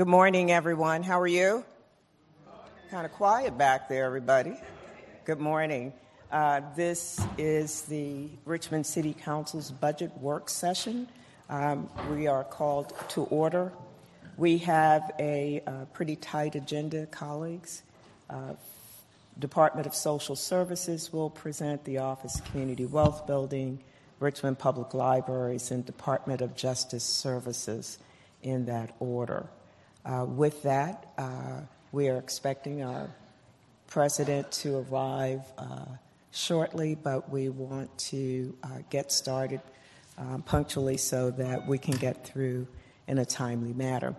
Good morning, everyone. How are you? Kind of quiet back there, everybody. Good morning. This is the Richmond City Council's budget work session. We are called to order. We have a pretty tight agenda, colleagues. Department of Social Services will present, the Office of Community Wealth Building, Richmond Public Libraries, and Department of Justice Services in that order. With that, we are expecting our president to arrive shortly, but we want to get started punctually so that we can get through in a timely manner.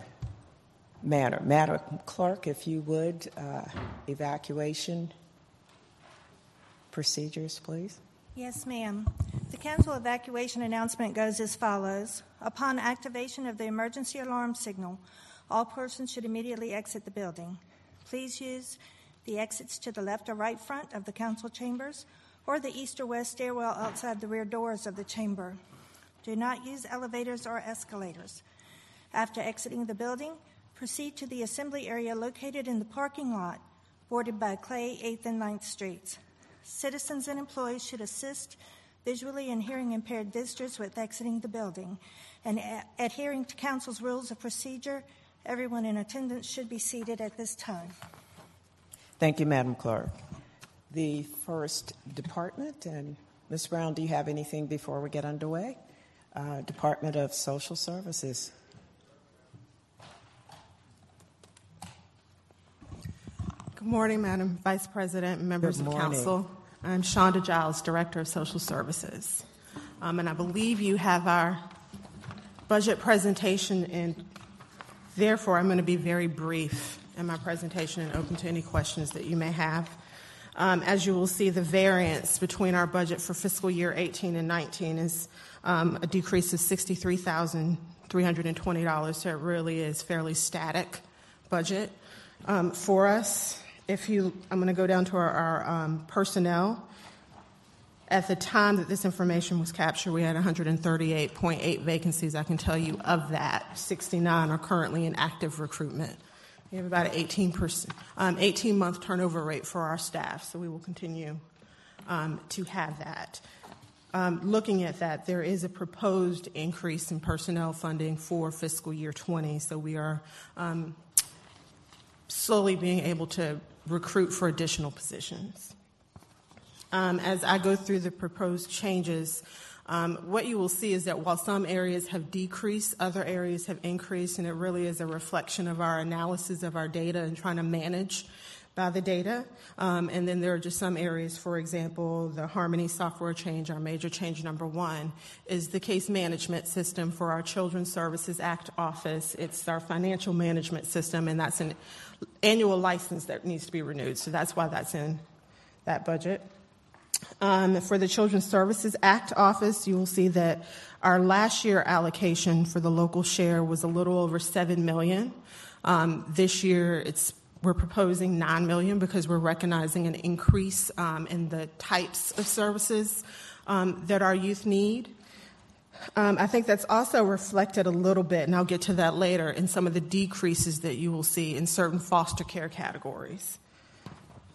Madam Clerk, if you would, evacuation procedures, please. Yes, ma'am. The council evacuation announcement goes as follows. Upon activation of the emergency alarm signal, all persons should immediately exit the building. Please use the exits to the left or right front of the council chambers or the east or west stairwell outside the rear doors of the chamber. Do not use elevators or escalators. After exiting the building, proceed to the assembly area located in the parking lot bordered by Clay, 8th and 9th Streets. Citizens and employees should assist visually and hearing impaired visitors with exiting the building. And adhering to council's rules of procedure, everyone in attendance should be seated at this time. Thank you, Madam Clerk. The first department, and Ms. Brown, do you have anything before we get underway? Department of Social Services. Good morning, Madam Vice President and members of Council. I'm Shonda Giles, Director of Social Services. And I believe you have our budget presentation, and therefore I'm going to be very brief in my presentation and open to any questions that you may have. As you will see, the variance between our budget for fiscal year 18 and 19 is a decrease of $63,320, so it really is fairly static budget for us. I'm going to go down to our personnel. At the time that this information was captured, we had 138.8 vacancies. I can tell you of that, 69 are currently in active recruitment. We have about an 18-month turnover rate for our staff, so we will continue to have that. Looking at that, there is a proposed increase in personnel funding for fiscal year 20, so we are slowly being able to recruit for additional positions. As I go through the proposed changes, what you will see is that while some areas have decreased, other areas have increased, and it really is a reflection of our analysis of our data and trying to manage by the data. And then there are just some areas, for example, the Harmony software change, our major change number one, is the case management system for our Children's Services Act office. It's our financial management system, and that's an annual license that needs to be renewed. So that's why that's in that budget. For the Children's Services Act office, you will see that our last year allocation for the local share was a little over $7 million. This year, we're proposing $9 million because we're recognizing an increase in the types of services that our youth need. I think that's also reflected a little bit, and I'll get to that later, in some of the decreases that you will see in certain foster care categories.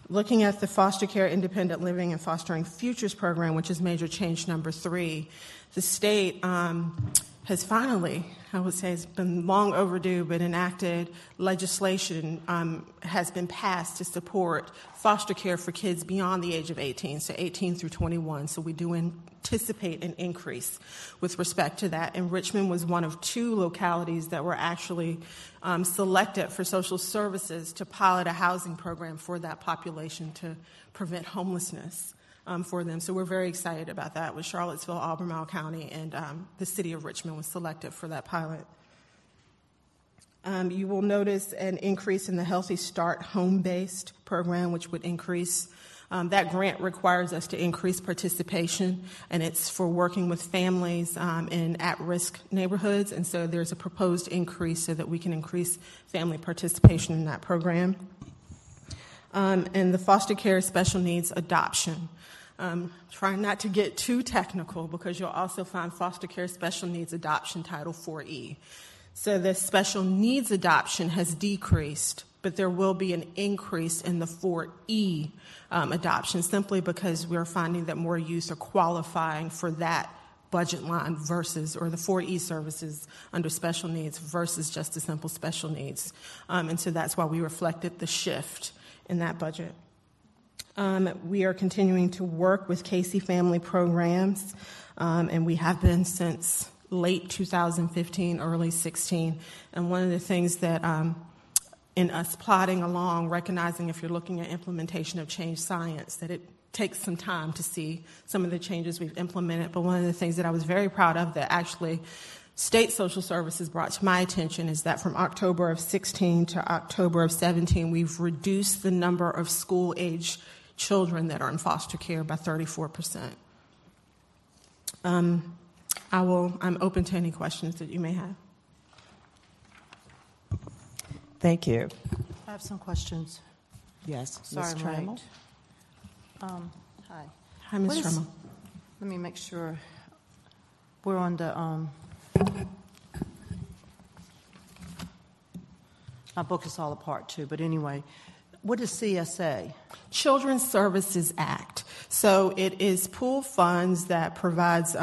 Looking at the Foster Care Independent Living and Fostering Futures program, which is major change number three, the state has finally, I would say it's been long overdue, but enacted legislation has been passed to support foster care for kids beyond the age of 18, so 18 through 21. So we do anticipate an increase with respect to that. And Richmond was one of two localities that were actually selected for social services to pilot a housing program for that population to prevent homelessness for them. So we're very excited about that, with Charlottesville, Albemarle County, and the city of Richmond was selected for that pilot. You will notice an increase in the Healthy Start home-based program, which would increase. That grant requires us to increase participation, and it's for working with families in at-risk neighborhoods, and so there's a proposed increase so that we can increase family participation in that program. And the Foster Care Special Needs Adoption. Trying not to get too technical because you'll also find foster care special needs adoption Title IV-E. So the special needs adoption has decreased, but there will be an increase in the 4E adoption simply because we're finding that more youth are qualifying for that budget line versus, or the 4E services under special needs versus just the simple special needs. And so that's why we reflected the shift in that budget. We are continuing to work with Casey Family Programs, and we have been since late 2015, early 16. And one of the things that in us plodding along, recognizing if you're looking at implementation of change science, that it takes some time to see some of the changes we've implemented. But one of the things that I was very proud of that actually State Social Services brought to my attention is that from October of 16 to October of 17, we've reduced the number of school-age children that are in foster care by 34%. I'm open to any questions that you may have. Thank you. I have some questions. Yes, sorry, Ms. Trammell. Hi. Hi, Ms. Trammell. Let me make sure we're on the... my book is all apart too, but anyway, what is CSA? Children's Services Act. So it is pool funds that provides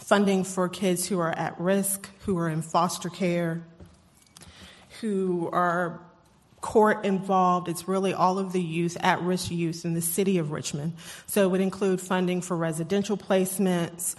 funding for kids who are at risk, who are in foster care, who are court involved. It's really all of the youth, at-risk youth in the city of Richmond. So it would include funding for residential placements,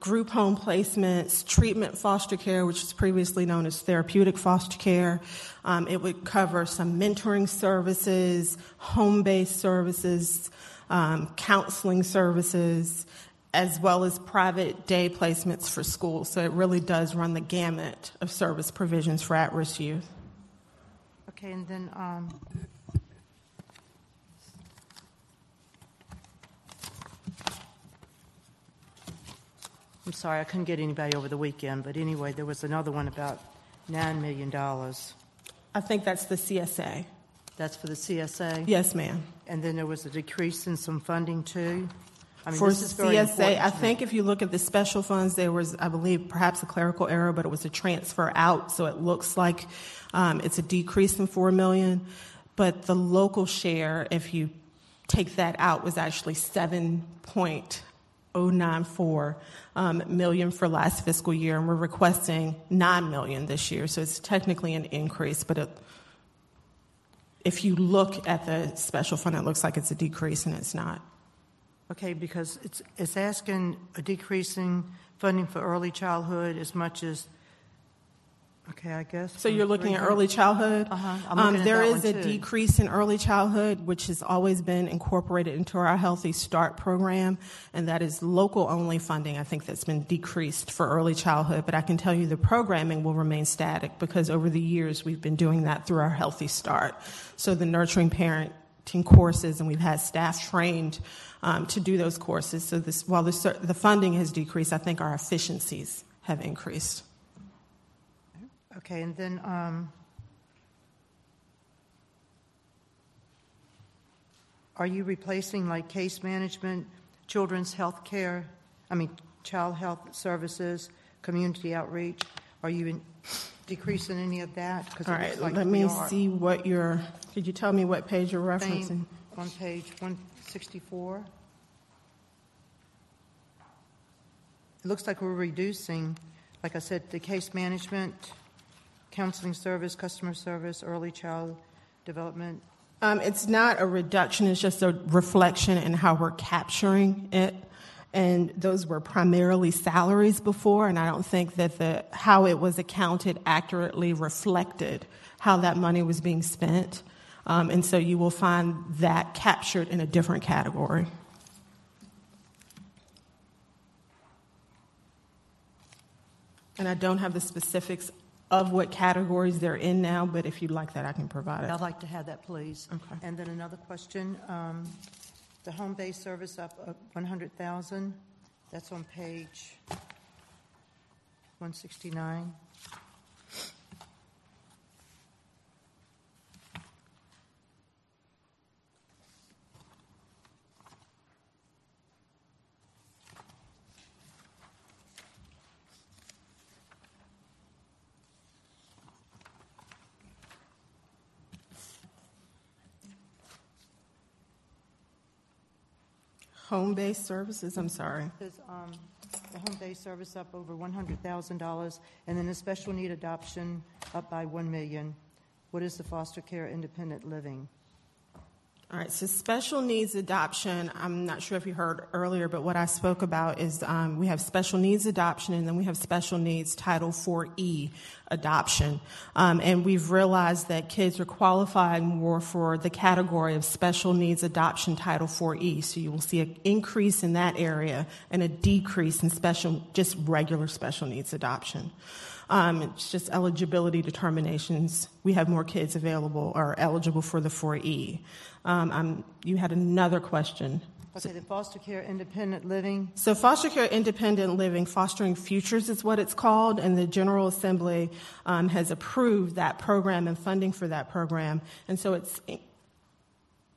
group home placements, treatment foster care, which was previously known as therapeutic foster care. It would cover some mentoring services, home-based services, counseling services, as well as private day placements for schools. So it really does run the gamut of service provisions for at-risk youth. Okay, and then... I'm sorry, I couldn't get anybody over the weekend, but anyway, there was another one about $9 million. I think that's the CSA. That's for the CSA? Yes, ma'am. And then there was a decrease in some funding, too? I mean, for this is very CSA, I think if you look at the special funds, there was, I believe, perhaps a clerical error, but it was a transfer out, so it looks like it's a decrease in $4 million. But the local share, if you take that out, was actually 7.094 million for last fiscal year, and we're requesting 9 million this year, so it's technically an increase, but if you look at the special fund, it looks like it's a decrease, and it's not. Okay, because it's asking a decrease in funding for early childhood as much as, okay, I guess. So you're looking at early childhood? Uh-huh. There is a decrease in early childhood, which has always been incorporated into our Healthy Start program, and that is local-only funding, I think, that's been decreased for early childhood. But I can tell you the programming will remain static because over the years we've been doing that through our Healthy Start. So the nurturing parenting courses, and we've had staff trained to do those courses. So this, while the funding has decreased, I think our efficiencies have increased. Okay, and then are you replacing like case management, children's health care, child health services, community outreach? Are you decreasing any of that? All right, let me see what your, could you tell me what page you're referencing? On page 164. It looks like we're reducing, like I said, the case management, counseling service, customer service, early child development? It's not a reduction. It's just a reflection in how we're capturing it. And those were primarily salaries before, and I don't think that how it was accounted accurately reflected how that money was being spent. And so you will find that captured in a different category. And I don't have the specifics of what categories they're in now, but if you'd like that, I can provide it. I'd like to have that, please. Okay. And then another question, the home-based service up 100,000, that's on page 169. home-based services? I'm sorry. The home-based service up over $100,000, and then a special need adoption up by $1 million. What is the foster care independent living? All right, so special needs adoption, I'm not sure if you heard earlier, but what I spoke about is we have special needs adoption, and then we have special needs Title IV-E adoption. And we've realized that kids are qualifying more for the category of special needs adoption Title IV-E, so you will see an increase in that area and a decrease in just regular special needs adoption. It's just eligibility determinations. We have more kids available or eligible for the 4E. You had another question. Okay, the foster care independent living. So foster care independent living, Fostering Futures is what it's called, and the General Assembly has approved that program and funding for that program. And so it's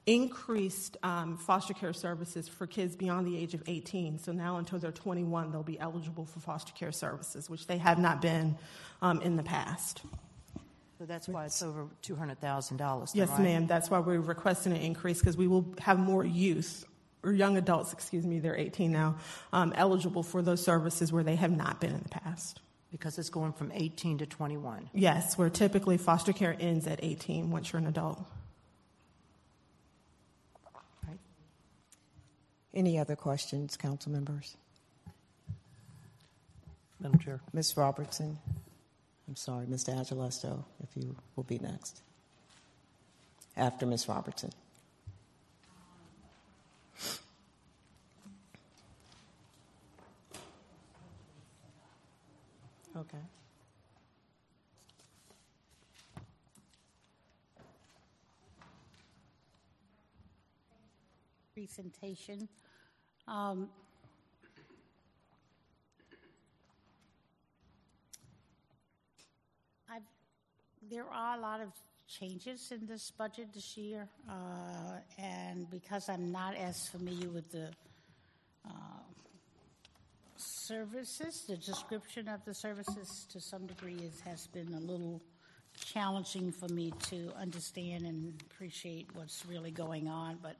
increased foster care services for kids beyond the age of 18. So now until they're 21, they'll be eligible for foster care services, which they have not been in the past. So that's why it's over $200,000. Yes, right? Ma'am. That's why we're requesting an increase, because we will have more youth, or young adults, they're 18 now, eligible for those services where they have not been in the past. Because it's going from 18 to 21. Yes, where typically foster care ends at 18 once you're an adult. Any other questions, council members? Madam Chair. Ms. Robertson. I'm sorry, Mr. Agilesto, if you will be next. After Ms. Robertson. Okay. Presentation. There are a lot of changes in this budget this year, and because I'm not as familiar with the services, the description of the services to some degree has been a little challenging for me to understand and appreciate what's really going on, but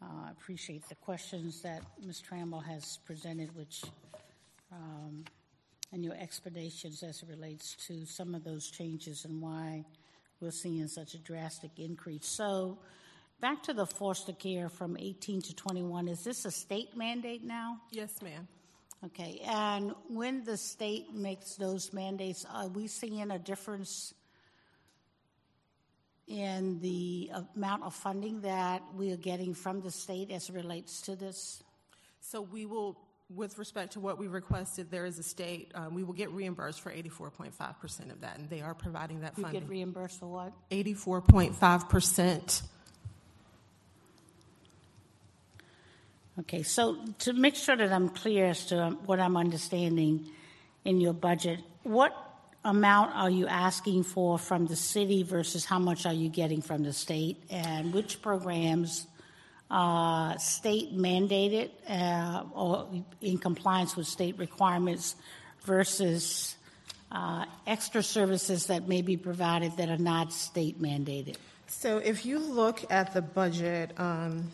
I appreciate the questions that Ms. Trammell has presented, which and your explanations as it relates to some of those changes and why we're seeing such a drastic increase. So back to the foster care from 18 to 21, is this a state mandate now? Yes, ma'am. Okay, and when the state makes those mandates, are we seeing a difference in the amount of funding that we are getting from the state as it relates to this? So we will, with respect to what we requested, there is a state, we will get reimbursed for 84.5% of that, and they are providing that funding. You get reimbursed for what? 84.5%. Okay, so to make sure that I'm clear as to what I'm understanding in your budget, what amount are you asking for from the city versus how much are you getting from the state, and which programs are state mandated or in compliance with state requirements versus extra services that may be provided that are not state mandated? So if you look at the budget, and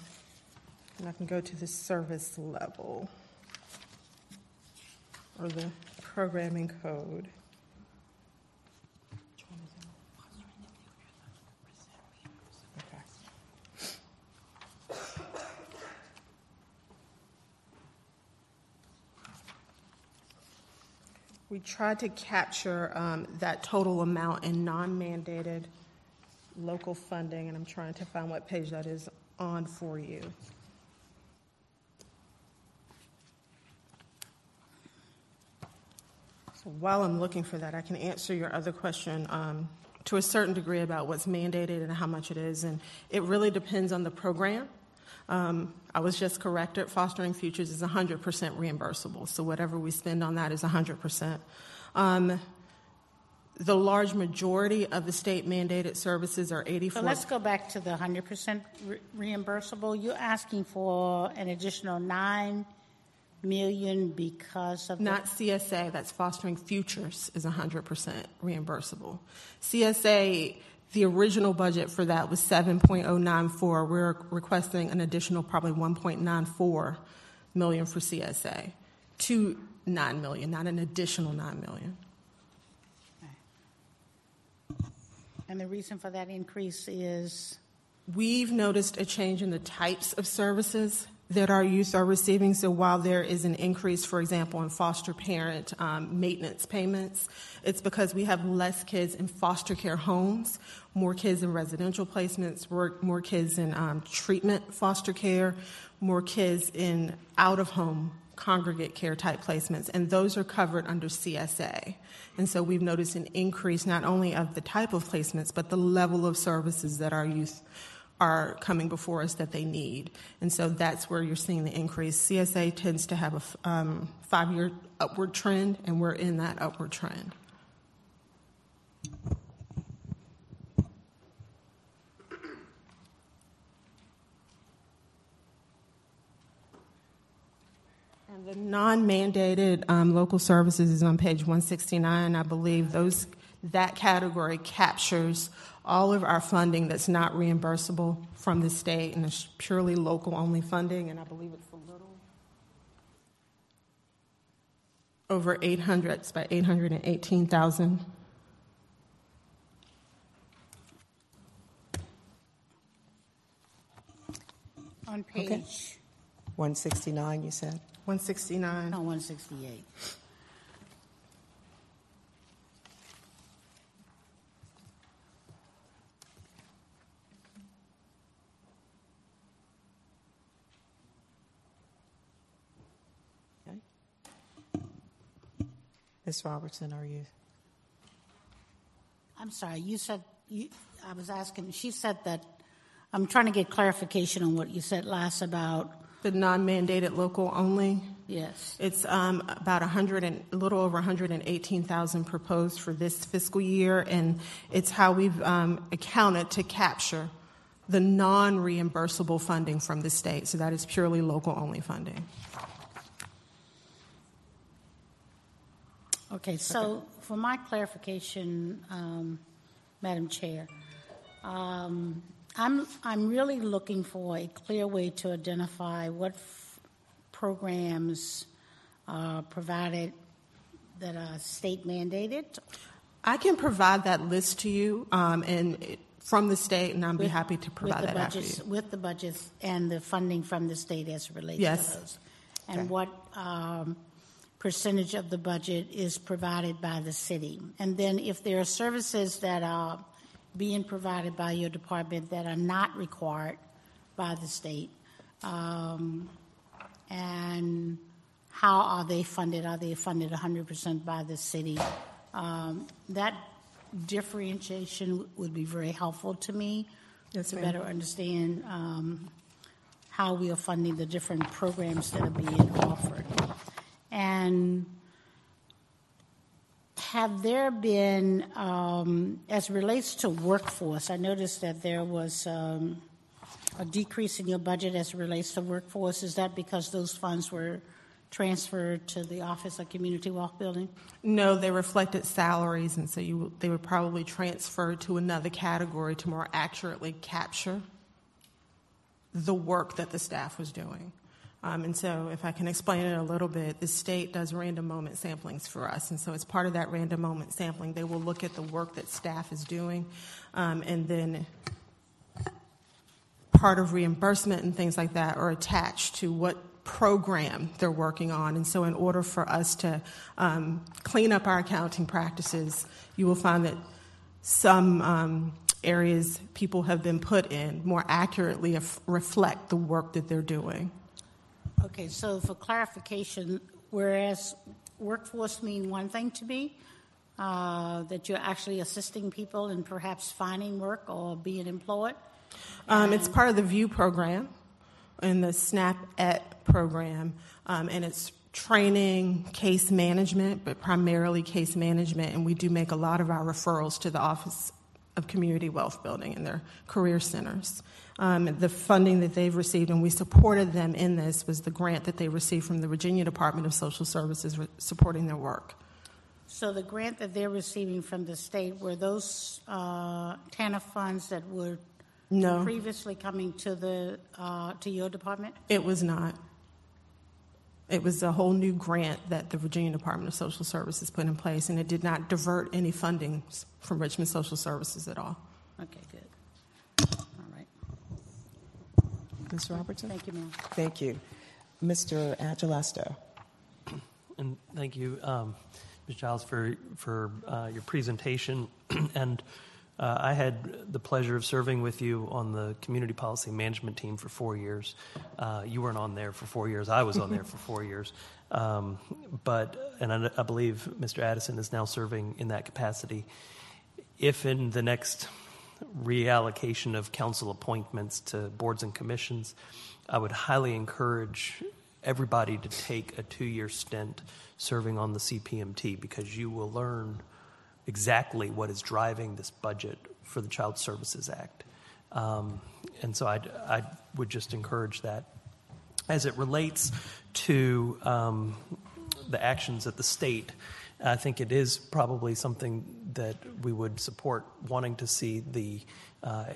I can go to the service level or the programming code. We tried to capture that total amount in non-mandated local funding, and I'm trying to find what page that is on for you. So while I'm looking for that, I can answer your other question to a certain degree about what's mandated and how much it is, and it really depends on the program. I was just corrected. Fostering Futures is 100% reimbursable, so whatever we spend on that is 100%. The large majority of the state-mandated services are 84. So let's go back to the 100% reimbursable. You're asking for an additional $9 million because of not CSA. That's Fostering Futures is 100% reimbursable. CSA... The original budget for that was 7.094. We're requesting an additional probably 1.94 million for CSA to 9 million, not an additional 9 million. And the reason for that increase is? We've noticed a change in the types of services that our youth are receiving. So while there is an increase, for example, in foster parent maintenance payments, it's because we have less kids in foster care homes, more kids in residential placements, more kids in treatment foster care, more kids in out-of-home congregate care type placements, and those are covered under CSA. And so we've noticed an increase not only of the type of placements, but the level of services that our youth are coming before us that they need. And so that's where you're seeing the increase. CSA tends to have a 5-year upward trend, and we're in that upward trend. The non-mandated local services is on page 169. I believe that category captures all of our funding that's not reimbursable from the state, and it's purely local-only funding, and I believe it's a little over 800, it's about 818,000. On page... Okay. 169, you said? 169. No, 168. Okay. Ms. Robertson, are you? I'm sorry, you said, I was asking, she said that, I'm trying to get clarification on what you said last about the non-mandated local only? Yes. It's about a little over 118,000 proposed for this fiscal year, and it's how we've accounted to capture the non-reimbursable funding from the state. So that is purely local only funding. Okay, so for my clarification, Madam Chair, I'm really looking for a clear way to identify what programs are provided that are state mandated. I can provide that list to you from the state, and I'd be happy to provide that budgets, after you. With the budgets and the funding from the state as it relates to those. And what percentage of the budget is provided by the city. And then if there are services that are being provided by your department that are not required by the state, and how are they funded? Are they funded 100% by the city? That differentiation would be very helpful to me to better understand how we are funding the different programs that are being offered. And have there been, as relates to workforce, I noticed that there was a decrease in your budget as it relates to workforce. Is that because those funds were transferred to the Office of Community Wealth Building? No, they reflected salaries, and so they were probably transferred to another category to more accurately capture the work that the staff was doing. And so if I can explain it a little bit, the state does random moment samplings for us. And so as part of that random moment sampling, they will look at the work that staff is doing. And then part of reimbursement and things like that are attached to what program they're working on. And so in order for us to clean up our accounting practices, you will find that some areas people have been put in more accurately reflect the work that they're doing. Okay, so for clarification, whereas workforce mean one thing to me, that you're actually assisting people in perhaps finding work or being employed? It's part of the VIEW program and the SNAP-ET program, and it's training, case management, but primarily case management, and we do make a lot of our referrals to the Office of Community Wealth Building and their career centers. The funding that they've received, and we supported them in this, was the grant that they received from the Virginia Department of Social Services supporting their work. So the grant that they're receiving from the state, were those TANF funds that were previously coming to the to your department? It was not. It was a whole new grant that the Virginia Department of Social Services put in place, and it did not divert any funding from Richmond Social Services at all. Okay, good. All right. Ms. Robertson? Thank you, ma'am. Thank you. Mr. Agelasto. And thank you, Ms. Giles, for your presentation. And I had the pleasure of serving with you on the community policy management team for 4 years. You weren't on there for 4 years. I was on there for 4 years. But I believe Mr. Addison is now serving in that capacity. If in the next reallocation of council appointments to boards and commissions, I would highly encourage everybody to take a 2-year stint serving on the CPMT, because you will learn exactly what is driving this budget for the Child Services Act. And so I would just encourage that. As it relates to the actions at the state, I think it is probably something that we would support, wanting to see the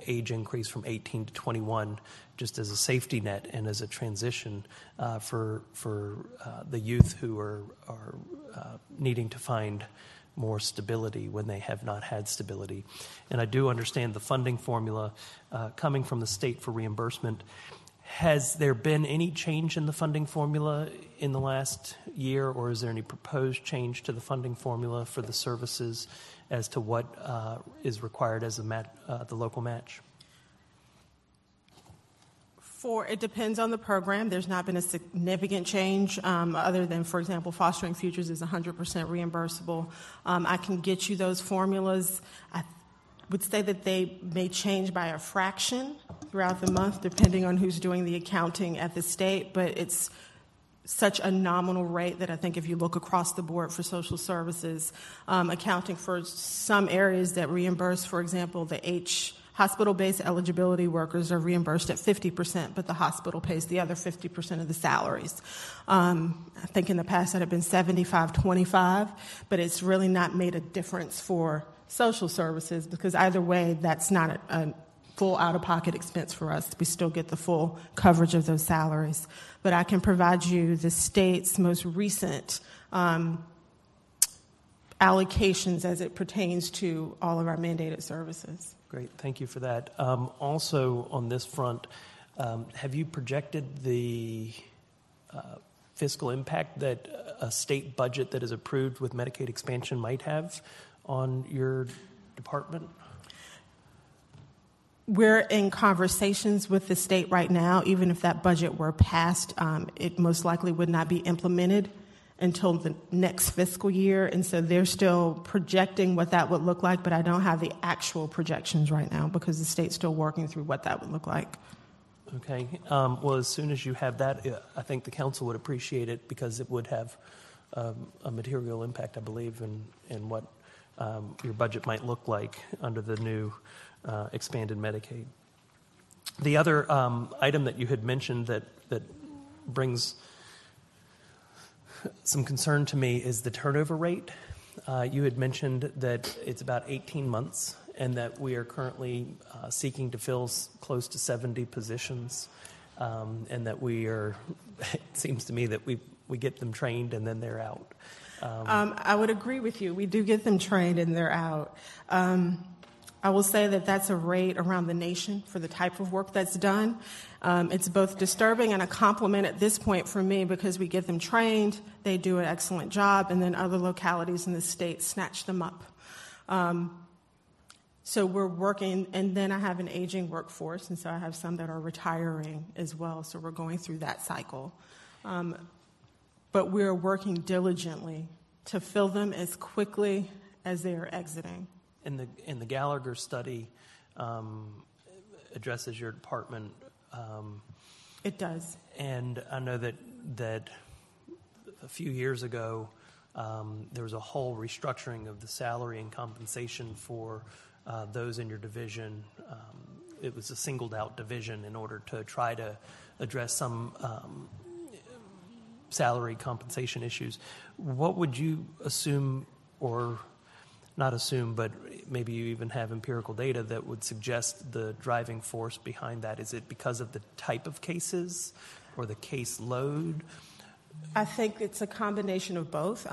age increase from 18 to 21 just as a safety net and as a transition for the youth who are needing to find more stability when they have not had stability. And I do understand the funding formula coming from the state for reimbursement. Has there been any change in the funding formula in the last year, or is there any proposed change to the funding formula for the services as to what is required as the local match? It depends on the program. There's not been a significant change other than, for example, Fostering Futures is 100% reimbursable. I can get you those formulas. I would say that they may change by a fraction throughout the month, depending on who's doing the accounting at the state, but it's such a nominal rate that I think if you look across the board for social services, accounting for some areas that reimburse, for example, the hospital-based eligibility workers are reimbursed at 50%, but the hospital pays the other 50% of the salaries. I think in the past that had been 75-25, but it's really not made a difference for social services, because either way, that's not a full out-of-pocket expense for us. We still get the full coverage of those salaries. But I can provide you the state's most recent allocations as it pertains to all of our mandated services. Great, thank you for that. Also, on this front, have you projected the fiscal impact that a state budget that is approved with Medicaid expansion might have on your department? We're in conversations with the state right now. Even if that budget were passed, it most likely would not be implemented until the next fiscal year, and so they're still projecting what that would look like, but I don't have the actual projections right now because the state's still working through what that would look like. Okay. Well, as soon as you have that, I think the council would appreciate it, because it would have a material impact, I believe, in what your budget might look like under the new expanded Medicaid. The other item that you had mentioned that brings some concern to me is the turnover rate. You had mentioned that it's about 18 months and that we are currently seeking to fill close to 70 positions, and that it seems to me that we get them trained and then they're out. I would agree with you. We do get them trained and they're out. I will say that that's a rate around the nation for the type of work that's done. It's both disturbing and a compliment at this point for me, because we get them trained, they do an excellent job, and then other localities in the state snatch them up. So we're working, and then I have an aging workforce, and so I have some that are retiring as well, so we're going through that cycle. But we're working diligently to fill them as quickly as they are exiting. In the Gallagher study, addresses your department. It does. And I know that a few years ago, there was a whole restructuring of the salary and compensation for those in your division. It was a singled out division in order to try to address some salary compensation issues. What would you assume or not assume, but maybe you even have empirical data that would suggest the driving force behind that. Is it because of the type of cases or the case load? I think it's a combination of both.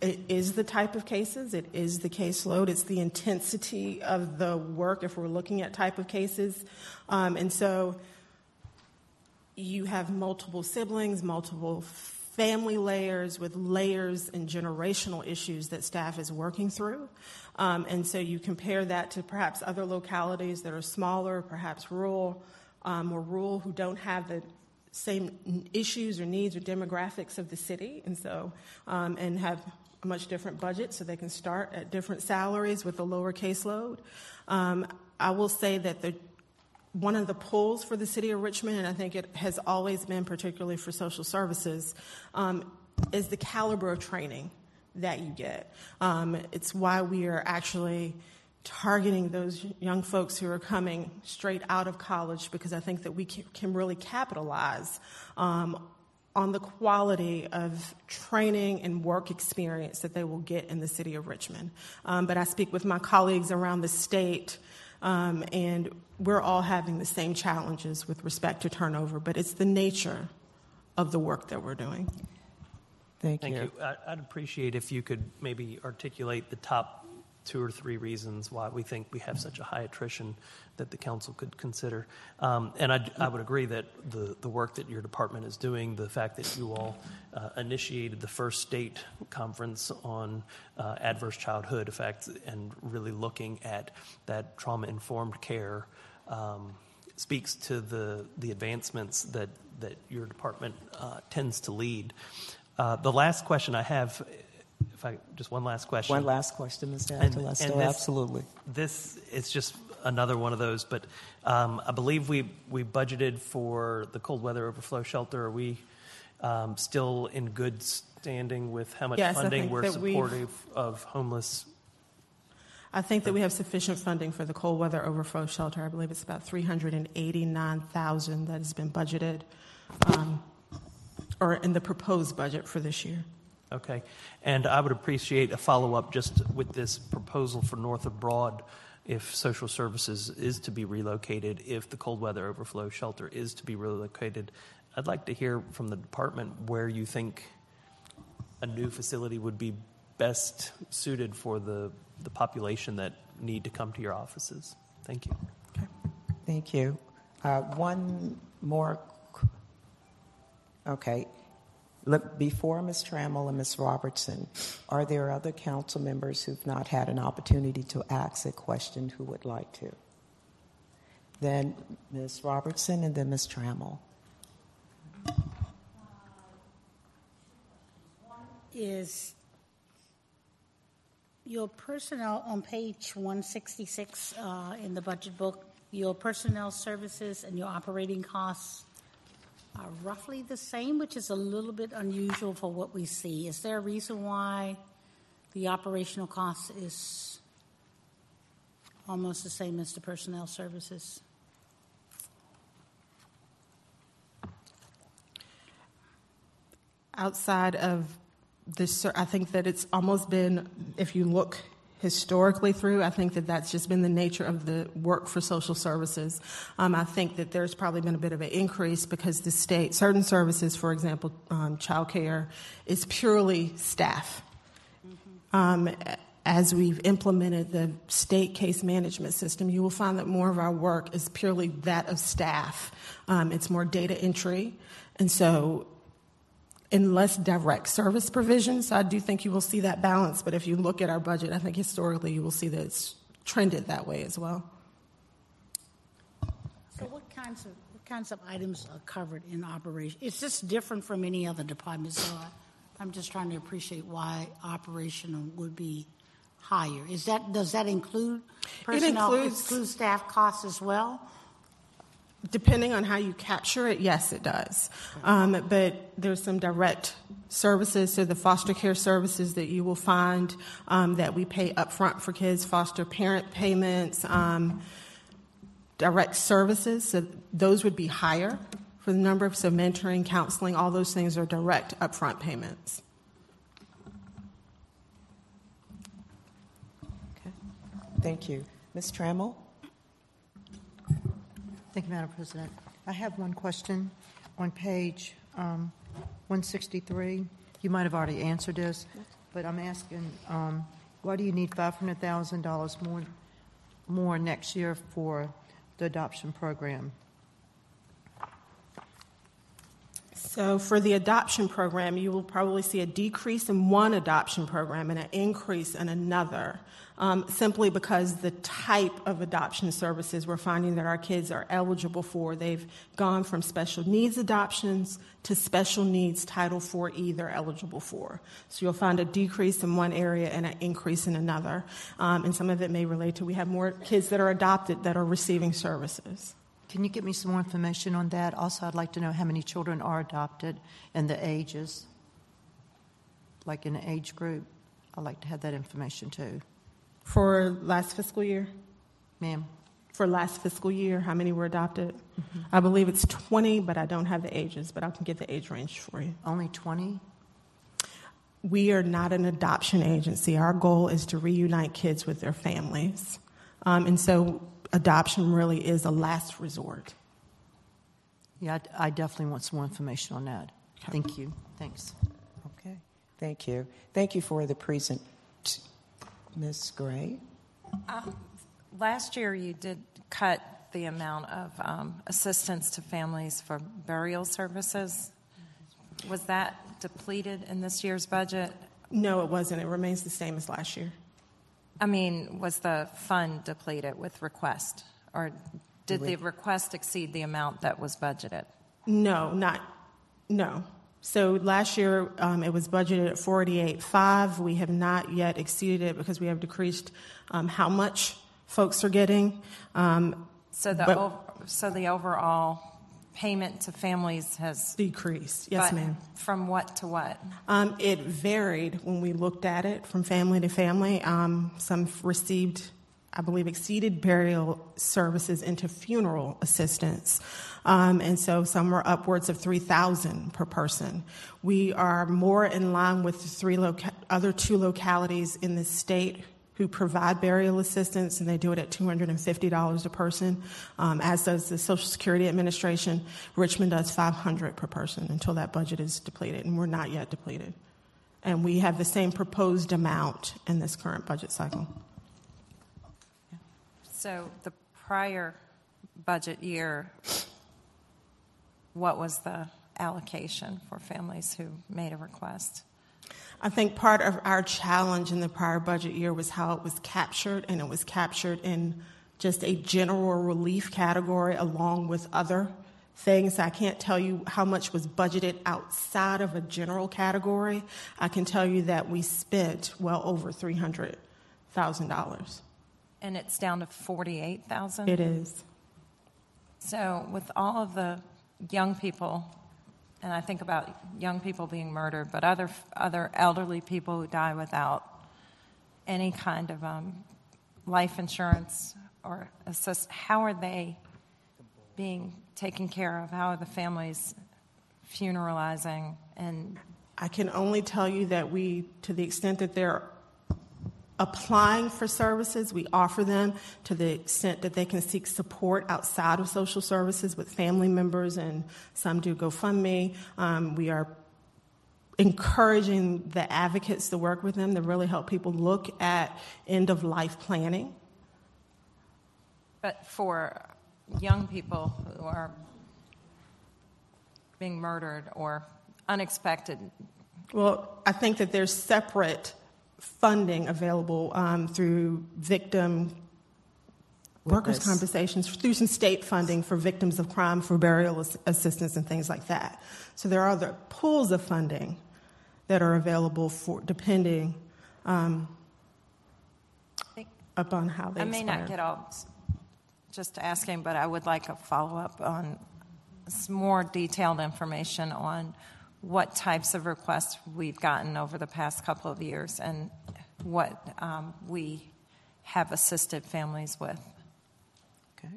It is the type of cases, it is the caseload, it's the intensity of the work if we're looking at type of cases. And so you have multiple siblings, multiple family layers with layers and generational issues that staff is working through. And so you compare that to perhaps other localities that are smaller, perhaps rural, who don't have the same issues or needs or demographics of the city, and so and have a much different budget, so they can start at different salaries with a lower caseload. I will say that one of the pulls for the city of Richmond, and I think it has always been, particularly for social services, is the caliber of training that you get. It's why we are actually targeting those young folks who are coming straight out of college, because I think that we can really capitalize on the quality of training and work experience that they will get in the city of Richmond. But I speak with my colleagues around the state, and we're all having the same challenges with respect to turnover, but it's the nature of the work that we're doing. Thank you. I'd appreciate if you could maybe articulate the top two or three reasons why we think we have such a high attrition that the council could consider. And I would agree that the work that your department is doing, the fact that you all initiated the first state conference on adverse childhood effects and really looking at that trauma-informed care speaks to the advancements that your department tends to lead. The last question I have, just one last question. One last question, Ms. D'Antolesto, absolutely. This is just another one of those, but I believe we budgeted for the cold weather overflow shelter. Are we still in good standing with how much funding we're supportive of homeless? I think that we have sufficient funding for the cold weather overflow shelter. I believe it's about $389,000 that has been budgeted or in the proposed budget for this year. Okay, and I would appreciate a follow-up just with this proposal for North Abroad if social services is to be relocated, if the cold weather overflow shelter is to be relocated. I'd like to hear from the department where you think a new facility would be best suited for the population that need to come to your offices. Thank you. Okay. Thank you. One more. Okay. Look, before Ms. Trammell and Ms. Robertson, are there other council members who've not had an opportunity to ask a question who would like to? Then Ms. Robertson and then Ms. Trammell. One is your personnel on page 166 in the budget book, your personnel services and your operating costs are roughly the same, which is a little bit unusual for what we see. Is there a reason why the operational cost is almost the same as the personnel services? Outside of this, I think that it's almost been, if you look historically through, I think that that's just been the nature of the work for social services. I think that there's probably been a bit of an increase because the state, certain services, for example, child care, is purely staff. Mm-hmm. As we've implemented the state case management system, you will find that more of our work is purely that of staff. It's more data entry, and so in less direct service provision, so I do think you will see that balance. But if you look at our budget, I think historically you will see that it's trended that way as well. So what kinds of items are covered in operation? Is this different from any other department? So I'm just trying to appreciate why operational would be higher. Does that include personnel? It includes staff costs as well? Depending on how you capture it, yes, it does. But there's some direct services, so the foster care services that you will find that we pay up front for kids, foster parent payments, direct services, so those would be higher for the number. So mentoring, counseling, all those things are direct upfront payments. Thank you. Ms. Trammell? Thank you, Madam President. I have one question. On page 163, you might have already answered this, but I'm asking, why do you need $500,000 more next year for the adoption program? So for the adoption program, you will probably see a decrease in one adoption program and an increase in another, simply because the type of adoption services we're finding that our kids are eligible for. They've gone from special needs adoptions to special needs Title IV-E they're eligible for. So you'll find a decrease in one area and an increase in another. And some of it may relate to we have more kids that are adopted that are receiving services. Can you give me some more information on that? Also, I'd like to know how many children are adopted and the ages, like in the age group. I'd like to have that information, too. For last fiscal year? Ma'am? For last fiscal year, how many were adopted? Mm-hmm. I believe it's 20, but I don't have the ages, but I can get the age range for you. Only 20? We are not an adoption agency. Our goal is to reunite kids with their families. And so adoption really is a last resort. Yeah, I definitely want some more information on that. Okay. Thank you. Thanks. Okay. Thank you. Thank you for the present. Ms. Gray? Last year you did cut the amount of assistance to families for burial services. Was that depleted in this year's budget? No, it wasn't. It remains the same as last year. I mean, was the fund depleted with request, or did the request exceed the amount that was budgeted? No. So last year it was budgeted at $48.5. We have not yet exceeded it because we have decreased how much folks are getting. So the overall payment to families has decreased. Yes, ma'am. From what to what? It varied when we looked at it from family to family. Some received, I believe, exceeded burial services into funeral assistance, and so some were upwards of $3,000 per person. We are more in line with the other two localities in the state who provide burial assistance, and they do it at $250 a person, as does the Social Security Administration. Richmond does $500 per person until that budget is depleted, and we're not yet depleted. And we have the same proposed amount in this current budget cycle. So the prior budget year, what was the allocation for families who made a request? I think part of our challenge in the prior budget year was how it was captured, and it was captured in just a general relief category along with other things. I can't tell you how much was budgeted outside of a general category. I can tell you that we spent well over $300,000. And it's down to $48,000? It is. So with all of the young people, and I think about young people being murdered, but other elderly people who die without any kind of life insurance or assist. How are they being taken care of? How are the families funeralizing? And I can only tell you that we, to the extent that they're applying for services, we offer them. To the extent that they can seek support outside of social services with family members, and some do GoFundMe. We are encouraging the advocates to work with them to really help people look at end-of-life planning. But for young people who are being murdered or unexpected? Well, I think that there's separate funding available through victim workers' compensations, through some state funding for victims of crime, for burial assistance and things like that. So there are other pools of funding that are available for depending upon how they expire. I may not get all just asking, but I would like a follow-up on some more detailed information on what types of requests we've gotten over the past couple of years and what we have assisted families with. Okay.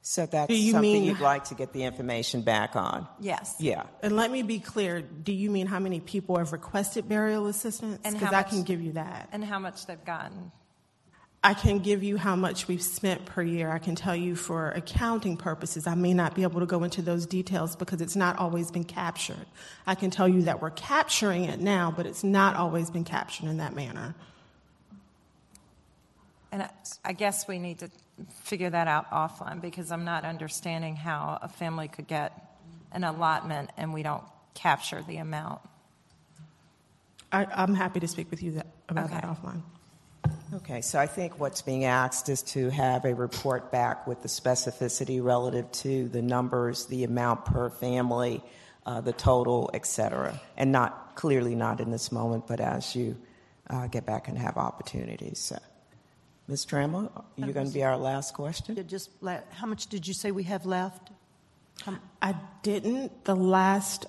So that's something you'd like to get the information back on? Yes. Yeah. And let me be clear, do you mean how many people have requested burial assistance? Because I can give you that. And how much they've gotten? I can give you how much we've spent per year. I can tell you for accounting purposes. I may not be able to go into those details because it's not always been captured. I can tell you that we're capturing it now, but it's not always been captured in that manner. And I guess we need to figure that out offline, because I'm not understanding how a family could get an allotment and we don't capture the amount. I'm happy to speak with you about that offline. Okay, so I think what's being asked is to have a report back with the specificity relative to the numbers, the amount per family, the total, et cetera, and clearly not in this moment, but as you get back and have opportunities. So. Ms. Trammell, you're going to be our last question? Just, how much did you say we have left? I didn't. The last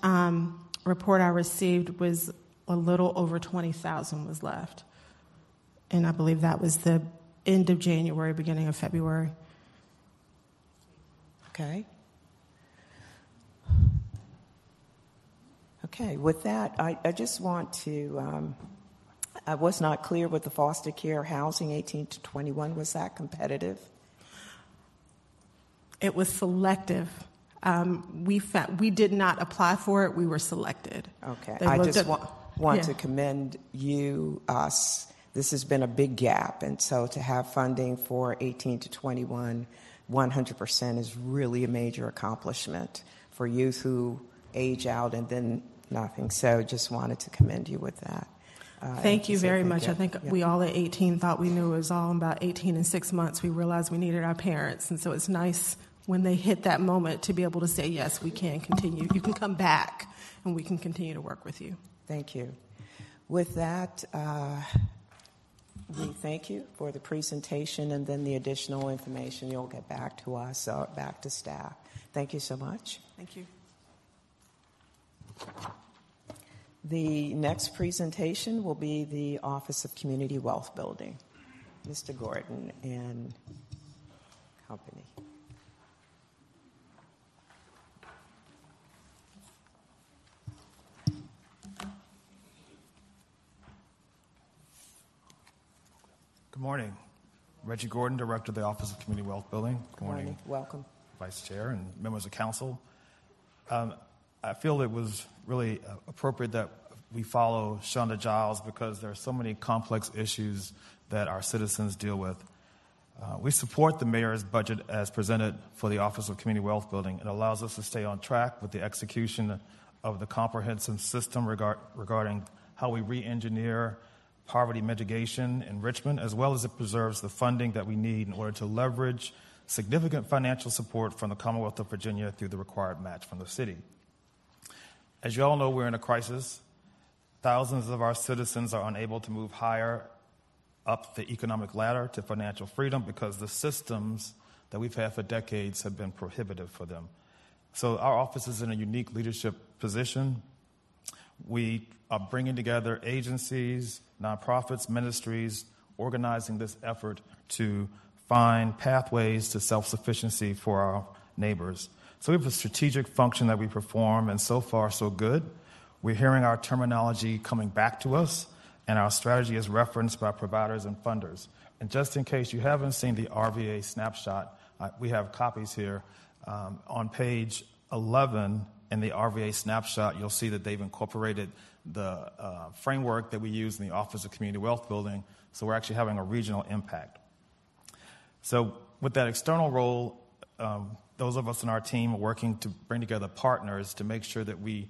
report I received was a little over 20,000 was left. And I believe that was the end of January, beginning of February. Okay. Okay, with that, I just want to, I was not clear with the foster care housing, 18 to 21, was that competitive? It was selective. We did not apply for it, we were selected. Okay, I just want to commend you, us. This has been a big gap, and so to have funding for 18 to 21, 100% is really a major accomplishment for youth who age out and then nothing. So just wanted to commend you with that. Thank you very much. I think we all at 18 thought we knew it was all in about 18 and 6 months. We realized we needed our parents, and so it's nice when they hit that moment to be able to say, yes, we can continue. You can come back, and we can continue to work with you. Thank you. With that... we thank you for the presentation and then the additional information you'll get back to us, back to staff. Thank you so much. Thank you. The next presentation will be the Office of Community Wealth Building. Mr. Gordon and company. Good morning. Reggie Gordon, Director of the Office of Community Wealth Building. Good morning. Welcome. Vice Chair and members of Council. I feel it was really appropriate that we follow Shonda Giles because there are so many complex issues that our citizens deal with. We support the Mayor's budget as presented for the Office of Community Wealth Building. It allows us to stay on track with the execution of the comprehensive system regarding how we re-engineer poverty mitigation in Richmond, as well as it preserves the funding that we need in order to leverage significant financial support from the Commonwealth of Virginia through the required match from the city. As you all know, we're in a crisis. Thousands of our citizens are unable to move higher up the economic ladder to financial freedom because the systems that we've had for decades have been prohibitive for them. So our office is in a unique leadership position. We are bringing together agencies, nonprofits, ministries, organizing this effort to find pathways to self-sufficiency for our neighbors. So we have a strategic function that we perform, and so far, so good. We're hearing our terminology coming back to us, and our strategy is referenced by providers and funders. And just in case you haven't seen the RVA snapshot, we have copies here. On page 11 in the RVA snapshot, you'll see that they've incorporated the framework that we use in the Office of Community Wealth Building, so we're actually having a regional impact. So with that external role, those of us in our team are working to bring together partners to make sure that we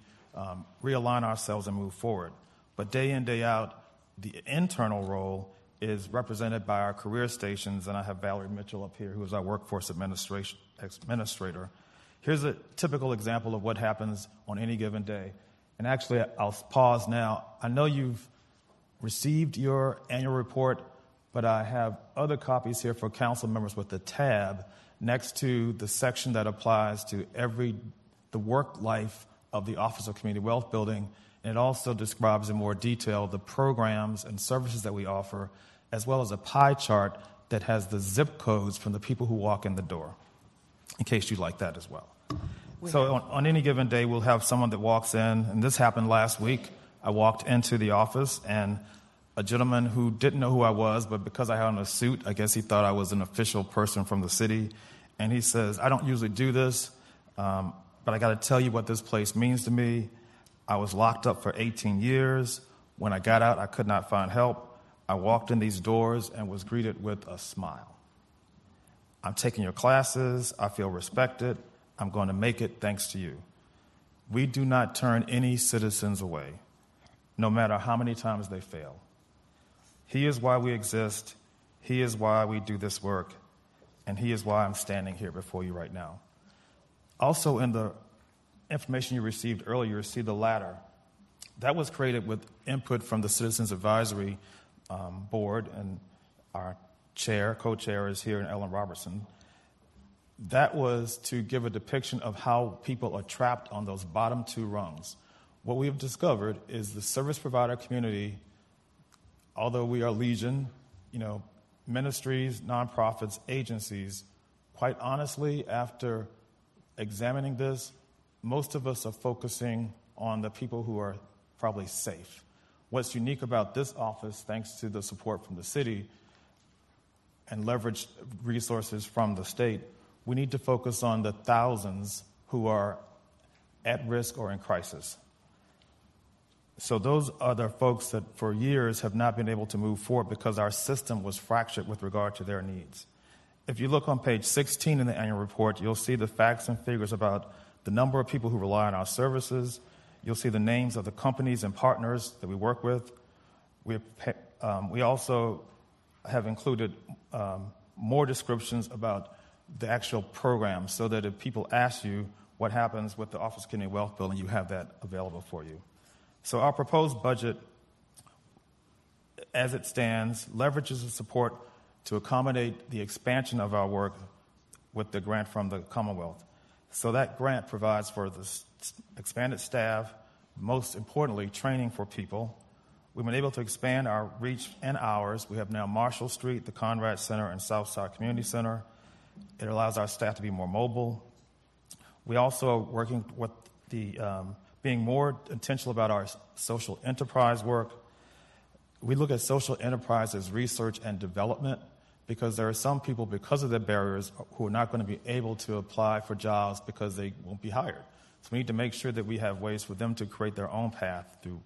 realign ourselves and move forward. But day in, day out, the internal role is represented by our career stations, and I have Valerie Mitchell up here, who is our workforce administrator. Here's a typical example of what happens on any given day. And actually, I'll pause now. I know you've received your annual report, but I have other copies here for council members with the tab next to the section that applies to the work life of the Office of Community Wealth Building. And it also describes in more detail the programs and services that we offer, as well as a pie chart that has the zip codes from the people who walk in the door, in case you like that as well. So on any given day, we'll have someone that walks in, and this happened last week. I walked into the office, and a gentleman who didn't know who I was, but because I had on a suit, I guess he thought I was an official person from the city. And he says, I don't usually do this, but I got to tell you what this place means to me. I was locked up for 18 years. When I got out, I could not find help. I walked in these doors and was greeted with a smile. I'm taking your classes. I feel respected. I'm going to make it thanks to you. We do not turn any citizens away, no matter how many times they fail. He is why we exist. He is why we do this work. And he is why I'm standing here before you right now. Also, in the information you received earlier, you see the ladder. That was created with input from the Citizens Advisory Board, and our chair, co-chair is here, and Ellen Robertson. That was to give a depiction of how people are trapped on those bottom two rungs. What we've discovered is the service provider community, although we are legion, ministries, nonprofits, agencies, quite honestly, after examining this, most of us are focusing on the people who are probably safe. What's unique about this office, thanks to the support from the city and leveraged resources from the state, we need to focus on the thousands who are at risk or in crisis. So those are the folks that for years have not been able to move forward because our system was fractured with regard to their needs. If you look on page 16 in the annual report, you'll see the facts and figures about the number of people who rely on our services. You'll see the names of the companies and partners that we work with. We also have included more descriptions about the actual program so that if people ask you what happens with the Office of Community Wealth Building, you have that available for you. So our proposed budget, as it stands, leverages the support to accommodate the expansion of our work with the grant from the Commonwealth. So that grant provides for the expanded staff, most importantly, training for people. We've been able to expand our reach and hours. We have now Marshall Street, the Conrad Center, and Southside Community Center. It allows our staff to be more mobile. We also are working with the being more intentional about our social enterprise work. We look at social enterprise as research and development because there are some people, because of their barriers, who are not going to be able to apply for jobs because they won't be hired. So we need to make sure that we have ways for them to create their own path through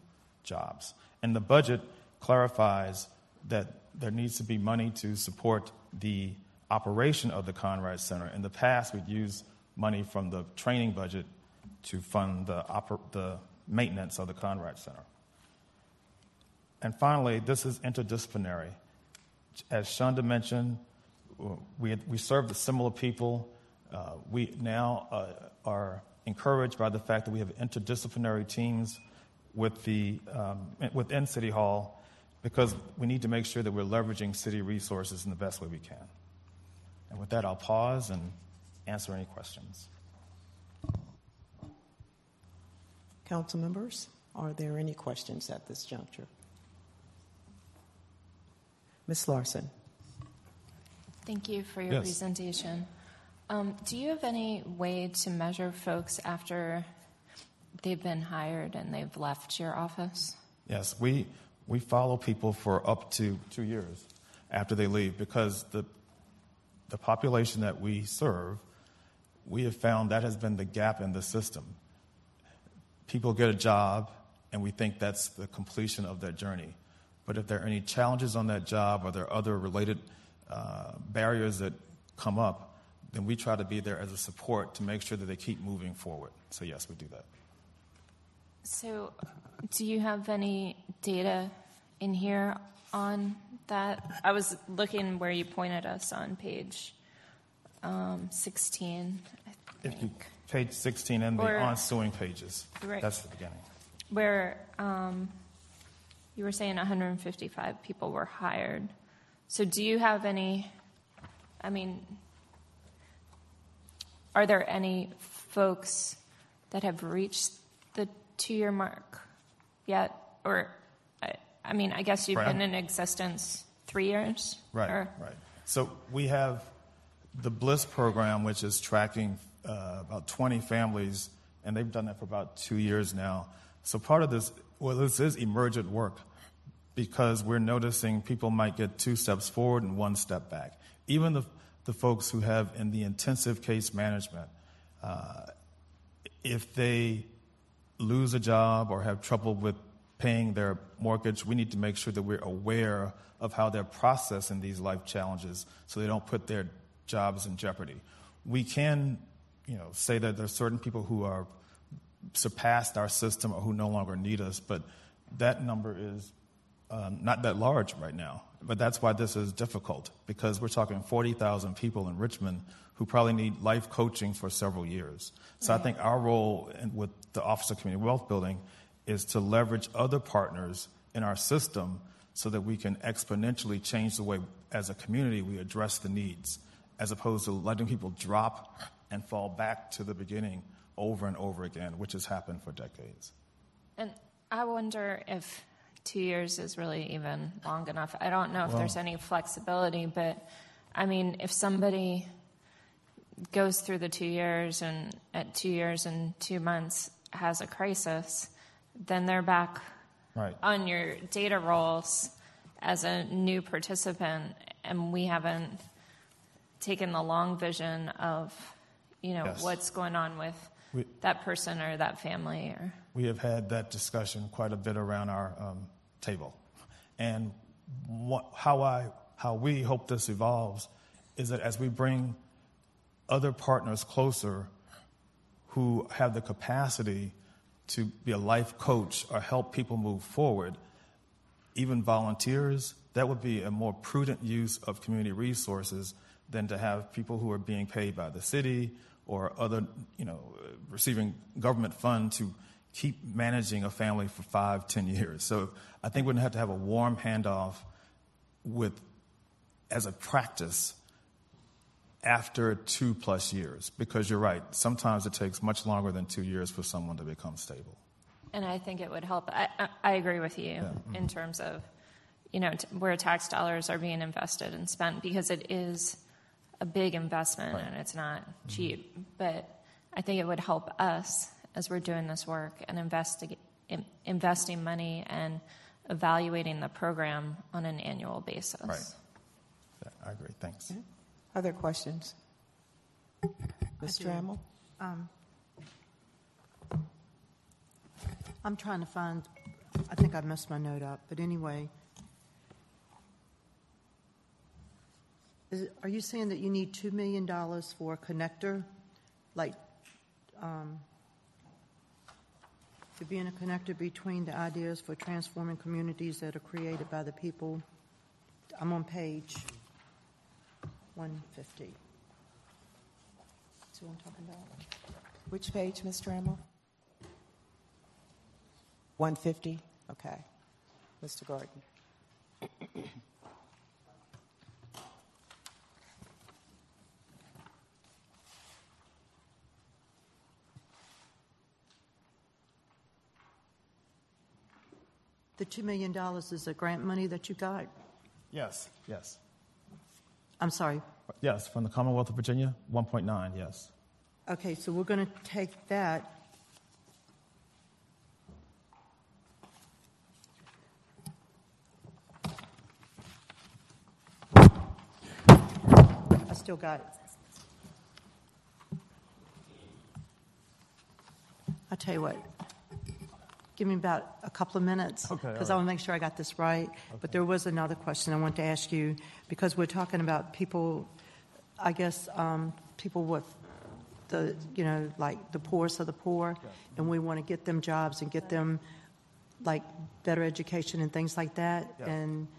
jobs. And the budget clarifies that there needs to be money to support the operation of the Conrad Center. In the past, we'd use money from the training budget to fund the maintenance of the Conrad Center. And finally, this is interdisciplinary. As Shonda mentioned, we serve the similar people. We now are encouraged by the fact that we have interdisciplinary teams with the, within City Hall, because we need to make sure that we're leveraging city resources in the best way we can. And with that, I'll pause and answer any questions. Council members, are there any questions at this juncture? Ms. Larson. Thank you for your presentation. Do you have any way to measure folks after they've been hired and they've left your office? Yes, we follow people for up to 2 years after they leave because the population that we serve, we have found that has been the gap in the system. People get a job, and we think that's the completion of their journey. But if there are any challenges on that job or there are other related barriers that come up, then we try to be there as a support to make sure that they keep moving forward. So, yes, we do that. So do you have any data in here on that? I was looking where you pointed us on page 16, I think. Page 16 and the ensuing pages. Right. That's the beginning. Where you were saying 155 people were hired. So do you have any, are there any folks that have reached the 2-year mark yet? Or, I guess you've been in existence 3 years? Right, right. So we have the BLISS program, which is tracking about 20 families, and they've done that for about 2 years now. So part of this, well, this is emergent work because we're noticing people might get two steps forward and one step back. Even the folks who have in the intensive case management, if they lose a job or have trouble with paying their mortgage, we need to make sure that we're aware of how they're processing these life challenges so they don't put their jobs in jeopardy. We can, say that there are certain people who are surpassed our system or who no longer need us, but that number is not that large right now. But that's why this is difficult, because we're talking 40,000 people in Richmond who probably need life coaching for several years. So right. I think our role with the Office of Community Wealth Building is to leverage other partners in our system so that we can exponentially change the way, as a community, we address the needs, as opposed to letting people drop and fall back to the beginning over and over again, which has happened for decades. And I wonder if 2 years is really even long enough. I don't know if there's any flexibility, but, if somebody goes through the 2 years and at 2 years and 2 months has a crisis, then they're back on your data rolls as a new participant, and we haven't taken the long vision of, what's going on with that person or that family. Or we have had that discussion quite a bit around our table, and how we hope this evolves is that as we bring other partners closer who have the capacity to be a life coach or help people move forward, even volunteers, that would be a more prudent use of community resources than to have people who are being paid by the city or other, receiving government funds to keep managing a family for 5-10 years. So I think we're gonna have to have a warm handoff as a practice after 2+ years, because you're right, sometimes it takes much longer than 2 years for someone to become stable. And I think it would help. I agree with you in terms of, where tax dollars are being invested and spent, because it is a big investment and it's not cheap. But I think it would help us as we're doing this work and investing money and evaluating the program on an annual basis. Right. I agree. Thanks. Okay. Other questions? Ms. Trammell? I'm trying to find, I think I messed my note up, but anyway. Are you saying that you need $2 million for a connector? Like, to be in a connector between the ideas for transforming communities that are created by the people? I'm on page 150. That's what I'm talking about. Which page, Ms. Trammell? 150? Okay. Mr. Gordon. The $2 million is the grant money that you got? Yes. I'm sorry? Yes, from the Commonwealth of Virginia, 1.9, yes. Okay, so we're going to take that. I still got it. I'll tell you what. Give me about a couple of minutes, because I want to make sure I got this right. Okay. But there was another question I wanted to ask you, because we're talking about people, I guess, people with the, like the poorest of the poor, and we want to get them jobs and get them, like, better education and things like that. Yeah. And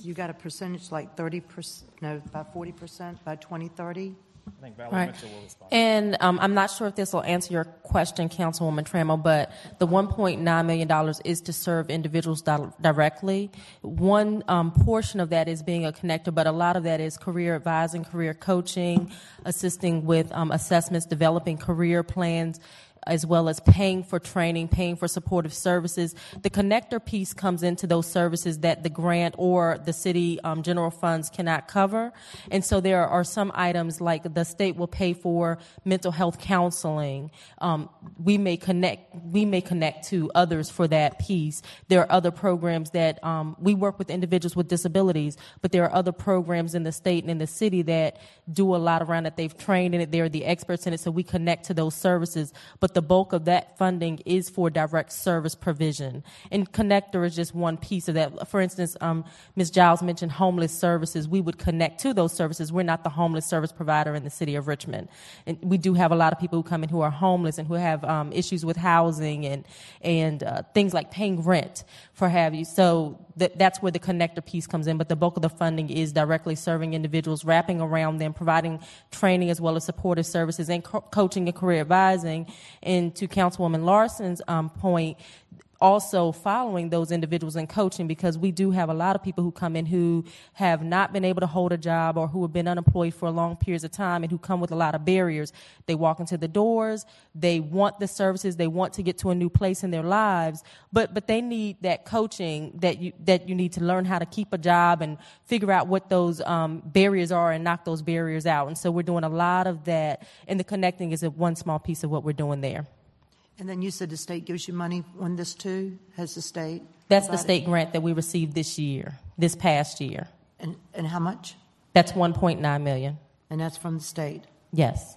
you got a percentage, like 30%, no, about 40% by 2030. I think Valerie Mitchell will respond. And I'm not sure if this will answer your question, Councilwoman Trammell, but the $1.9 million is to serve individuals directly. One portion of that is being a connector, but a lot of that is career advising, career coaching, assisting with assessments, developing career plans, as well as paying for training, paying for supportive services. The connector piece comes into those services that the grant or the city general funds cannot cover. And so there are some items like the state will pay for mental health counseling. We may connect to others for that piece. There are other programs that we work with individuals with disabilities, but there are other programs in the state and in the city that do a lot around it. They've trained in it. They're the experts in it, so we connect to those services. But the bulk of that funding is for direct service provision. And connector is just one piece of that. For instance, Ms. Giles mentioned homeless services. We would connect to those services. We're not the homeless service provider in the city of Richmond. And we do have a lot of people who come in who are homeless and who have issues with housing and things like paying rent for have you. So that's where the connector piece comes in. But the bulk of the funding is directly serving individuals, wrapping around them, providing training as well as supportive services and coaching and career advising. And to Councilwoman Larson's point, also following those individuals in coaching, because we do have a lot of people who come in who have not been able to hold a job or who have been unemployed for long periods of time and who come with a lot of barriers. They walk into the doors, they want the services, they want to get to a new place in their lives, but they need that coaching that you need to learn how to keep a job and figure out what those barriers are and knock those barriers out. And so we're doing a lot of that, and the connecting is one small piece of what we're doing there. And then you said the state gives you money on this too? Has the state? That's the state grant that we received this past year. And how much? That's $1.9 million. And that's from the state? Yes.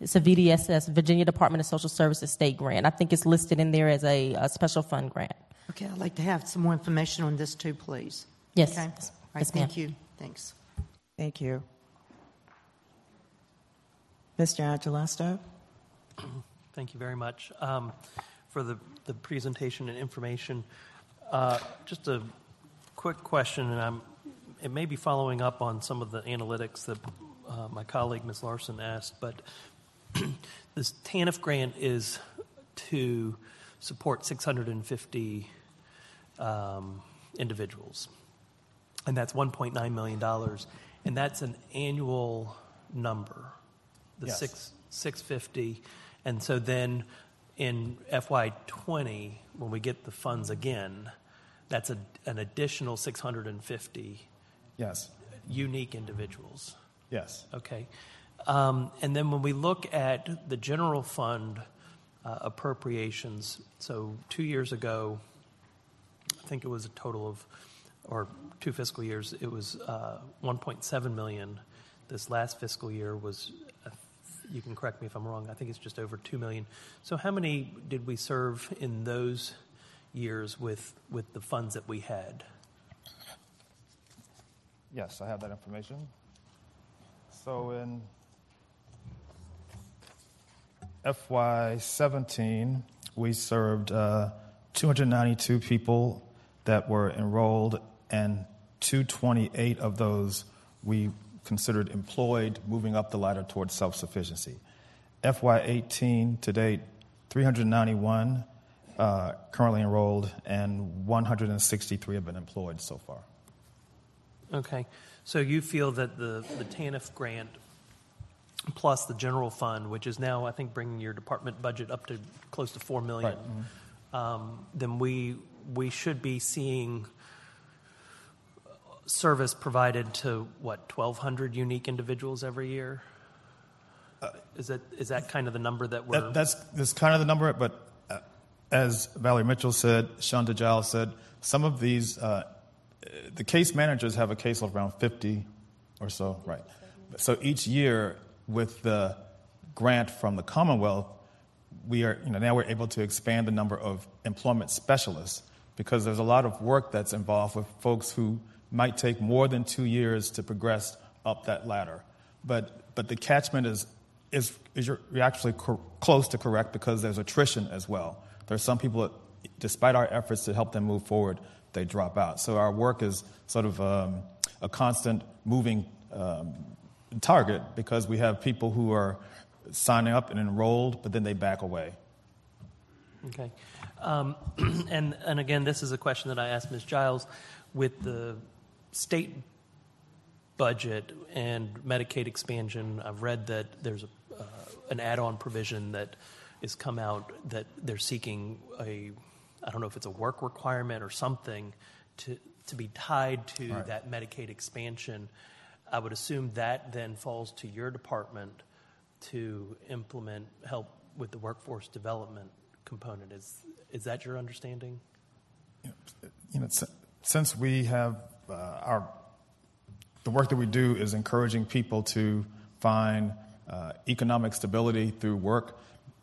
It's a VDSS, Virginia Department of Social Services state grant. I think it's listed in there as a special fund grant. Okay, I'd like to have some more information on this too, please. Yes. Okay. All right, yes, thank you. Thanks. Thank you. Mr. Angelosto? Thank you very much for the presentation and information. Just a quick question, and it may be following up on some of the analytics that my colleague, Ms. Larson, asked, but this TANF grant is to support 650 individuals, and that's $1.9 million, and that's an annual number, the yes. 650. And so then in FY20, when we get the funds again, that's an additional 650 yes. unique individuals. Yes. Okay. And then when we look at the general fund appropriations, so 2 years ago, I think it was a total of, or two fiscal years, it was 1.7 million. This last fiscal year was, you can correct me if I'm wrong, I think it's just over 2 million. So how many did we serve in those years with the funds that we had? Yes, I have that information. So in FY17, we served 292 people that were enrolled, and 228 of those we considered employed, moving up the ladder towards self-sufficiency. FY18 to date, 391 currently enrolled, and 163 have been employed so far. Okay. So you feel that the TANF grant plus the general fund, which is now, I think, bringing your department budget up to close to $4 million, right. Mm-hmm. Then we should be seeing service provided to, what, 1,200 unique individuals every year? Is that kind of the number that we're... That's kind of the number, but as Valerie Mitchell said, Shonda Giles said, some of these, the case managers have a case of around 50 or so, right? So each year with the grant from the Commonwealth, we are, now we're able to expand the number of employment specialists, because there's a lot of work that's involved with folks who might take more than 2 years to progress up that ladder. But the catchment is you're actually close to correct, because there's attrition as well. There's some people that, despite our efforts to help them move forward, they drop out. So our work is sort of a constant moving target, because we have people who are signing up and enrolled, but then they back away. Okay. And again, this is a question that I asked Ms. Giles. With the state budget and Medicaid expansion, I've read that there's an add-on provision that has come out that they're seeking a, I don't know if it's a work requirement or something to be tied to that Medicaid expansion. I would assume that then falls to your department to implement, help with the workforce development component. Is that your understanding? You know, since we have the work that we do is encouraging people to find economic stability through work,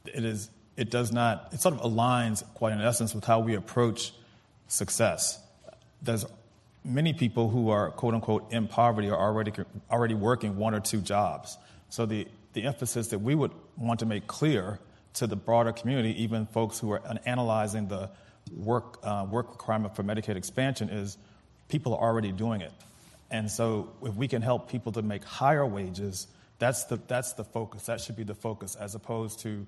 it sort of aligns quite in essence with how we approach success. There's many people who are quote unquote in poverty are already working one or two jobs. So the emphasis that we would want to make clear to the broader community, even folks who are analyzing the work requirement for Medicaid expansion, is people are already doing it. And so if we can help people to make higher wages, that's the focus. That should be the focus, as opposed to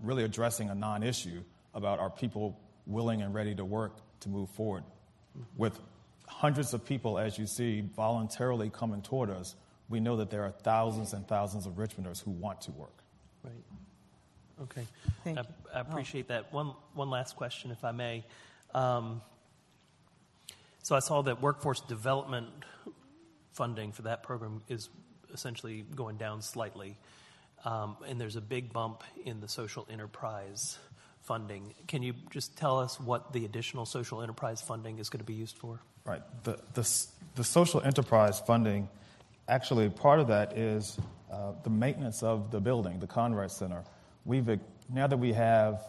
really addressing a non-issue about are people willing and ready to work to move forward. With hundreds of people, as you see, voluntarily coming toward us, we know that there are thousands and thousands of Richmonders who want to work. Right. Okay. I appreciate that. One last question, if I may. So I saw that workforce development funding for that program is essentially going down slightly, and there's a big bump in the social enterprise funding. Can you just tell us what the additional social enterprise funding is going to be used for? Right. The social enterprise funding, actually part of that is the maintenance of the building, the Conrad Center. Now that we have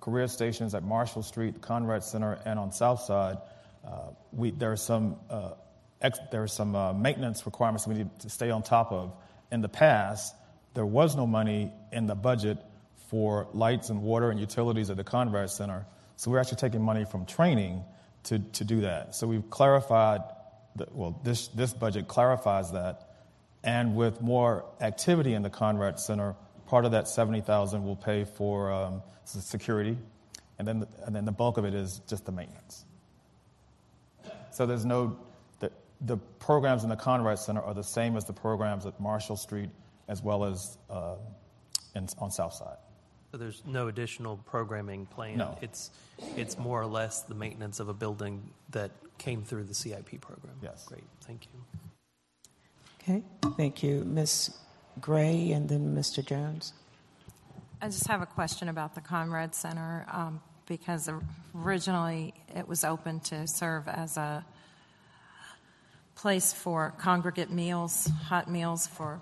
career stations at Marshall Street, Conrad Center, and on Southside, there are some maintenance requirements we need to stay on top of. In the past, there was no money in the budget for lights and water and utilities at the Conrad Center, so we're actually taking money from training to do that. So we've clarified that, well, this budget clarifies that, and with more activity in the Conrad Center, part of that $70,000 will pay for security, and then the bulk of it is just the maintenance. So there's the programs in the Conrad Center are the same as the programs at Marshall Street as well as on Southside. So there's no additional programming planned. No. It's more or less the maintenance of a building that came through the CIP program. Yes. Great. Thank you. Okay. Thank you, Ms. Gray, and then Mr. Jones. I just have a question about the Conrad Center because originally it was open to serve as a place for congregate meals, hot meals for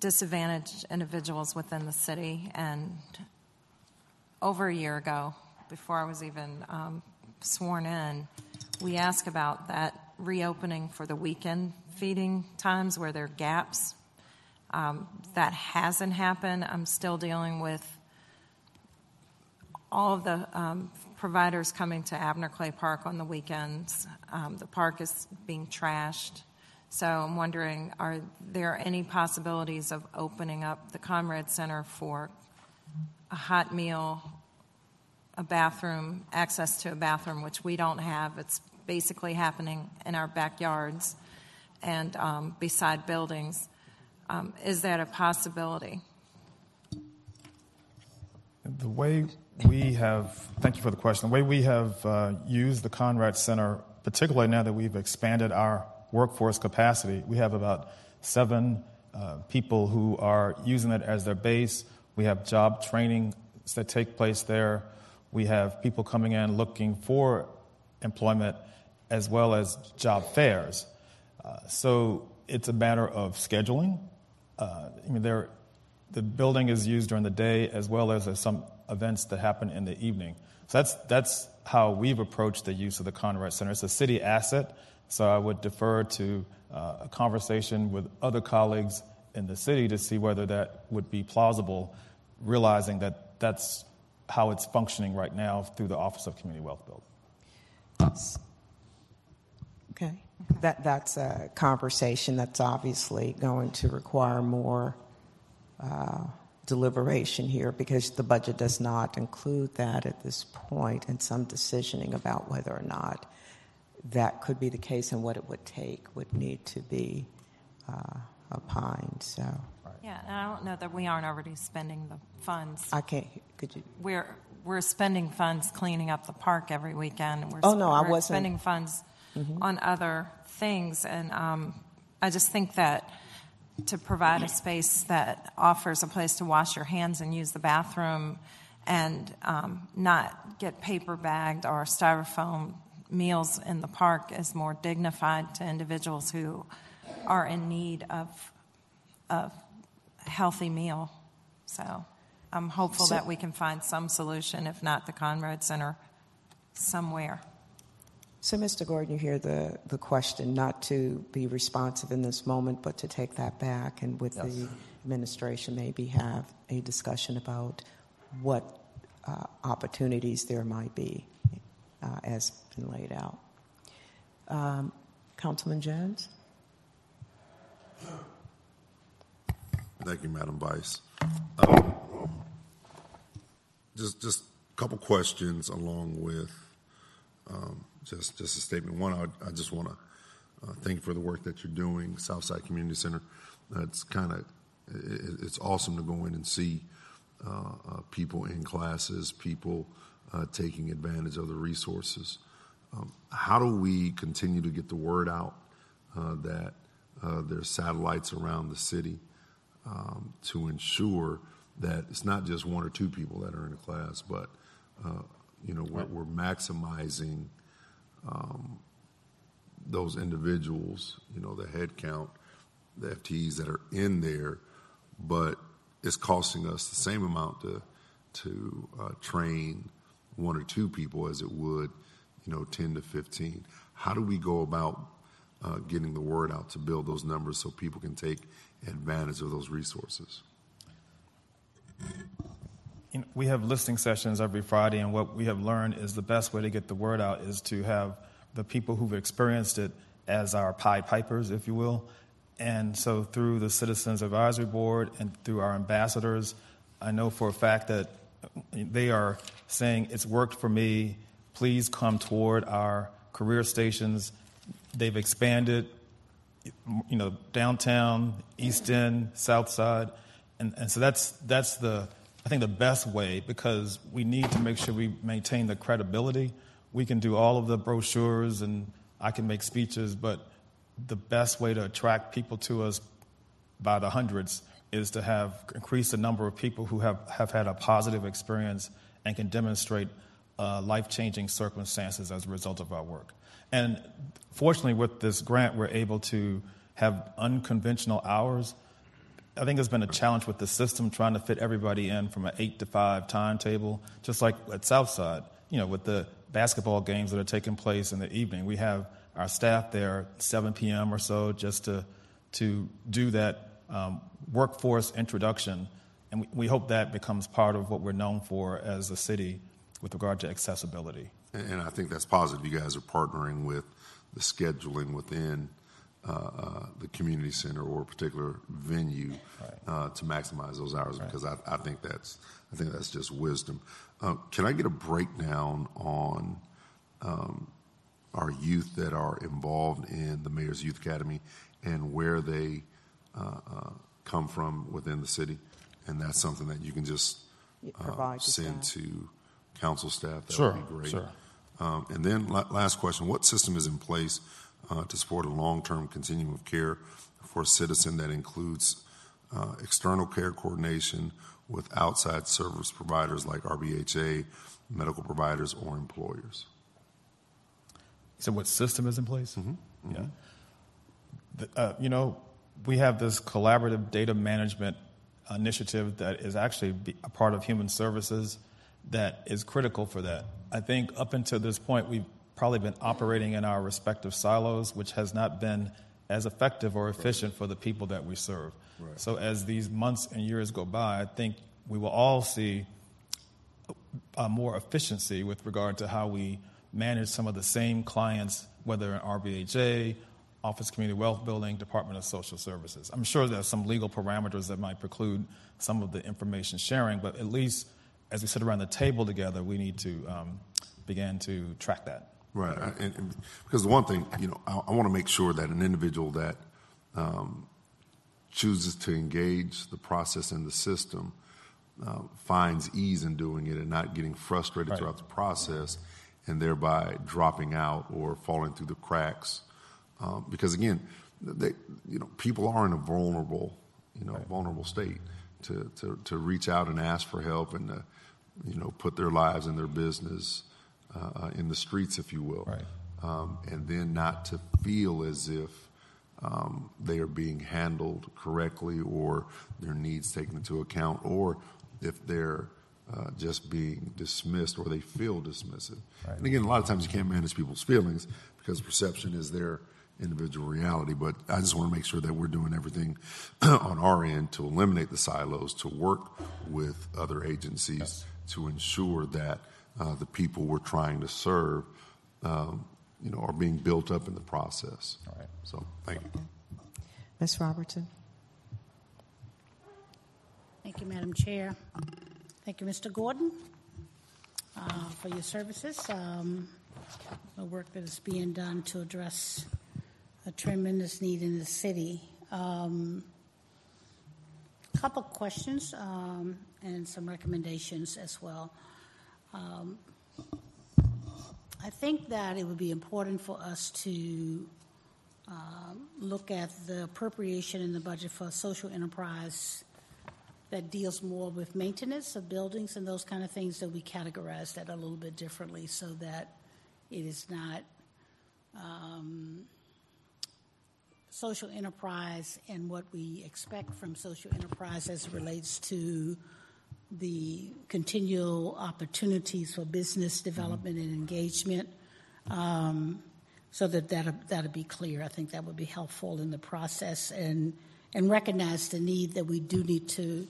disadvantaged individuals within the city. And over a year ago, before I was even sworn in, we asked about that reopening for the weekend feeding times where there are gaps. That hasn't happened. I'm still dealing with all of the providers coming to Abner Clay Park on the weekends. The park is being trashed. So I'm wondering, are there any possibilities of opening up the Conrad Center for a hot meal, a bathroom, access to a bathroom, which we don't have. It's basically happening in our backyards and beside buildings. Is that a possibility? Thank you for the question. The way we have used the Conrad Center, particularly now that we've expanded our workforce capacity, we have about 7 people who are using it as their base. We have job training that take place there. We have people coming in looking for employment as well as job fairs. So it's a matter of scheduling. The building is used during the day as well as there's some events that happen in the evening. So that's how we've approached the use of the Conrad Center. It's a city asset, so I would defer to a conversation with other colleagues in the city to see whether that would be plausible, realizing that that's how it's functioning right now through the Office of Community Wealth Building. Okay. That's a conversation that's obviously going to require more deliberation here because the budget does not include that at this point, and some decisioning about whether or not that could be the case and what it would take would need to be opined. So, right. Yeah, and I don't know that we aren't already spending the funds. Okay, could you? We're spending funds cleaning up the park every weekend. We're spending funds on other things, and I just think that to provide a space that offers a place to wash your hands and use the bathroom, and not get paper bagged or styrofoam meals in the park is more dignified to individuals who are in need of a healthy meal. So I'm hopeful that we can find some solution, if not the Conrad Center, somewhere. So, Mr. Gordon, you hear the question, not to be responsive in this moment, but to take that back and with the administration maybe have a discussion about what opportunities there might be as been laid out. Councilman Jones? Thank you, Madam Vice. Just a couple questions along with just a statement. One, I just want to thank you for the work that you're doing, Southside Community Center. It's awesome to go in and see people in classes, people taking advantage of the resources. How do we continue to get the word out that there's satellites around the city to ensure that it's not just one or two people that are in a class, but we're maximizing those individuals, the head count, the FTEs that are in there, but it's costing us the same amount to train one or two people as it would, 10 to 15. How do we go about getting the word out to build those numbers so people can take advantage of those resources? We have listening sessions every Friday, and what we have learned is the best way to get the word out is to have the people who've experienced it as our Pied Pipers, if you will. And so through the Citizens Advisory Board and through our ambassadors, I know for a fact that they are saying, it's worked for me, please come toward our career stations. They've expanded, downtown, East End, South Side. And so that's the best way, because we need to make sure we maintain the credibility. We can do all of the brochures and I can make speeches, but the best way to attract people to us by the hundreds is to have increased the number of people who have had a positive experience and can demonstrate life-changing circumstances as a result of our work. And fortunately, with this grant, we're able to have unconventional hours. I think it's been a challenge with the system trying to fit everybody in from an 8 to 5 timetable, just like at Southside, with the basketball games that are taking place in the evening. We have our staff there 7 p.m. or so just to do that workforce introduction. And we hope that becomes part of what we're known for as a city with regard to accessibility. And I think that's positive. You guys are partnering with the scheduling within the community center or a particular venue, right, to maximize those hours, right, because I think that's just wisdom. Can I get a breakdown on our youth that are involved in the Mayor's Youth Academy and where they come from within the city? And that's something that you can just send to council staff. That would be great. Sure. And then last question, what system is in place to support a long-term continuum of care for a citizen that includes external care coordination with outside service providers like RBHA, medical providers, or employers? So what system is in place? Mm-hmm. Mm-hmm. Yeah. We have this collaborative data management initiative that is actually a part of Human Services that is critical for that. I think up until this point, we've probably been operating in our respective silos, which has not been as effective or efficient, right, for the people that we serve. Right. So as these months and years go by, I think we will all see more efficiency with regard to how we manage some of the same clients, whether in RBHA, Office of Community Wealth Building, Department of Social Services. I'm sure there are some legal parameters that might preclude some of the information sharing, but at least as we sit around the table together, we need to begin to track that. Right, and because the one thing, I want to make sure that an individual that chooses to engage the process and the system finds ease in doing it and not getting frustrated right. throughout the process and thereby dropping out or falling through the cracks. Because again, people are in a vulnerable, right. vulnerable state to reach out and ask for help and to, put their lives and their business in the streets, if you will, right. And then not to feel as if they are being handled correctly or their needs taken into account, or if they're just being dismissed or they feel dismissive. Right. And again, a lot of times you can't manage people's feelings because perception is their individual reality, but I just want to make sure that we're doing everything on our end to eliminate the silos, to work with other agencies yes. to ensure that the people we're trying to serve are being built up in the process. All right. So thank you. Ms. Robertson. Thank you, Madam Chair. Thank you, Mr. Gordon, for your services, the work that is being done to address a tremendous need in the city. A couple questions and some recommendations as well. I think that it would be important for us to look at the appropriation in the budget for social enterprise that deals more with maintenance of buildings and those kind of things, that we categorize that a little bit differently so that it is not social enterprise and what we expect from social enterprise as it relates to the continual opportunities for business development and engagement, so that'll be clear. I think that would be helpful in the process and recognize the need that we do need to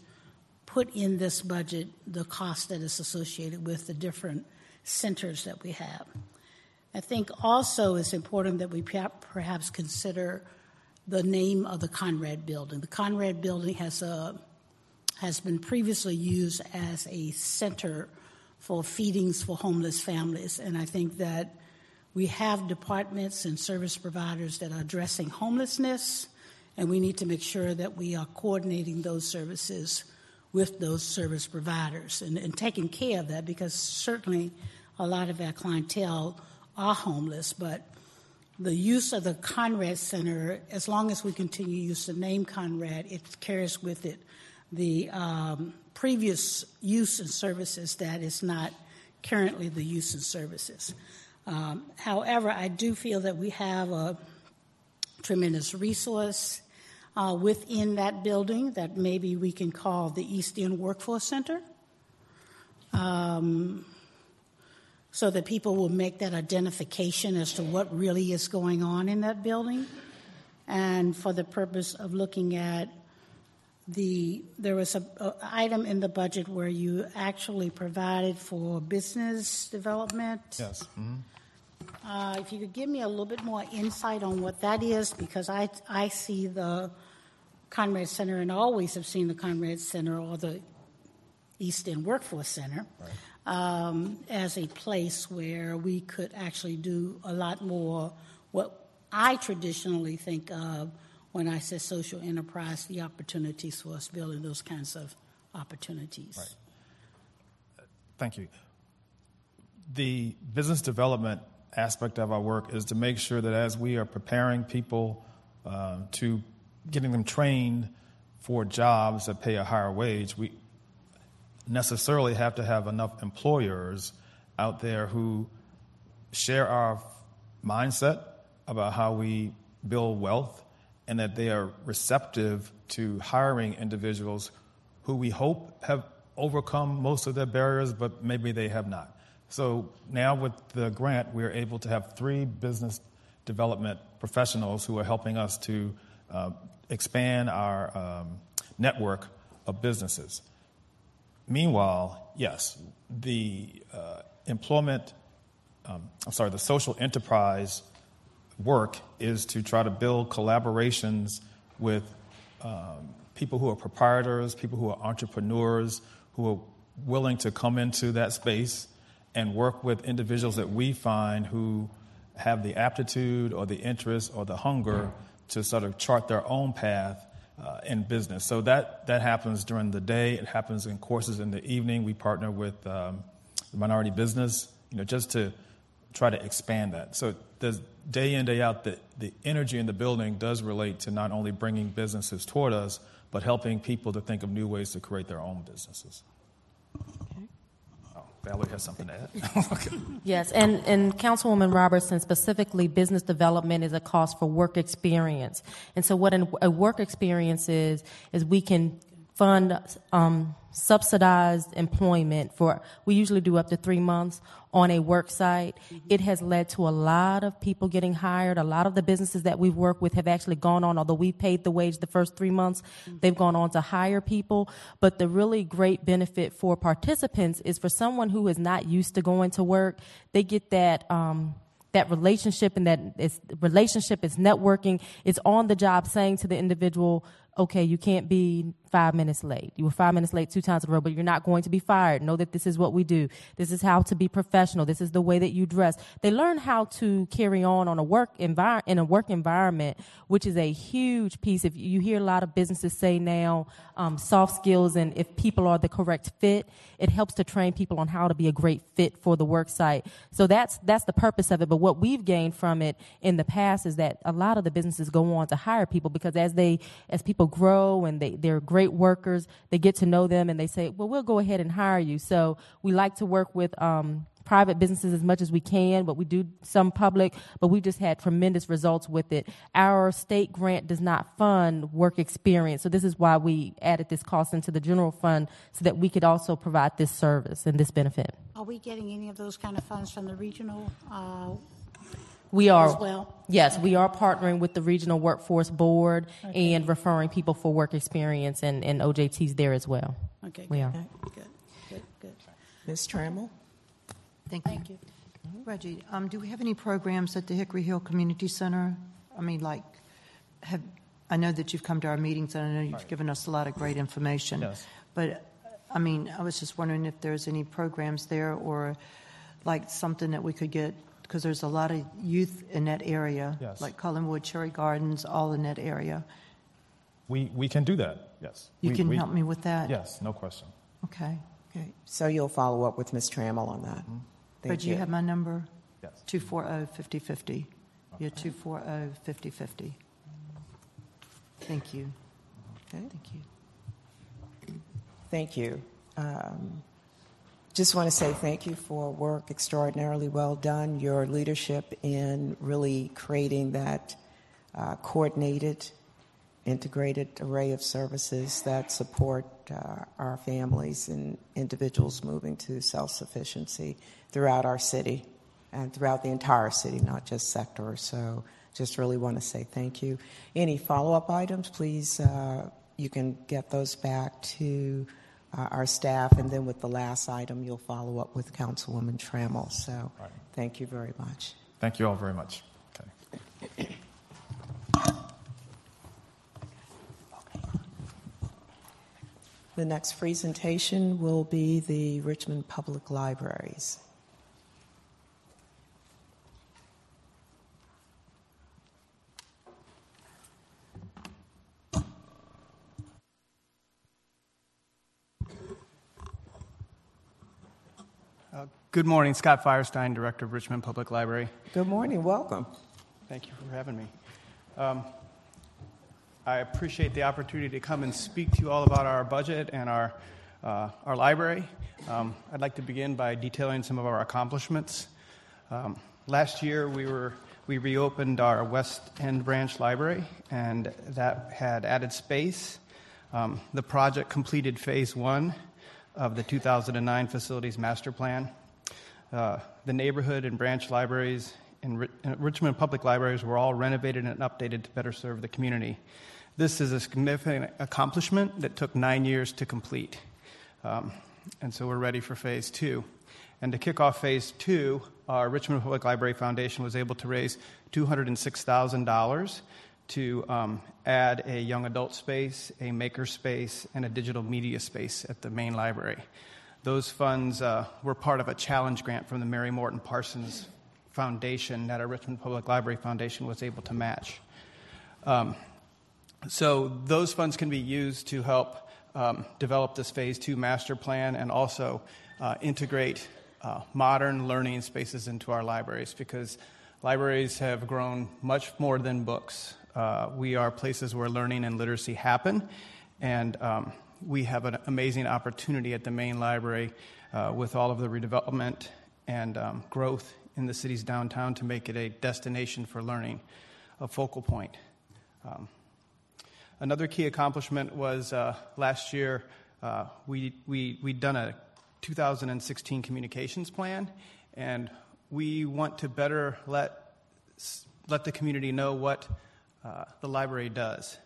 put in this budget the cost that is associated with the different centers that we have. I think also it's important that we perhaps consider the name of the Conrad Building. The Conrad Building has been previously used as a center for feedings for homeless families. And I think that we have departments and service providers that are addressing homelessness, and we need to make sure that we are coordinating those services with those service providers and taking care of that, because certainly a lot of our clientele are homeless. But the use of the Conrad Center, as long as we continue to use the name Conrad, it carries with it the previous use and services that is not currently the use and services. However, I do feel that we have a tremendous resource within that building that maybe we can call the East End Workforce Center, so that people will make that identification as to what really is going on in that building, and for the purpose of looking at there was an item in the budget where you actually provided for business development. Yes. Mm-hmm. If you could give me a little bit more insight on what that is, because I see the Conrad Center and always have seen the Conrad Center or the East End Workforce Center right. As a place where we could actually do a lot more what I traditionally think of when I say social enterprise, the opportunities for us, building those kinds of opportunities. Right. Thank you. The business development aspect of our work is to make sure that as we are preparing people to getting them trained for jobs that pay a higher wage, we necessarily have to have enough employers out there who share our mindset about how we build wealth, and that they are receptive to hiring individuals who we hope have overcome most of their barriers, but maybe they have not. So now with the grant, we're able to have 3 business development professionals who are helping us to expand our network of businesses. Meanwhile, yes, the social enterprise work is to try to build collaborations with people who are proprietors, people who are entrepreneurs, who are willing to come into that space and work with individuals that we find who have the aptitude or the interest or the hunger to sort of chart their own path in business. So that happens during the day. It happens in courses in the evening. We partner with the minority business, just to try to expand that. So there's day in, day out, the energy in the building does relate to not only bringing businesses toward us, but helping people to think of new ways to create their own businesses. Okay. Oh, Valerie has something to add. Okay. Yes, and Councilwoman Robertson, specifically, business development is a cost for work experience. And so what a work experience is we can fund subsidized employment for, we usually do up to 3 months on a work site. It has led to a lot of people getting hired. A lot of the businesses that we've worked with have actually gone on, although we paid the wage the first 3 months, they've gone on to hire people. But the really great benefit for participants is for someone who is not used to going to work, they get that that relationship, and that relationship is networking. It's on the job saying to the individual, okay, you can't be 5 minutes late. You were 5 minutes late 2 times in a row, but you're not going to be fired. Know that this is what we do. This is how to be professional. This is the way that you dress. They learn how to carry on a work in a work environment, which is a huge piece. If you hear a lot of businesses say now, soft skills, and if people are the correct fit, it helps to train people on how to be a great fit for the work site. So that's the purpose of it. But what we've gained from it in the past is that a lot of the businesses go on to hire people, because as people grow and they're great workers, they get to know them and they say, well, we'll go ahead and hire you. So we like to work with private businesses as much as we can, but we do some public, but we just had tremendous results with it. Our state grant does not fund work experience, so this is why we added this cost into the general fund, so that we could also provide this service and this benefit. Are we getting any of those kind of funds from the regional We are, as well? Yes, okay. We are partnering with the Regional Workforce Board, okay, and referring people for work experience, and OJTs there as well. Okay, we are. Good. Ms. Trammell? Thank you. Mm-hmm. Reggie, do we have any programs at the Hickory Hill Community Center? I mean, I know that you've come to our meetings, and I know you've given us a lot of great information. Yes. But, I mean, I was just wondering if there's any programs there, or something that we could get, because there's a lot of youth in that area, yes, like Collinwood, Cherry Gardens, all in that area. We can do that, yes. You can help me with that? Yes, no question. Okay. So you'll follow up with Ms. Trammell on that. Mm-hmm. But do you have my number? Yes. 240-5050. Okay. Yeah, 240-5050. Thank you. Okay. Thank you. Just want to say thank you for work extraordinarily well done. Your leadership in really creating that coordinated, integrated array of services that support our families and individuals moving to self-sufficiency throughout our city and throughout the entire city, not just sector. So just really want to say thank you. Any follow-up items, please, you can get those back to our staff, and then with the last item, you'll follow up with Councilwoman Trammell. So thank you very much. Thank you all very much. Okay. The next presentation will be the Richmond Public Libraries. Good morning. Scott Firestein, Director of Richmond Public Library. Good morning. Welcome. Thank you for having me. I appreciate the opportunity to come and speak to you all about our budget and our library. I'd like to begin by detailing some of our accomplishments. Last year, we reopened our West End Branch Library, and that had added space. The project completed Phase 1 of the 2009 Facilities Master Plan. The neighborhood and branch libraries and Richmond Public Libraries were all renovated and updated to better serve the community. This is a significant accomplishment that took 9 years to complete. And so we're ready for Phase 2. And to kick off Phase 2, our Richmond Public Library Foundation was able to raise $206,000 to add a young adult space, a maker space, and a digital media space at the main library. Those funds were part of a challenge grant from the Mary Morton Parsons Foundation that our Richmond Public Library Foundation was able to match. So those funds can be used to help develop this Phase 2 master plan and also integrate modern learning spaces into our libraries, because libraries have grown much more than books. We are places where learning and literacy happen, and we have an amazing opportunity at the main library with all of the redevelopment and growth in the city's downtown to make it a destination for learning, a focal point. Another key accomplishment was last year we'd done a 2016 communications plan, and we want to better let the community know what the library does.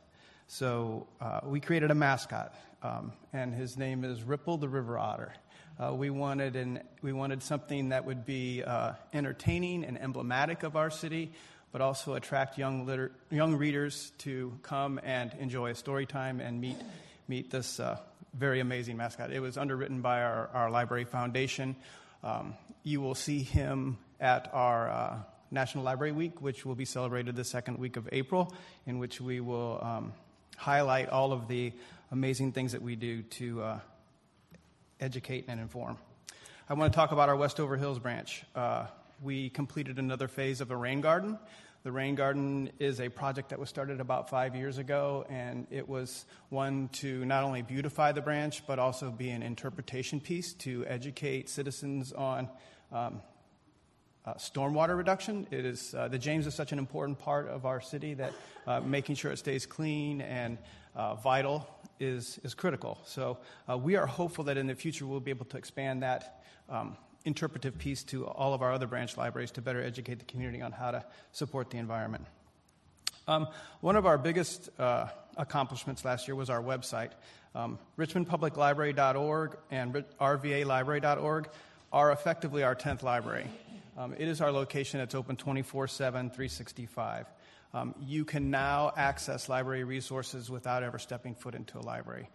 So we created a mascot, and his name is Ripple the River Otter. We wanted something that would be entertaining and emblematic of our city, but also attract young readers to come and enjoy a story time and meet this very amazing mascot. It was underwritten by our library foundation. You will see him at our National Library Week, which will be celebrated the second week of April, in which we will highlight all of the amazing things that we do to educate and inform. I want to talk about our Westover Hills branch. We completed another phase of a rain garden. The rain garden is a project that was started about 5 years ago, and it was one to not only beautify the branch, but also be an interpretation piece to educate citizens on stormwater reduction. It is the James is such an important part of our city that making sure it stays clean and vital is critical. So we are hopeful that in the future we'll be able to expand that interpretive piece to all of our other branch libraries to better educate the community on how to support the environment. One of our biggest accomplishments last year was our website. RichmondPublicLibrary.org and RVALibrary.org are effectively our 10th library. It is our location that's open 24/7, 365. You can now access library resources without ever stepping foot into a library.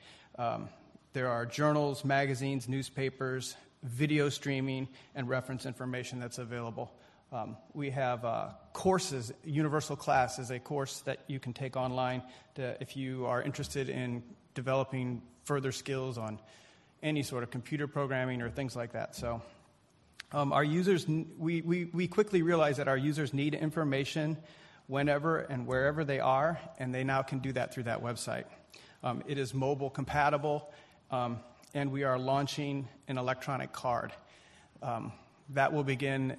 There are journals, magazines, newspapers, video streaming, and reference information that's available. We have courses. Universal Class is a course that you can take online if you are interested in developing further skills on any sort of computer programming or things like that. So our users, we quickly realized that our users need information whenever and wherever they are, and they now can do that through that website. It is mobile compatible. And we are launching an electronic card. That will begin,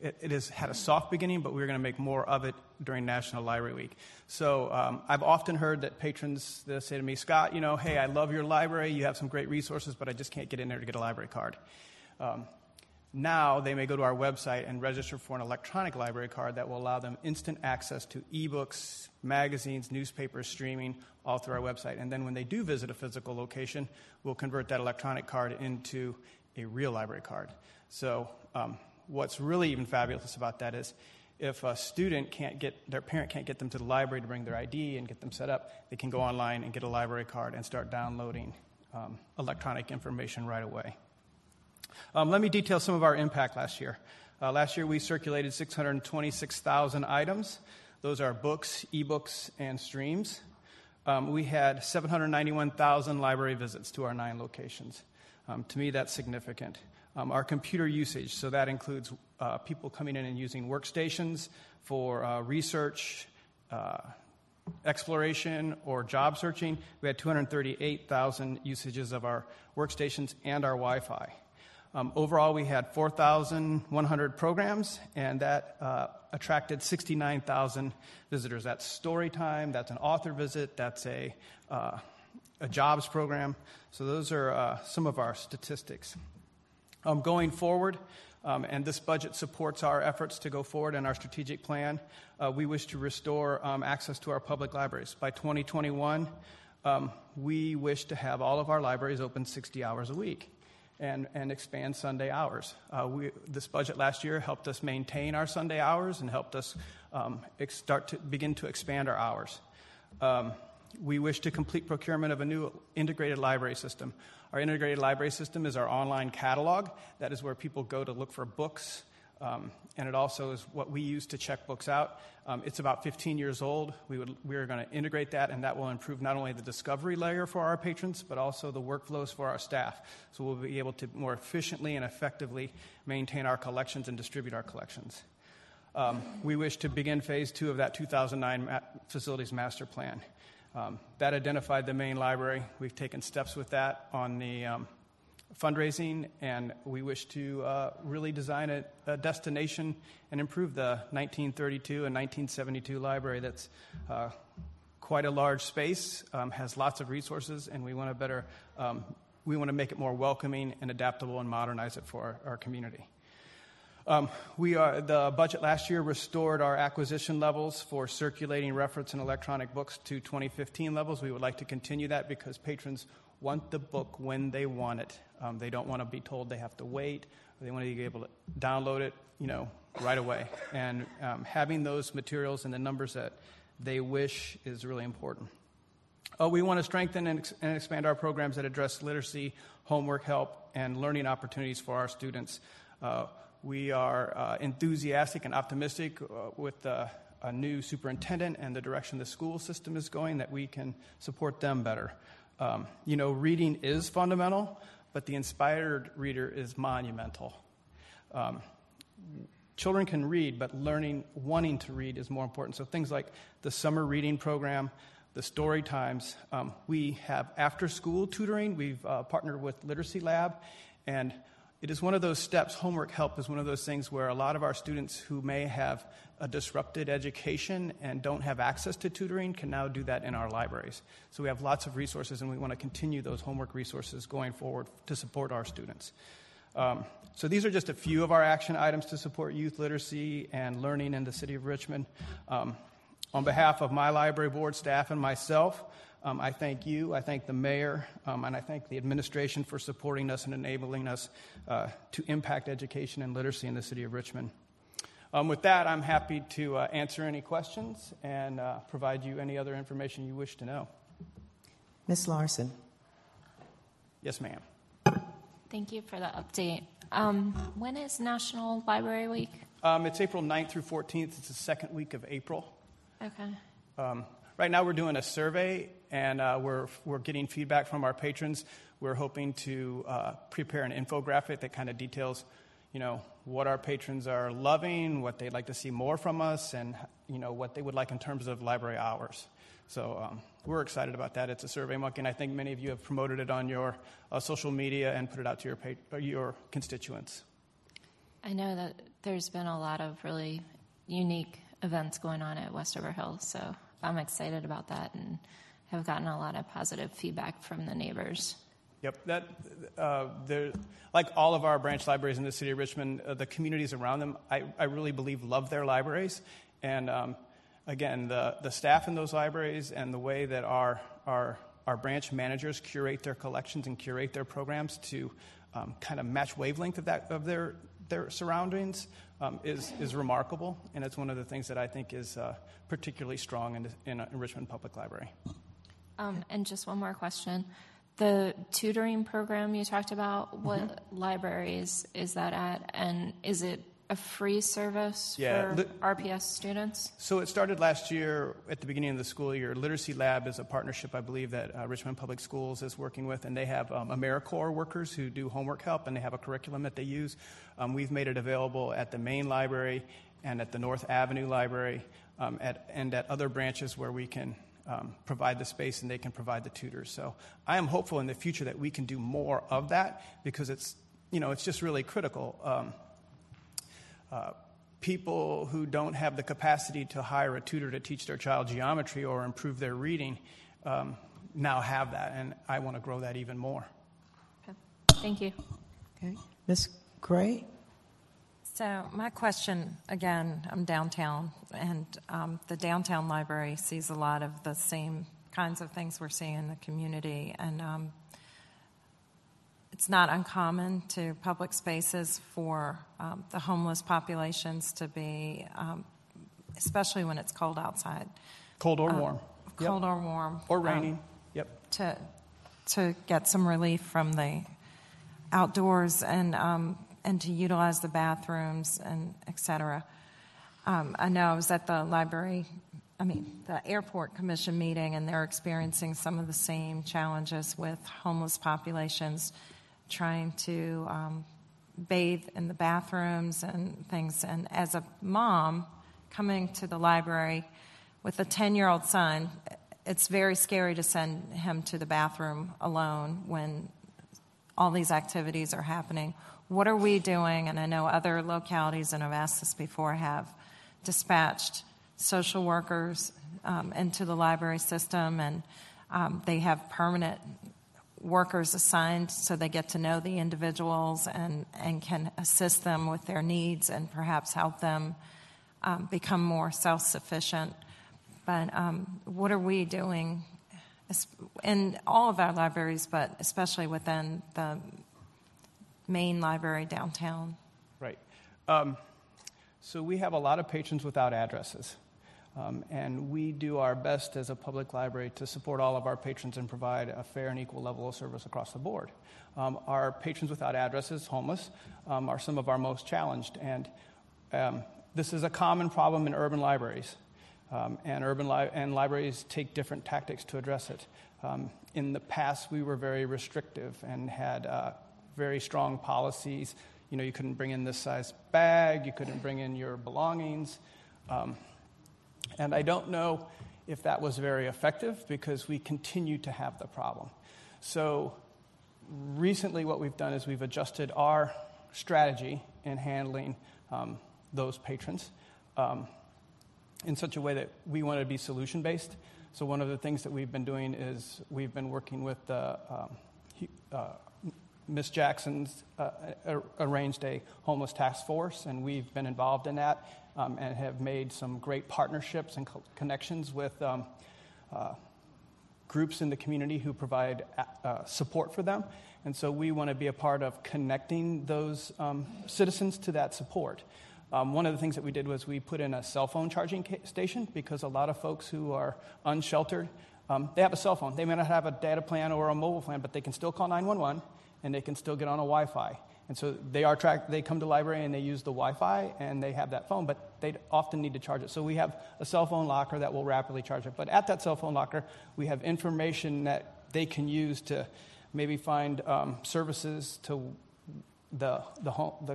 it has had a soft beginning, but we're going to make more of it during National Library Week. So I've often heard that patrons they'll say to me, Scott, you know, hey, I love your library. You have some great resources, but I just can't get in there to get a library card. Now they may go to our website and register for an electronic library card that will allow them instant access to ebooks, magazines, newspapers, streaming, all through our website. And then when they do visit a physical location, we'll convert that electronic card into a real library card. So what's really even fabulous about that is if a student can't get, their parent can't get them to the library to bring their ID and get them set up, they can go online and get a library card and start downloading electronic information right away. Let me detail some of our impact last year. Last year we circulated 626,000 items. Those are books, ebooks, and streams. We had 791,000 library visits to our 9 locations. To me, that's significant. Our computer usage, so that includes people coming in and using workstations for research, exploration, or job searching. We had 238,000 usages of our workstations and our Wi-Fi. Overall, we had 4,100 programs, and that attracted 69,000 visitors. That's story time, that's an author visit, that's a jobs program. So those are some of our statistics. Going forward, and this budget supports our efforts to go forward in our strategic plan, we wish to restore access to our public libraries. By 2021, we wish to have all of our libraries open 60 hours a week. And expand Sunday hours. This budget last year helped us maintain our Sunday hours and helped us begin to expand our hours. We wish to complete procurement of a new integrated library system. Our integrated library system is our online catalog. That is where people go to look for books, And it also is what we use to check books out. It's about 15 years old. We are going to integrate that, and that will improve not only the discovery layer for our patrons, but also the workflows for our staff. So we'll be able to more efficiently and effectively maintain our collections and distribute our collections. We wish to begin phase two of that 2009 facilities master plan. That identified the main library. We've taken steps with that on the fundraising, and we wish to really design a destination and improve the 1932 and 1972 library. That's quite a large space, has lots of resources, and we want to better, we want to make it more welcoming and adaptable and modernize it for our community. The budget last year restored our acquisition levels for circulating reference and electronic books to 2015 levels. We would like to continue that because patrons want the book when they want it. They don't want to be told they have to wait. They want to be able to download it, right away. And having those materials and the numbers that they wish is really important. We want to strengthen and expand our programs that address literacy, homework help, and learning opportunities for our students. We are enthusiastic and optimistic with a new superintendent and the direction the school system is going that we can support them better. Reading is fundamental, but the inspired reader is monumental. Children can read, but wanting to read is more important. So things like the summer reading program, the story times. We have after-school tutoring. We've partnered with Literacy Lab, and it is one of those steps. Homework help is one of those things where a lot of our students who may have a disrupted education and don't have access to tutoring can now do that in our libraries. So we have lots of resources, and we want to continue those homework resources going forward to support our students. So these are just a few of our action items to support youth literacy and learning in the city of Richmond. On behalf of my library board staff and myself, I thank you, I thank the mayor, and I thank the administration for supporting us and enabling us to impact education and literacy in the city of Richmond. With that, I'm happy to answer any questions and provide you any other information you wish to know. Ms. Larson. Yes, ma'am. Thank you for the update. When is National Library Week? It's April 9th through 14th. It's the second week of April. Okay. Right now we're doing a survey, and we're getting feedback from our patrons. We're hoping to prepare an infographic that kind of details, what our patrons are loving, what they'd like to see more from us, and, what they would like in terms of library hours. So we're excited about that. It's a survey monkey, and I think many of you have promoted it on your social media and put it out to your constituents. I know that there's been a lot of really unique events going on at Westover Hill, so I'm excited about that and have gotten a lot of positive feedback from the neighbors. Yep. That, like all of our branch libraries in the city of Richmond, the communities around them, I really believe, love their libraries. And, again, the staff in those libraries and the way that our branch managers curate their collections and curate their programs to kind of match wavelength of their surroundings is remarkable, and it's one of the things that I think is particularly strong in Richmond Public Library. And just one more question. The tutoring program you talked about, what libraries is that at, and is it a free service for RPS students? So it started last year at the beginning of the school year. Literacy Lab is a partnership, I believe, that Richmond Public Schools is working with, and they have AmeriCorps workers who do homework help, and they have a curriculum that they use. We've made it available at the main library and at the North Avenue Library and at other branches where we can provide the space and they can provide the tutors. So I am hopeful in the future that we can do more of that because it's, it's just really critical. People who don't have the capacity to hire a tutor to teach their child geometry or improve their reading now have that, and I want to grow that even more. Okay. Thank you. Okay. Ms. Gray? So my question, again, I'm downtown, and the downtown library sees a lot of the same kinds of things we're seeing in the community, and it's not uncommon to public spaces for the homeless populations to be, especially when it's cold outside. Cold or warm. Cold or warm. Or raining. To get some relief from the outdoors. And and to utilize the bathrooms and et cetera. I know I was at the Airport Commission meeting, and they're experiencing some of the same challenges with homeless populations trying to bathe in the bathrooms and things. And as a mom coming to the library with a 10-year-old son, it's very scary to send him to the bathroom alone when all these activities are happening. What are we doing? And I know other localities, and I've asked this before, have dispatched social workers into the library system, and they have permanent workers assigned so they get to know the individuals and can assist them with their needs and perhaps help them become more self-sufficient. But what are we doing in all of our libraries, but especially within the main library downtown? Right. So we have a lot of patrons without addresses. And we do our best as a public library to support all of our patrons and provide a fair and equal level of service across the board. Our patrons without addresses, homeless, are some of our most challenged. And this is a common problem in urban libraries. And libraries take different tactics to address it. In the past, we were very restrictive and had very strong policies. You know, you couldn't bring in this size bag. You couldn't bring in your belongings. And I don't know if that was very effective because we continue to have the problem. So recently what we've done is we've adjusted our strategy in handling those patrons in such a way that we want to be solution-based. So one of the things that we've been doing is we've been working with Ms. Jackson's arranged a homeless task force, and we've been involved in that and have made some great partnerships and connections with groups in the community who provide support for them. And so we want to be a part of connecting those citizens to that support. One of the things that we did was we put in a cell phone charging station because a lot of folks who are unsheltered, they have a cell phone. They may not have a data plan or a mobile plan, but they can still call 911 and they can still get on a Wi-Fi. And so they are tracked. They come to the library and they use the Wi-Fi and they have that phone, but they often need to charge it. So we have a cell phone locker that will rapidly charge it. But at that cell phone locker, we have information that they can use to maybe find services to the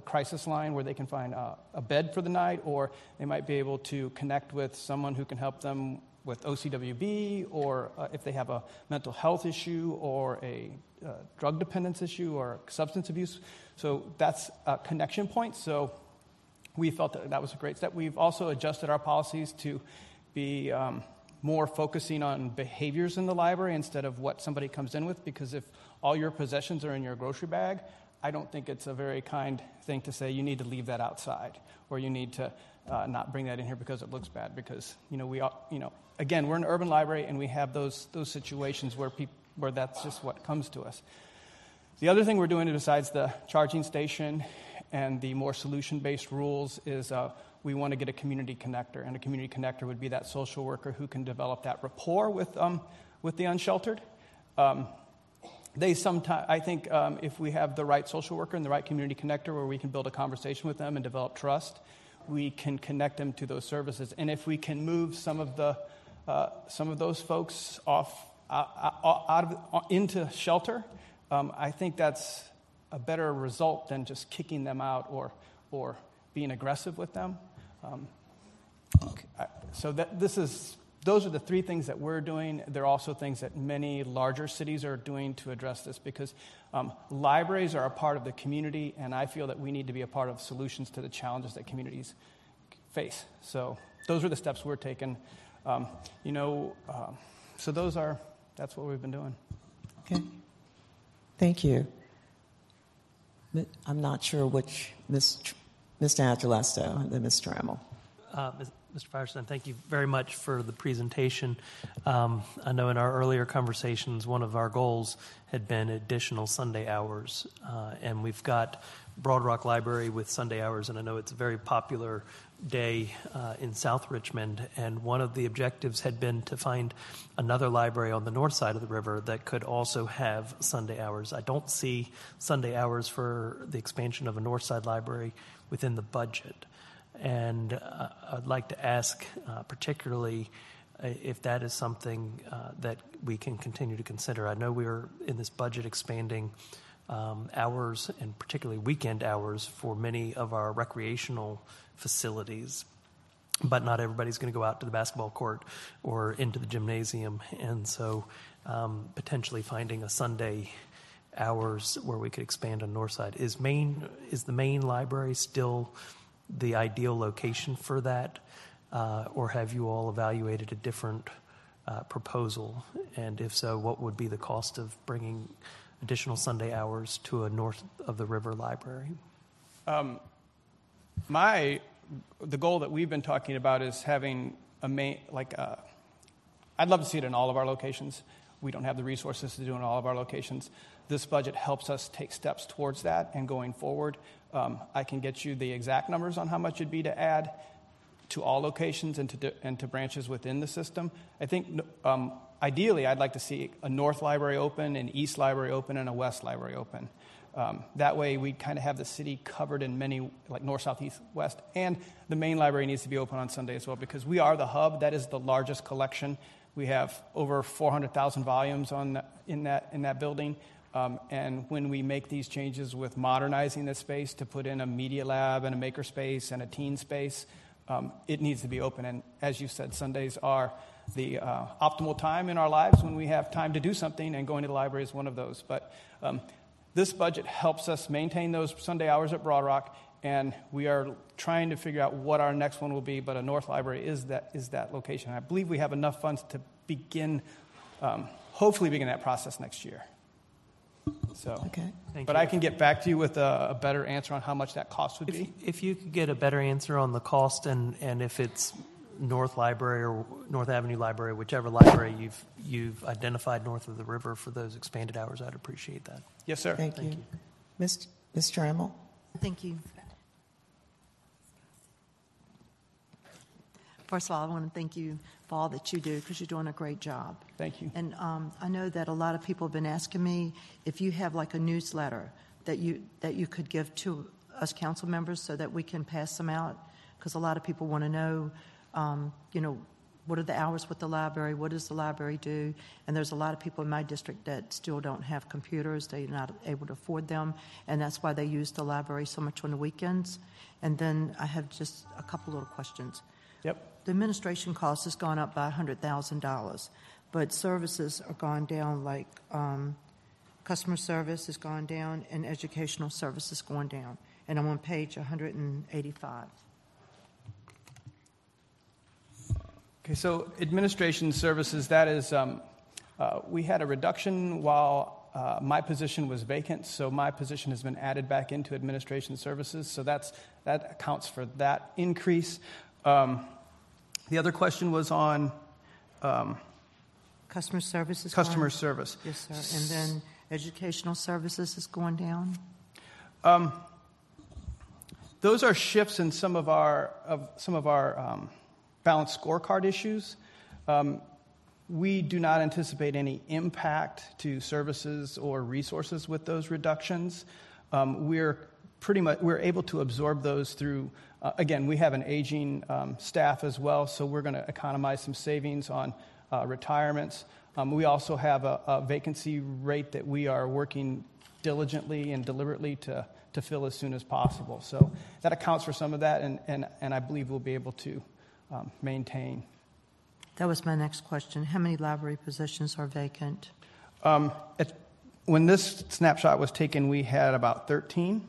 crisis line where they can find a bed for the night, or they might be able to connect with someone who can help them with OCWB, or if they have a mental health issue or a drug dependence issue or substance abuse. So that's a connection point. So we felt that that was a great step. We've also adjusted our policies to be more focusing on behaviors in the library instead of what somebody comes in with, because if all your possessions are in your grocery bag, I don't think it's a very kind thing to say you need to leave that outside, or you need to not bring that in here because it looks bad. Because again, we're an urban library and we have those situations where that's just what comes to us. The other thing we're doing besides the charging station and the more solution-based rules is we want to get a community connector, and a community connector would be that social worker who can develop that rapport with the unsheltered. I think if we have the right social worker and the right community connector where we can build a conversation with them and develop trust, we can connect them to those services. And if we can move some of those folks into shelter, I think that's a better result than just kicking them out or being aggressive with them. Those are the three things that we're doing. There are also things that many larger cities are doing to address this, because libraries are a part of the community, and I feel that we need to be a part of solutions to the challenges that communities face. So those are the steps we're taking. That's what we've been doing. Okay. Thank you. I'm not sure which, Mr. Angelosto and then Ms. Trammell. Mr. Firestein, thank you very much for the presentation. I know in our earlier conversations, one of our goals had been additional Sunday hours, and we've got Broad Rock Library with Sunday hours, and I know it's a very popular day in South Richmond, and one of the objectives had been to find another library on the north side of the river that could also have Sunday hours. I don't see Sunday hours for the expansion of a north side library within the budget, and I'd like to ask particularly if that is something that we can continue to consider. I know we're in this budget expanding hours, and particularly weekend hours, for many of our recreational facilities, but not everybody's going to go out to the basketball court or into the gymnasium, and so potentially finding a Sunday hours where we could expand on north side. Is the main library still the ideal location for that, or have you all evaluated a different proposal? And if so, what would be the cost of bringing additional Sunday hours to a north of the river library? The goal that we've been talking about is having I'd love to see it in all of our locations. We don't have the resources to do it in all of our locations. This budget helps us take steps towards that, and going forward, I can get you the exact numbers on how much it'd be to add to all locations and to branches within the system. I think ideally I'd like to see a north library open, an east library open, and a west library open. That way we kind of have the city covered in many, like north, south, east, west, and the main library needs to be open on Sunday as well, because we are the hub. That is the largest collection. We have over 400,000 volumes in that building. And when we make these changes with modernizing the space to put in a media lab and a maker space and a teen space, it needs to be open. And as you said, Sundays are the optimal time in our lives when we have time to do something, and going to the library is one of those. But this budget helps us maintain those Sunday hours at Broad Rock, and we are trying to figure out what our next one will be, but a north library is that location. And I believe we have enough funds to begin, hopefully begin that process next year. So, okay. But I can get back to you with a better answer on how much that cost would be. If you could get a better answer on the cost, and if it's North Library or North Avenue Library, whichever library you've identified north of the river for those expanded hours, I'd appreciate that. Yes, sir. Thank you. Ms. Trammell. Thank you. First of all, I want to thank you for all that you do, because you're doing a great job. Thank you. And I know that a lot of people have been asking me if you have like a newsletter that you could give to us council members so that we can pass them out, because a lot of people want to know, what are the hours with the library? What does the library do? And there's a lot of people in my district that still don't have computers. They're not able to afford them, and that's why they use the library so much on the weekends. And then I have just a couple little questions. Yep. The administration cost has gone up by $100,000, but services are gone down, like customer service has gone down and educational services going down. And I'm on page 185. Okay, so administration services, that is, we had a reduction while my position was vacant, so my position has been added back into administration services, so that accounts for that increase. The other question was on customer services. Customer service. Yes, sir. And then educational services is going down. Those are shifts in some of our balanced scorecard issues. We do not anticipate any impact to services or resources with those reductions. We're able to absorb those through. Again, we have an aging staff as well, so we're going to economize some savings on retirements. We also have a vacancy rate that we are working diligently and deliberately to fill as soon as possible. So that accounts for some of that, and I believe we'll be able to maintain. That was my next question. How many library positions are vacant? When this snapshot was taken, we had about 13.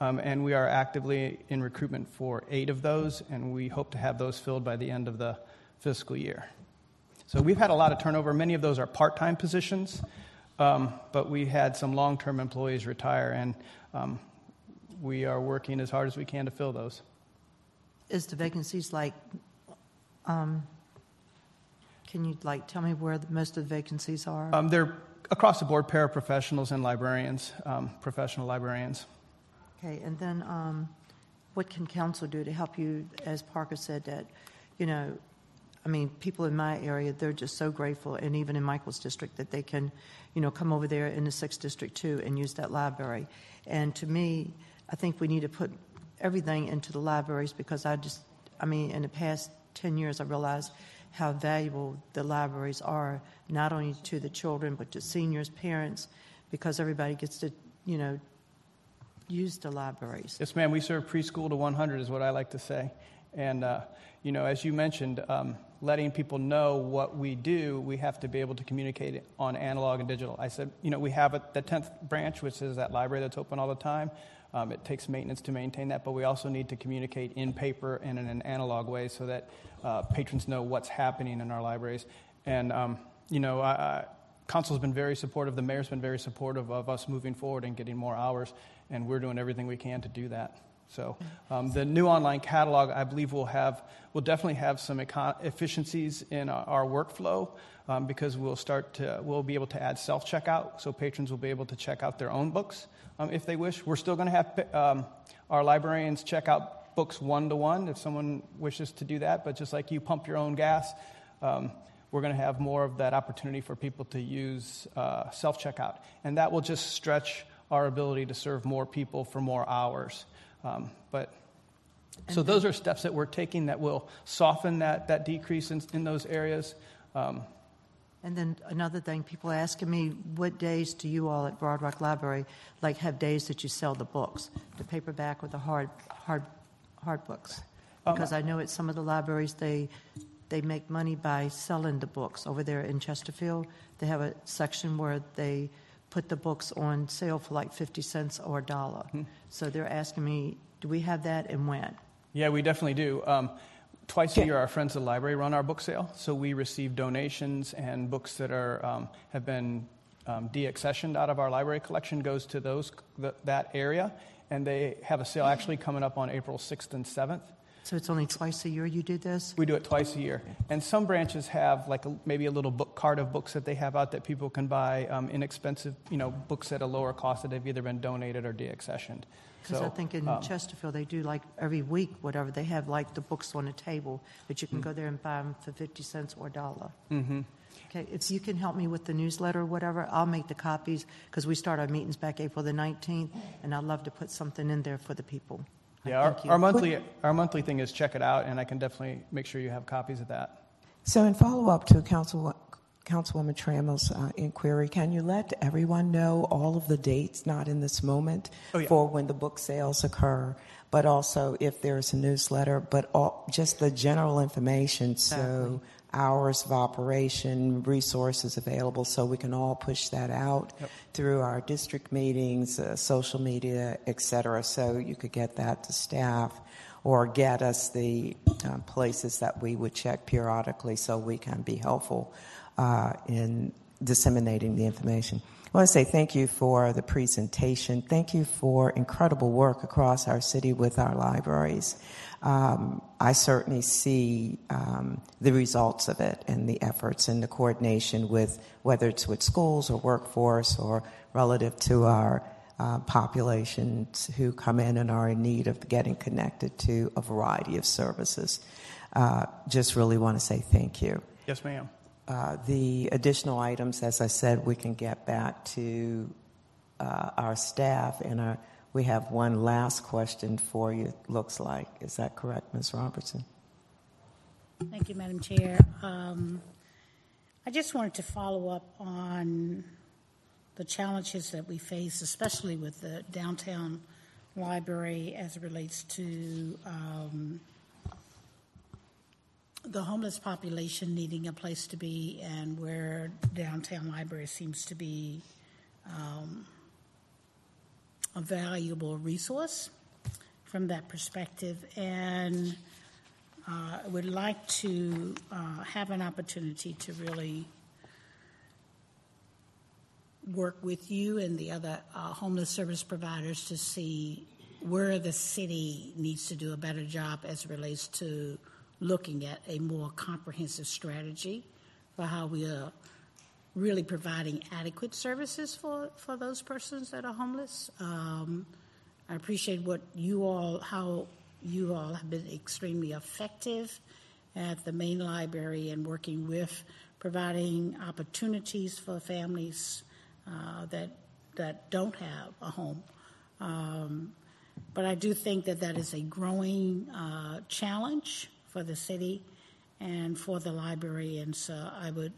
And we are actively in recruitment for 8 of those, and we hope to have those filled by the end of the fiscal year. So we've had a lot of turnover. Many of those are part-time positions, but we had some long-term employees retire, and we are working as hard as we can to fill those. Is the vacancies like, can you tell me where most of the vacancies are? They're across the board, paraprofessionals and librarians, professional librarians. Okay, and then what can council do to help you? As Parker said, that, you know, I mean, people in my area, they're just so grateful, and even in Michael's district, that they can, you know, come over there in the 6th District, too, and use that library. And to me, I think we need to put everything into the libraries, because I just, I mean, in the past 10 years, I realized how valuable the libraries are, not only to the children, but to seniors, parents, because everybody gets to, you know, use the libraries. Yes, ma'am, we serve preschool to 100 is what I like to say. And, you know, as you mentioned, letting people know what we do, we have to be able to communicate it on analog and digital. I said, you know, we have the 10th branch, which is that library that's open all the time. It takes maintenance to maintain that, but we also need to communicate in paper and in an analog way so that patrons know what's happening in our libraries. And, you know, Council's been very supportive. The mayor's been very supportive of us moving forward and getting more hours, and we're doing everything we can to do that. So the new online catalog, I believe, will definitely have some efficiencies in our workflow, because we'll be able to add self-checkout, so patrons will be able to check out their own books if they wish. We're still going to have our librarians check out books one-to-one if someone wishes to do that, but just like you pump your own gas, we're going to have more of that opportunity for people to use self-checkout, and that will just stretch our ability to serve more people for more hours. So those are steps that we're taking that will soften that decrease in those areas. And then another thing, people are asking me, what days do you all at Broad Rock Library like have days that you sell the books, the paperback or the hard books? Because I know at some of the libraries they make money by selling the books. Over there in Chesterfield, they have a section where they put the books on sale for like 50 cents or a dollar. Mm-hmm. So they're asking me, do we have that and when? Yeah, we definitely do. Twice a year, our friends at the library run our book sale. So we receive donations, and books that are have been deaccessioned out of our library collection goes to that area. And they have a sale actually coming up on April 6th and 7th. So it's only twice a year you do this? We do it twice a year. And some branches have like maybe a little book cart of books that they have out that people can buy, inexpensive, you know, books at a lower cost that have either been donated or deaccessioned. Because I think in Chesterfield they do like every week, whatever, they have like the books on a table that you can go there and buy them for 50 cents or a dollar. Mm-hmm. Okay, if you can help me with the newsletter or whatever, I'll make the copies, because we start our meetings back April the 19th, and I'd love to put something in there for the people. Yeah, our monthly thing is check it out, and I can definitely make sure you have copies of that. So in follow-up to Councilwoman Trammell's inquiry, can you let everyone know all of the dates, not in this moment, for when the book sales occur, but also if there's a newsletter, but just the general information, so hours of operation, resources available, so we can all push that out through our district meetings, social media, et cetera, so you could get that to staff or get us the places that we would check periodically so we can be helpful in disseminating the information. I want to say thank you for the presentation. Thank you for incredible work across our city with our libraries. I certainly see the results of it and the efforts and the coordination with, whether it's with schools or workforce or relative to our populations who come in and are in need of getting connected to a variety of services. Just really want to say thank you. Yes, ma'am. The additional items, as I said, we can get back to our staff, and we have one last question for you, it looks like. Is that correct, Ms. Robertson? Thank you, Madam Chair. I just wanted to follow up on the challenges that we face, especially with the downtown library as it relates to the homeless population needing a place to be, and where downtown library seems to be a valuable resource from that perspective, and would like to have an opportunity to really work with you and the other homeless service providers to see where the city needs to do a better job as it relates to looking at a more comprehensive strategy for how we are really providing adequate services for those persons that are homeless. I appreciate how you all have been extremely effective at the main library and working with providing opportunities for families that don't have a home. But I do think that is a growing challenge for the city and for the library, and so I would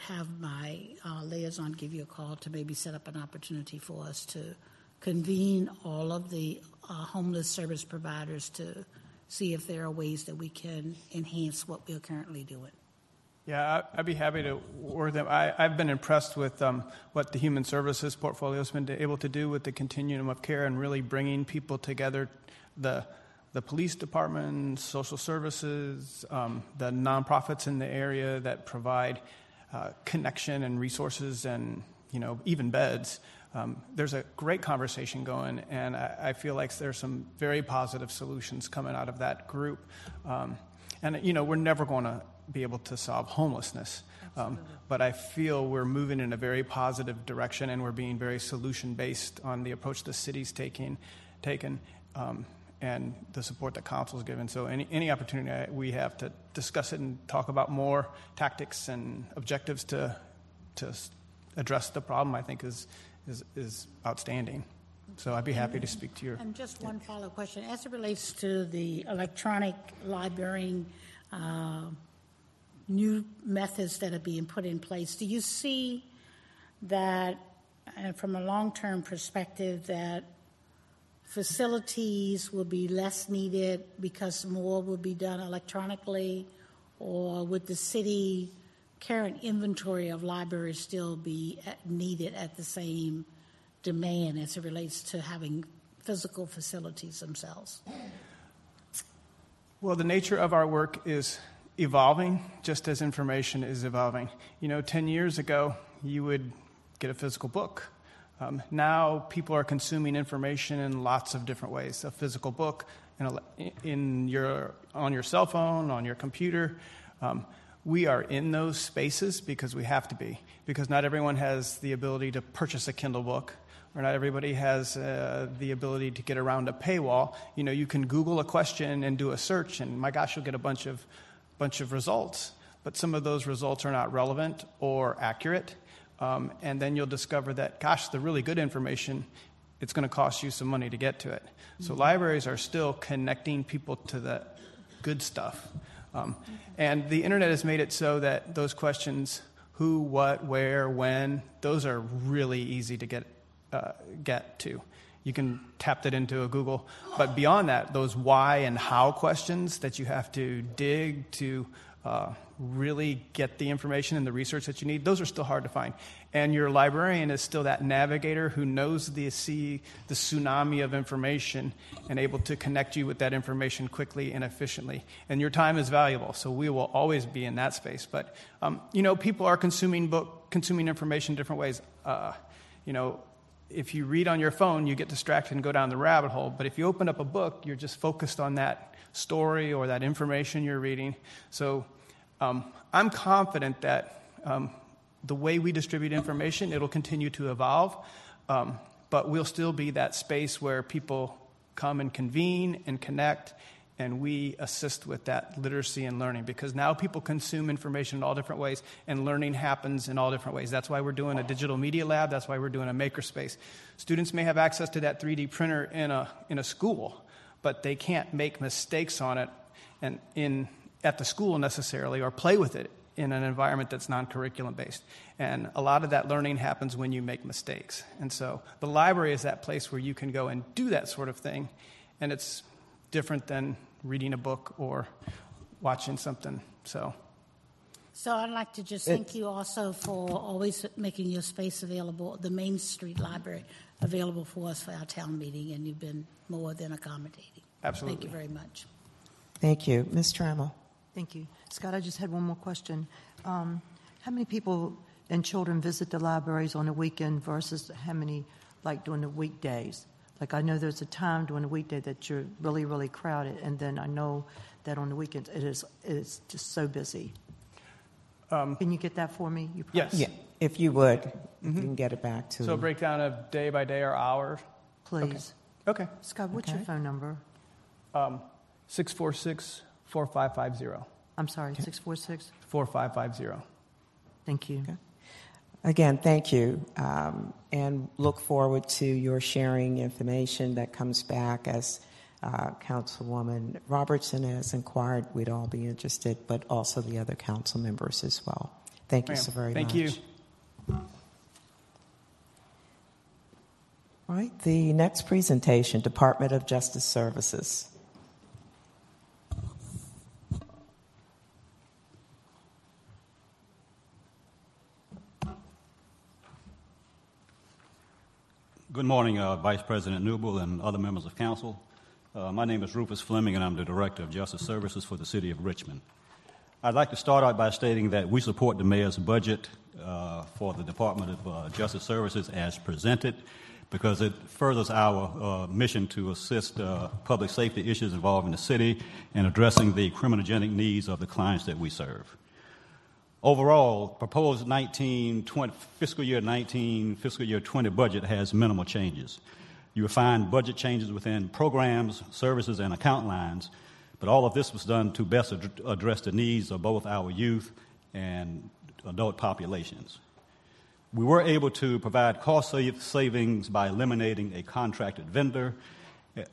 have my liaison give you a call to maybe set up an opportunity for us to convene all of the homeless service providers to see if there are ways that we can enhance what we're currently doing. Yeah, I'd be happy to work with them. I've been impressed with what the Human Services portfolio has been able to do with the continuum of care and really bringing people together, the police department, social services, the nonprofits in the area that provide connection and resources and, even beds. There's a great conversation going, and I feel like there's some very positive solutions coming out of that group. And we're never going to be able to solve homelessness. But I feel we're moving in a very positive direction, and we're being very solution-based on the approach the city's taken, and the support that council's given. So any opportunity we have to discuss it and talk about more tactics and objectives to address the problem, I think is outstanding. So I'd be happy to speak to your... And just one follow-up question. As it relates to the electronic library, new methods that are being put in place, do you see that, from a long-term perspective, that facilities will be less needed because more will be done electronically, or would the city current inventory of libraries still be needed at the same demand as it relates to having physical facilities themselves? Well, the nature of our work is evolving just as information is evolving. 10 years ago, you would get a physical book. Now people are consuming information in lots of different ways. A physical book on your cell phone, on your computer. We are in those spaces because we have to be, because not everyone has the ability to purchase a Kindle book, or not everybody has the ability to get around a paywall. You can Google a question and do a search, and my gosh, you'll get a bunch of results, but some of those results are not relevant or accurate, and then you'll discover that, gosh, the really good information, it's going to cost you some money to get to it. Mm-hmm. So libraries are still connecting people to the good stuff, and the internet has made it so that those questions, who, what, where, when, those are really easy to get to. You can tap that into a Google. But beyond that, those why and how questions that you have to dig to really get the information and the research that you need, those are still hard to find. And your librarian is still that navigator who knows the tsunami of information and able to connect you with that information quickly and efficiently. And your time is valuable, so we will always be in that space. But, people are consuming information different ways. If you read on your phone, you get distracted and go down the rabbit hole. But if you open up a book, you're just focused on that story or that information you're reading. So I'm confident that the way we distribute information, it'll continue to evolve. But we'll still be that space where people come and convene and connect, and we assist with that literacy and learning, because now people consume information in all different ways, and learning happens in all different ways. That's why we're doing a digital media lab. That's why we're doing a makerspace. Students may have access to that 3D printer in a school, but they can't make mistakes on it and at the school necessarily, or play with it in an environment that's non-curriculum based. And a lot of that learning happens when you make mistakes. And so the library is that place where you can go and do that sort of thing, and it's different than reading a book or watching something. So I'd like to just thank you also for always making your space available, the Main Street Library available for us for our town meeting, and you've been more than accommodating. Absolutely. Thank you very much. Thank you. Ms. Trammell. Thank you. Scott, I just had one more question. How many people and children visit the libraries on the weekend versus how many during the weekdays? I know there's a time during the weekday that you're really, really crowded, and then I know that on the weekends it's just so busy. Can you get that for me? You promise? Yes. Yeah, if you would, you can get it back to me. So breakdown of day by day or hour please. Okay. Scott, what's your phone number? 646-4550. I'm sorry, 646? 4550. Thank you. Okay. Again, thank you, and look forward to your sharing information that comes back. As Councilwoman Robertson has inquired, we'd all be interested, but also the other council members as well. Thank you so very much. Thank you. All right, the next presentation, Department of Justice Services. Good morning, Vice President Newble and other members of Council. My name is Rufus Fleming, and I'm the Director of Justice Services for the City of Richmond. I'd like to start out by stating that we support the Mayor's budget for the Department of Justice Services as presented, because it furthers our mission to assist public safety issues involving the city and addressing the criminogenic needs of the clients that we serve. Overall, proposed fiscal year 20 budget has minimal changes. You will find budget changes within programs, services, and account lines, but all of this was done to best address the needs of both our youth and adult populations. We were able to provide cost savings by eliminating a contracted vendor,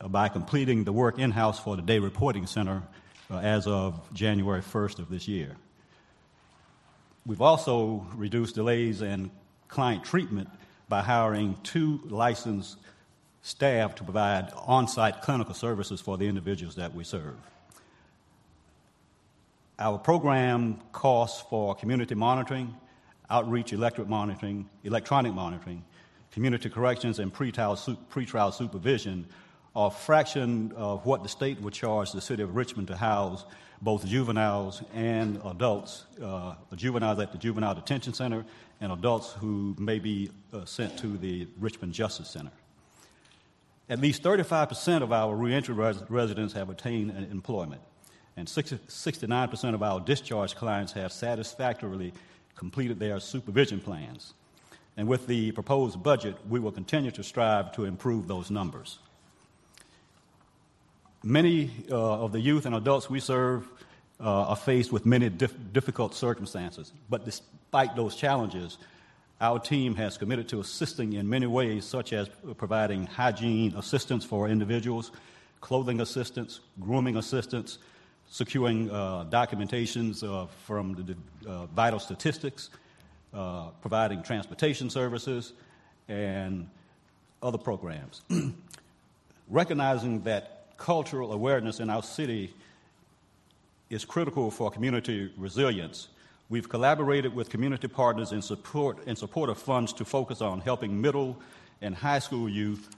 by completing the work in-house for the Day Reporting Center as of January 1st of this year. We've also reduced delays in client treatment by hiring two licensed staff to provide on-site clinical services for the individuals that we serve. Our program costs for community monitoring, outreach electorate monitoring, electronic monitoring, community corrections, and pretrial supervision are a fraction of what the state would charge the City of Richmond to house both juveniles and adults, juveniles at the Juvenile Detention Center and adults who may be sent to the Richmond Justice Center. At least 35% of our reentry residents have attained employment, and 69% of our discharge clients have satisfactorily completed their supervision plans. And with the proposed budget, we will continue to strive to improve those numbers. Many of the youth and adults we serve are faced with many difficult circumstances, but despite those challenges, our team has committed to assisting in many ways, such as providing hygiene assistance for individuals, clothing assistance, grooming assistance, securing documentations from the vital statistics, providing transportation services, and other programs. Recognizing that cultural awareness in our city is critical for community resilience, we've collaborated with community partners in support of funds to focus on helping middle and high school youth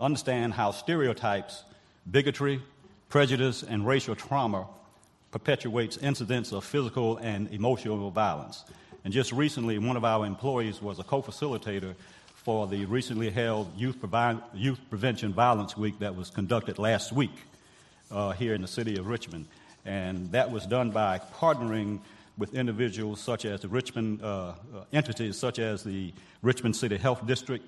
understand how stereotypes, bigotry, prejudice, and racial trauma perpetuates incidents of physical and emotional violence. And just recently, one of our employees was a co-facilitator for the recently held Youth Prevention Violence Week that was conducted last week here in the city of Richmond. And that was done by partnering with individuals such as the Richmond entities, such as the Richmond City Health District,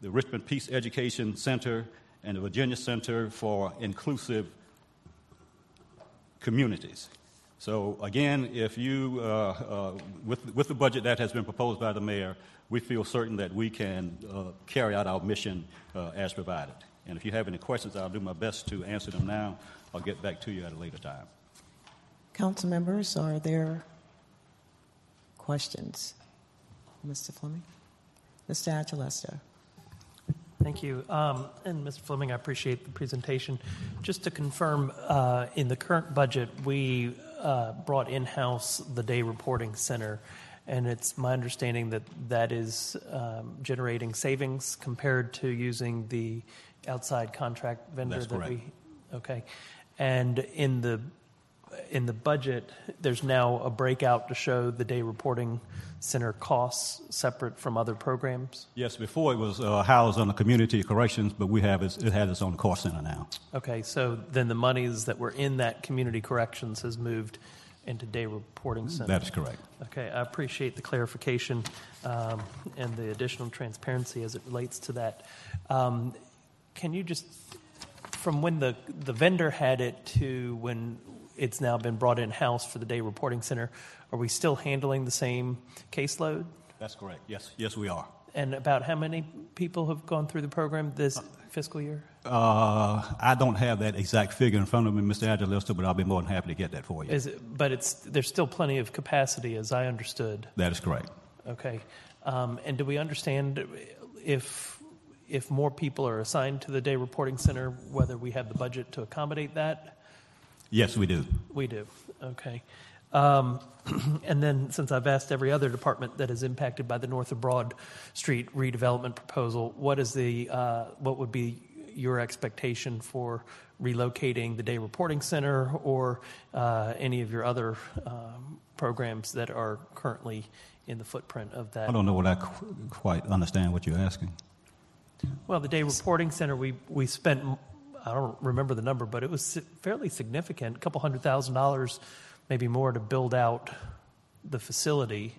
the Richmond Peace Education Center, and the Virginia Center for Inclusive Communities. So again, if you, with the budget that has been proposed by the mayor, we feel certain that we can carry out our mission as provided. And if you have any questions, I'll do my best to answer them now. I'll get back to you at a later time. Council members, are there questions? Mr. Fleming? Mr. Agilesta. Thank you. And Mr. Fleming, I appreciate the presentation. Just to confirm, in the current budget, we brought in-house the Day Reporting Center, and it's my understanding that that is generating savings compared to using the outside contract vendor. That's correct. And in the budget, there's now a breakout to show the Day Reporting Center costs separate from other programs? Yes, before it was housed on the community corrections, but we have it has its own cost center now. Okay, so then the monies that were in that community corrections has moved into day reporting center. That is correct. Okay, I appreciate the clarification and the additional transparency as it relates to that. Can you just, from when the vendor had it to when it's now been brought in-house for the day reporting center, are we still handling the same caseload? That's correct. Yes, yes, we are. And about how many people have gone through the program this fiscal year? I don't have that exact figure in front of me, Mr. Aguilista, but I'll be more than happy to get that for you. But there's still plenty of capacity, as I understood. That is correct. Okay. And do we understand if more people are assigned to the day reporting center, whether we have the budget to accommodate that? Yes, we do. We do. Okay. And then, since I've asked every other department that is impacted by the North of Broad Street redevelopment proposal, what is the what would be your expectation for relocating the day reporting center or any of your other programs that are currently in the footprint of that? I don't know what I quite understand what you're asking. Well, the day reporting center, we spent, I don't remember the number, but it was fairly significant, a couple $100,000. Maybe more to build out the facility,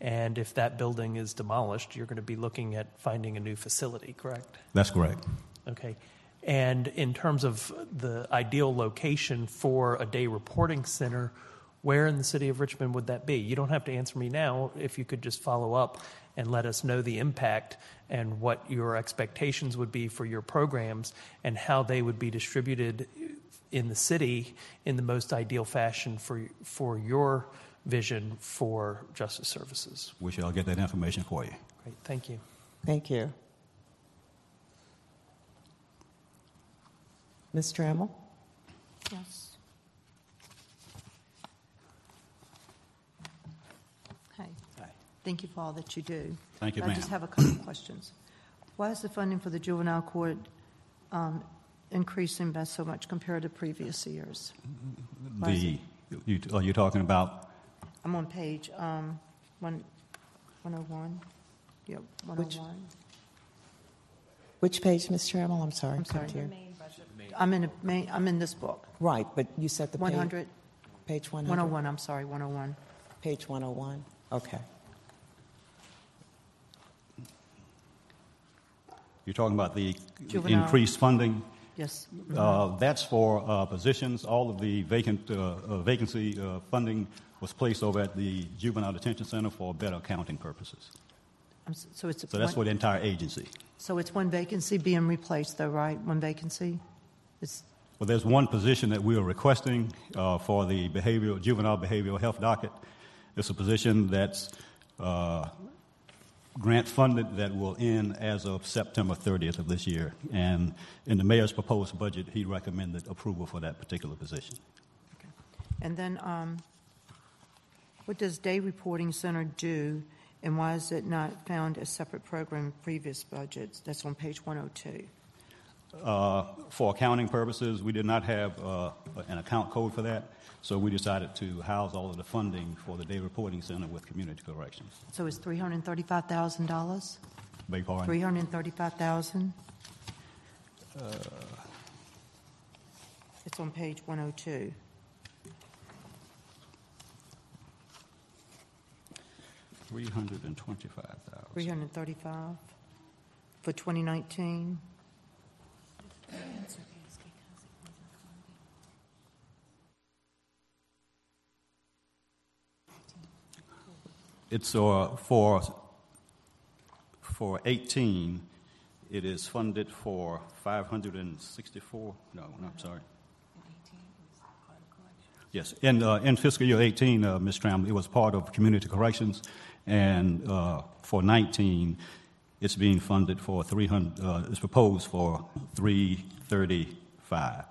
and if that building is demolished, you're going to be looking at finding a new facility, correct? That's correct. Okay. And in terms of the ideal location for a day reporting center, where in the city of Richmond would that be? You don't have to answer me now. If you could just follow up and let us know the impact and what your expectations would be for your programs and how they would be distributed in the city in the most ideal fashion for your vision for justice services. We shall get that information for you. Great. Thank you. Thank you. Ms. Trammell? Yes. Hi. Hi. Thank you for all that you do. Thank you, ma'am. I just have a couple of questions. Why is the funding for the juvenile court increasing by so much compared to previous years? Are you talking about? I'm on page 101. Yeah, 101. Which page, Ms. Trammell? I'm sorry. I'm sorry. I'm in this book. Right, but you said the page. 100. Page 100. 101. I'm sorry. 101. Page 101. Okay. You're talking about the juvenile increased funding. Yes. Mm-hmm. That's for positions. All of the vacancy funding was placed over at the Juvenile Detention Center for better accounting purposes. So that's for the entire agency. So it's one vacancy being replaced, though, right? One vacancy? Well, there's one position that we are requesting for the juvenile behavioral health docket. It's a position that's grant funded that will end as of September 30th of this year. And in the mayor's proposed budget, he recommended approval for that particular position. Okay. And then what does Day Reporting Center do, and why is it not found a separate program in previous budgets? That's on page 102. For accounting purposes, we did not have an account code for that, so we decided to house all of the funding for the Day Reporting Center with community corrections. So it's $335,000? Beg your pardon? $335,000? It's on page 102. $325,000. $335,000 for 2019? It's for 18. It is funded for 564. No, I'm sorry. Yes, in fiscal year 18, Ms. Trammell, it was part of community corrections, and for 19. It's being funded for 300. It's proposed for 335.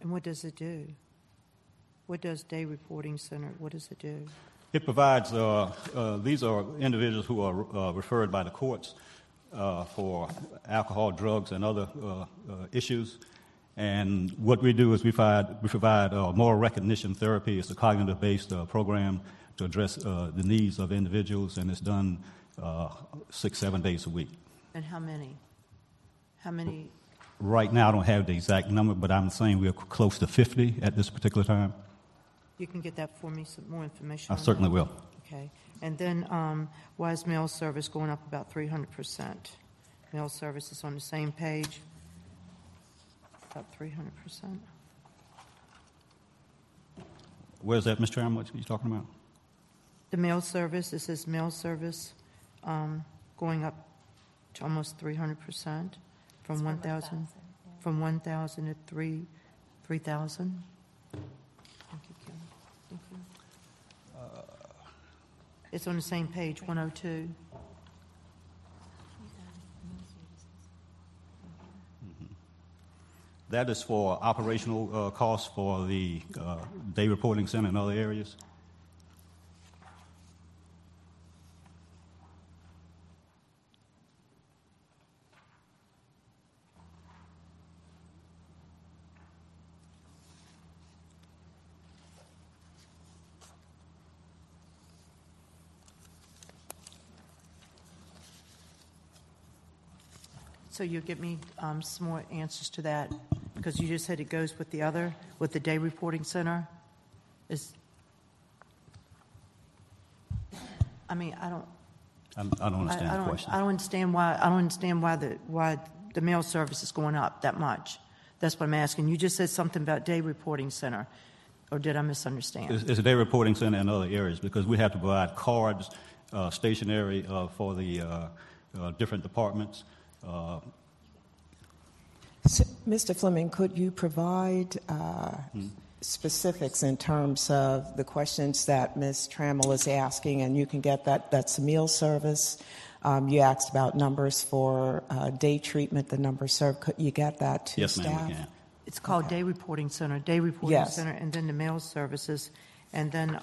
And what does it do? What does Day Reporting Center? What does it do? It provides. These are individuals who are referred by the courts for alcohol, drugs, and other issues. And what we do is we provide moral recognition therapy. It's a cognitive-based program to address the needs of individuals, and it's done 6-7 days a week. And how many? Right now, I don't have the exact number, but I'm saying we're close to 50 at this particular time. You can get that for me, some more information. I certainly will. Okay. And then why is mail service going up about 300%? Mail service is on the same page, about 300%. Where's that, Mr. Allen? What are you talking about? The mail service, it says mail service going up to almost 300% from 1,000 to 3,000. Thank you, Kim. Thank you. It's on the same page, 102. That is for operational costs for the day reporting center and other areas. So you'll get me some more answers to that, because you just said it goes with the other, with the day reporting center. I don't understand the question. I don't understand why the mail service is going up that much. That's what I'm asking. You just said something about day reporting center, or did I misunderstand? It's a day reporting center in other areas, because we have to provide cards, stationery for the different departments. So, Mr. Fleming, could you provide specifics in terms of the questions that Ms. Trammell is asking? And you can get that. That's meal service. You asked about numbers for day treatment, the number served. Could you get that to staff? Yes, ma'am, we can. It's called Day Reporting Center, Day Reporting Center, and then the mail services, and then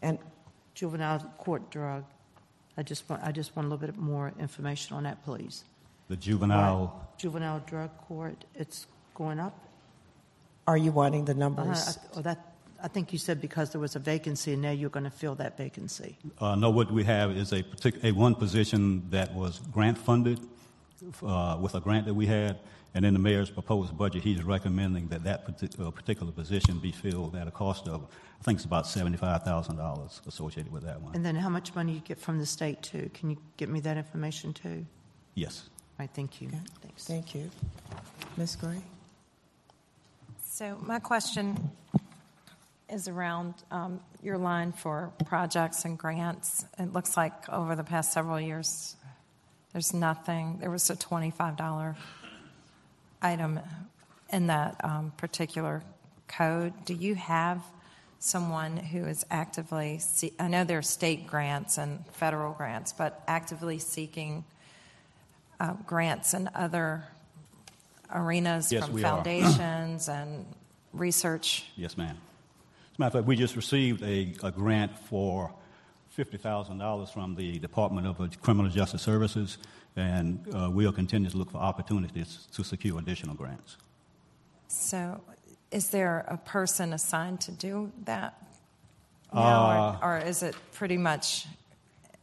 and juvenile court drug. I just want a little bit more information on that, please. The juvenile drug court, it's going up. Are you wanting the numbers? I think you said because there was a vacancy, and now you're going to fill that vacancy. No, what we have is a one position that was grant funded with a grant that we had, and in the mayor's proposed budget, he's recommending that particular position be filled at a cost of, I think it's about $75,000 associated with that one. And then how much money you get from the state, too? Can you get me that information, too? Yes. All right, thank you. Okay. Thanks. Thank you. Ms. Gray? So my question is around your line for projects and grants. It looks like over the past several years, there's nothing. There was a $25 item in that particular code. Do you have someone who is actively, I know there are state grants and federal grants, but actively seeking grants and other arenas from foundations and research? Yes, ma'am. As a matter of fact, we just received a grant for $50,000 from the Department of Criminal Justice Services, and we'll continue to look for opportunities to secure additional grants. So is there a person assigned to do that now, or is it pretty much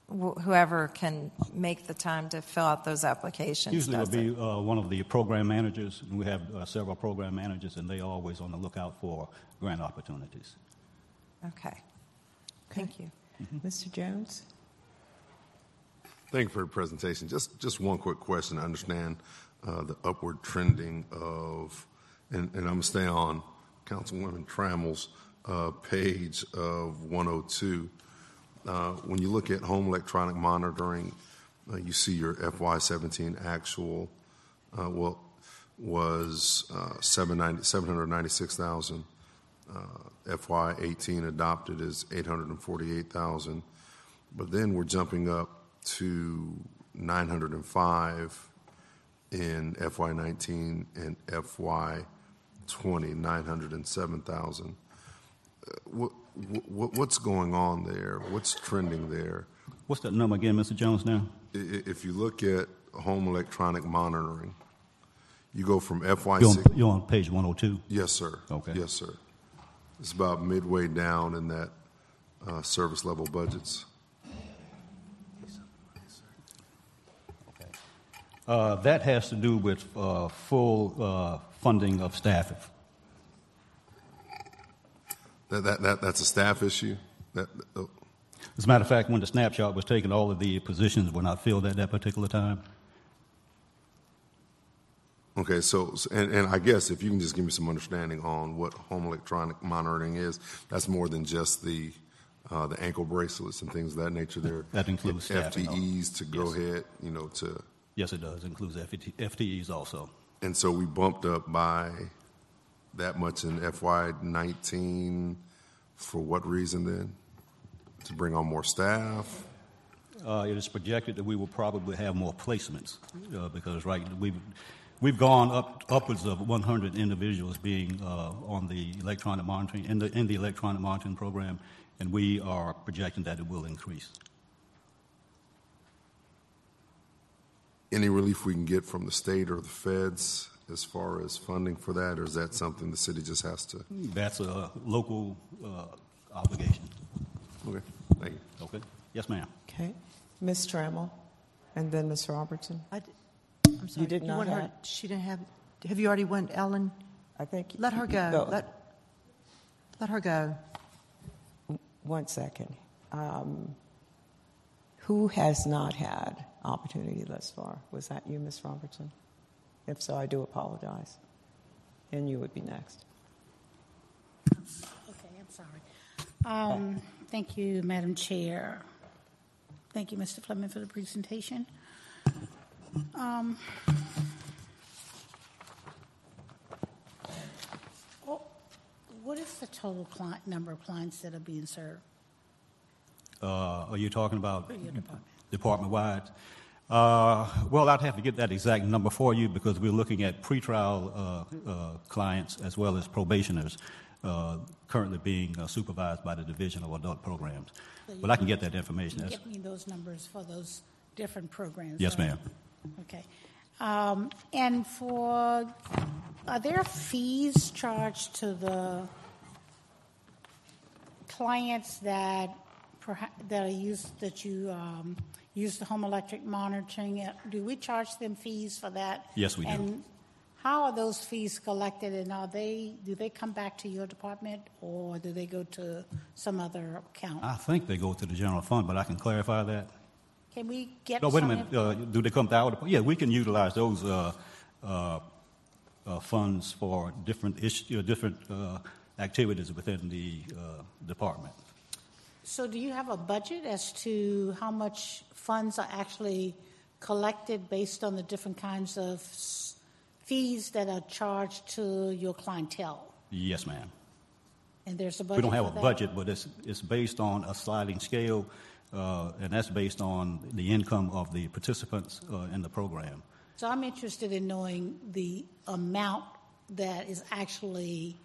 whoever can make the time to fill out those applications? Usually it'll be one of the program managers, and we have several program managers, and they're always on the lookout for grant opportunities. Okay. Thank you. Mm-hmm. Mr. Jones? Thank you for the presentation. Just one quick question. I understand the upward trending of, and I'm going to stay on Councilwoman Trammell's page of 102. When you look at home electronic monitoring, you see your FY17 actual was 796,000. FY18 adopted is 848,000. But then we're jumping up to 905 in FY19 and FY20, 907,000. What's going on there? What's trending there? What's that number again, Mr. Jones, now? If you look at home electronic monitoring, you go from FY6. You're on page 102? Yes, sir. Okay. Yes, sir. It's about midway down in that service level budgets. Okay. That has to do with full funding of staff. That's a staff issue? As a matter of fact, when the snapshot was taken, all of the positions were not filled at that particular time. Okay, so, and I guess if you can just give me some understanding on what home electronic monitoring is, that's more than just the ankle bracelets and things of that nature. There that includes FTEs to go ahead, you know, to... Yes, it does. It includes FTEs also. And so we bumped up by that much in FY19 for what reason then? To bring on more staff? It is projected that we will probably have more placements because we've gone upwards of 100 individuals being on the electronic monitoring in the electronic monitoring program, and we are projecting that it will increase. Any relief we can get from the state or the feds as far as funding for that, or is that something the city just has to? That's a local obligation. Okay. Thank you. Okay. Yes, ma'am. Okay. Ms. Trammell, and then Ms. Robertson. I'm sorry. You did not have. She didn't have. Have you already went, Ellen? I think. Let her go. No. Let her go. One second. Who has not had opportunity thus far? Was that you, Ms. Robertson? If so, I do apologize. And you would be next. Okay, I'm sorry. Thank you, Madam Chair. Thank you, Mr. Fleming, for the presentation. What is the total number of clients that are being served? Are you talking about department-wide? Well, I'd have to get that exact number for you because we're looking at pretrial clients as well as probationers currently being supervised by the Division of Adult Programs. So but I can get that information. You get me those numbers for those different programs? Yes, right? Ma'am. Okay. And are there fees charged to the clients that use the home electric monitoring? Do we charge them fees for that? Yes, we do. And how are those fees collected, and do they come back to your department, or do they go to some other account? I think they go to the general fund, but I can clarify that. Can we get? No, wait a minute. Do they come to our department? Yeah, we can utilize those funds for different activities within the department. So do you have a budget as to how much funds are actually collected based on the different kinds of fees that are charged to your clientele? Yes, ma'am. And there's a budget? We don't have a budget, but it's based on a sliding scale, and that's based on the income of the participants in the program. So I'm interested in knowing the amount that is actually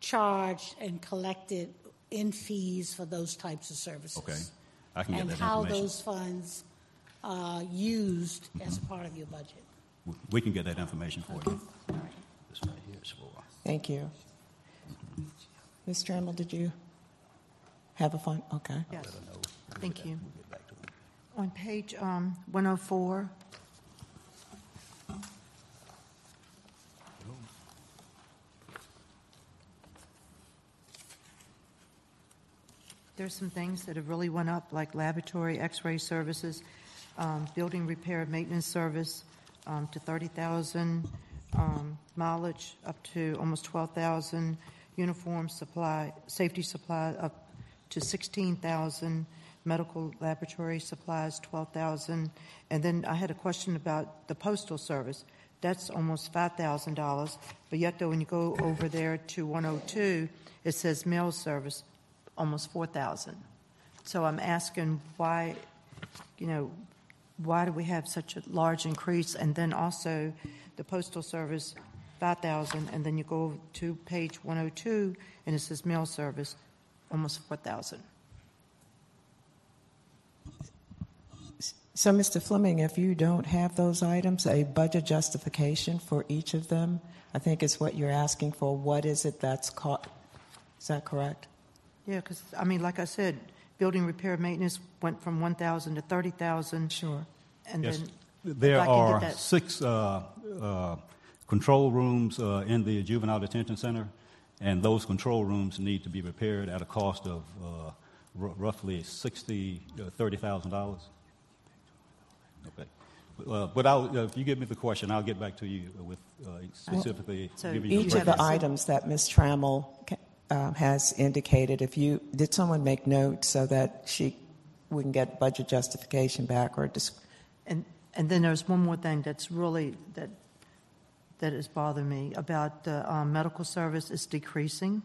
charged and collected in fees for those types of services. Okay, I can get that information. And how those funds are used as a part of your budget. We can get that information for you. All right. This right here is for. Thank you. Ms. Trammell, did you have a fun? Okay. Yes. Thank you. We'll get back to it. On page 104. There's some things that have really went up, like laboratory X-ray services, building repair and maintenance service to 30,000, mileage up to almost 12,000, uniform supply, safety supply up to 16,000, medical laboratory supplies 12,000, and then I had a question about the postal service. That's almost $5,000, but yet though when you go over there to 102, it says mail service. Almost 4,000. So I'm asking why, you know, why do we have such a large increase? And then also the Postal Service, 5,000, and then you go to page 102, and it says mail service, almost 4,000. So, Mr. Fleming, if you don't have those items, a budget justification for each of them, I think is what you're asking for. What is it that's caught? Is that correct? Yeah, because, I mean, like I said, building repair maintenance went from 1,000 to 30,000. Sure. And yes, then there are 6 control rooms in the juvenile detention center, and those control rooms need to be repaired at a cost of roughly $30,000. Okay. But if you give me the question, I'll get back to you with specifically. Well, so giving you each of the items that Ms. Trammell has indicated, if you did someone make notes so that we can get budget justification back or and then there's one more thing that's really that has bothered me about the medical service is decreasing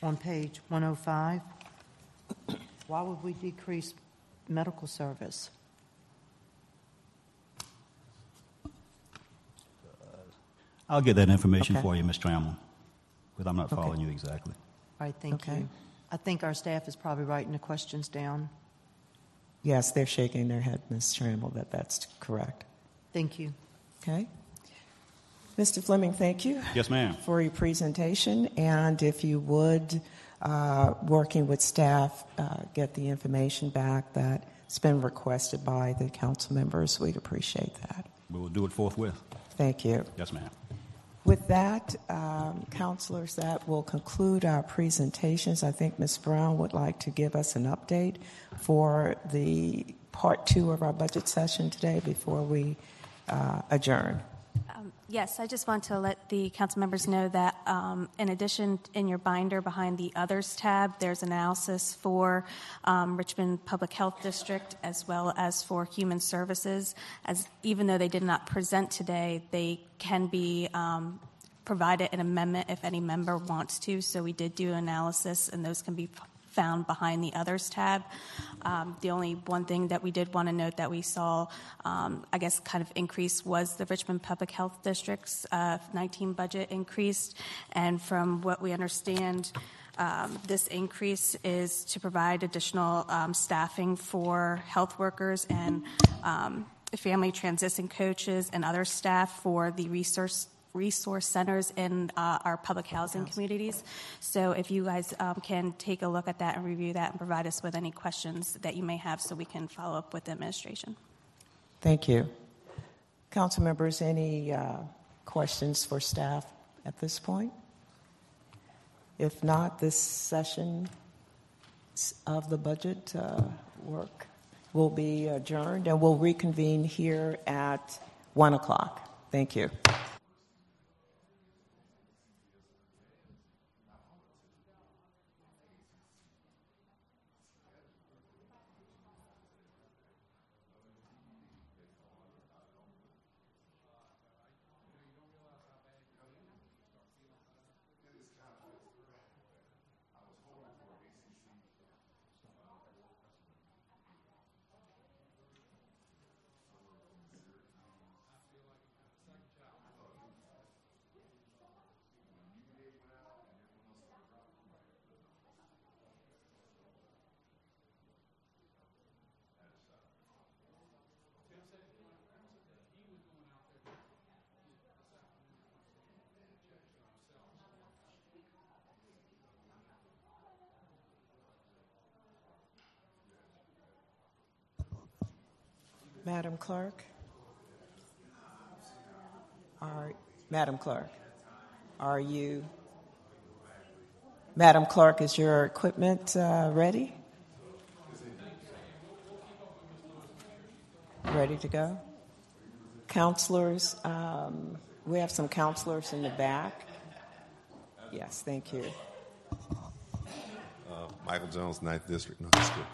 on page 105. Why would we decrease medical service? I'll get that information for you, Ms. Trammell, because I'm not following you exactly. All right, thank you. I think our staff is probably writing the questions down. Yes, they're shaking their head, Ms. Trammell, that's correct. Thank you. Okay. Mr. Fleming, thank you. Yes, ma'am. For your presentation, and if you would, working with staff, get the information back that's been requested by the council members, we'd appreciate that. We will do it forthwith. Thank you. Yes, ma'am. With that, counselors, that will conclude our presentations. I think Ms. Brown would like to give us an update for the part two of our budget session today before we adjourn. Yes, I just want to let the council members know that in addition, in your binder behind the Others tab, there's analysis for Richmond Public Health District as well as for Human Services. As even though they did not present today, they can be provided an amendment if any member wants to. So we did do analysis, and those can be found behind the Others tab. The only one thing that we did want to note that we saw, I guess, kind of increase was the Richmond Public Health District's 19 budget increased. And from what we understand, this increase is to provide additional staffing for health workers and family transition coaches and other staff for the resource centers in our public housing communities. So if you guys can take a look at that and review that and provide us with any questions that you may have so we can follow up with the administration. Thank you. Council members, any questions for staff at this point? If not, this session of the budget work will be adjourned and we'll reconvene here at 1 o'clock. Thank you. Madam Clerk, Madam Clerk, is your equipment ready? Ready to go? Counselors, we have some counselors in the back. Yes, thank you. Michael Jones, 9th District. No, that's good.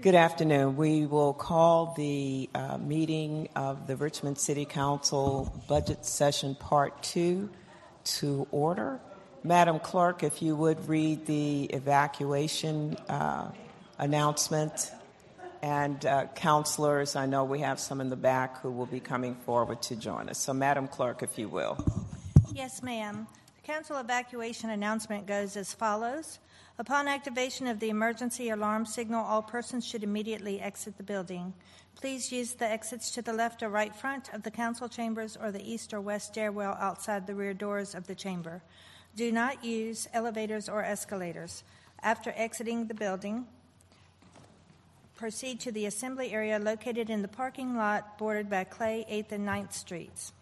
Good afternoon. We will call the meeting of the Richmond City Council Budget Session Part 2 to order. Madam Clerk, if you would read the evacuation announcement. And counselors, I know we have some in the back who will be coming forward to join us. So, Madam Clerk, if you will. Yes, ma'am. The council evacuation announcement goes as follows. Upon activation of the emergency alarm signal, all persons should immediately exit the building. Please use the exits to the left or right front of the council chambers or the east or west stairwell outside the rear doors of the chamber. Do not use elevators or escalators. After exiting the building, proceed to the assembly area located in the parking lot bordered by Clay, 8th and 9th Streets.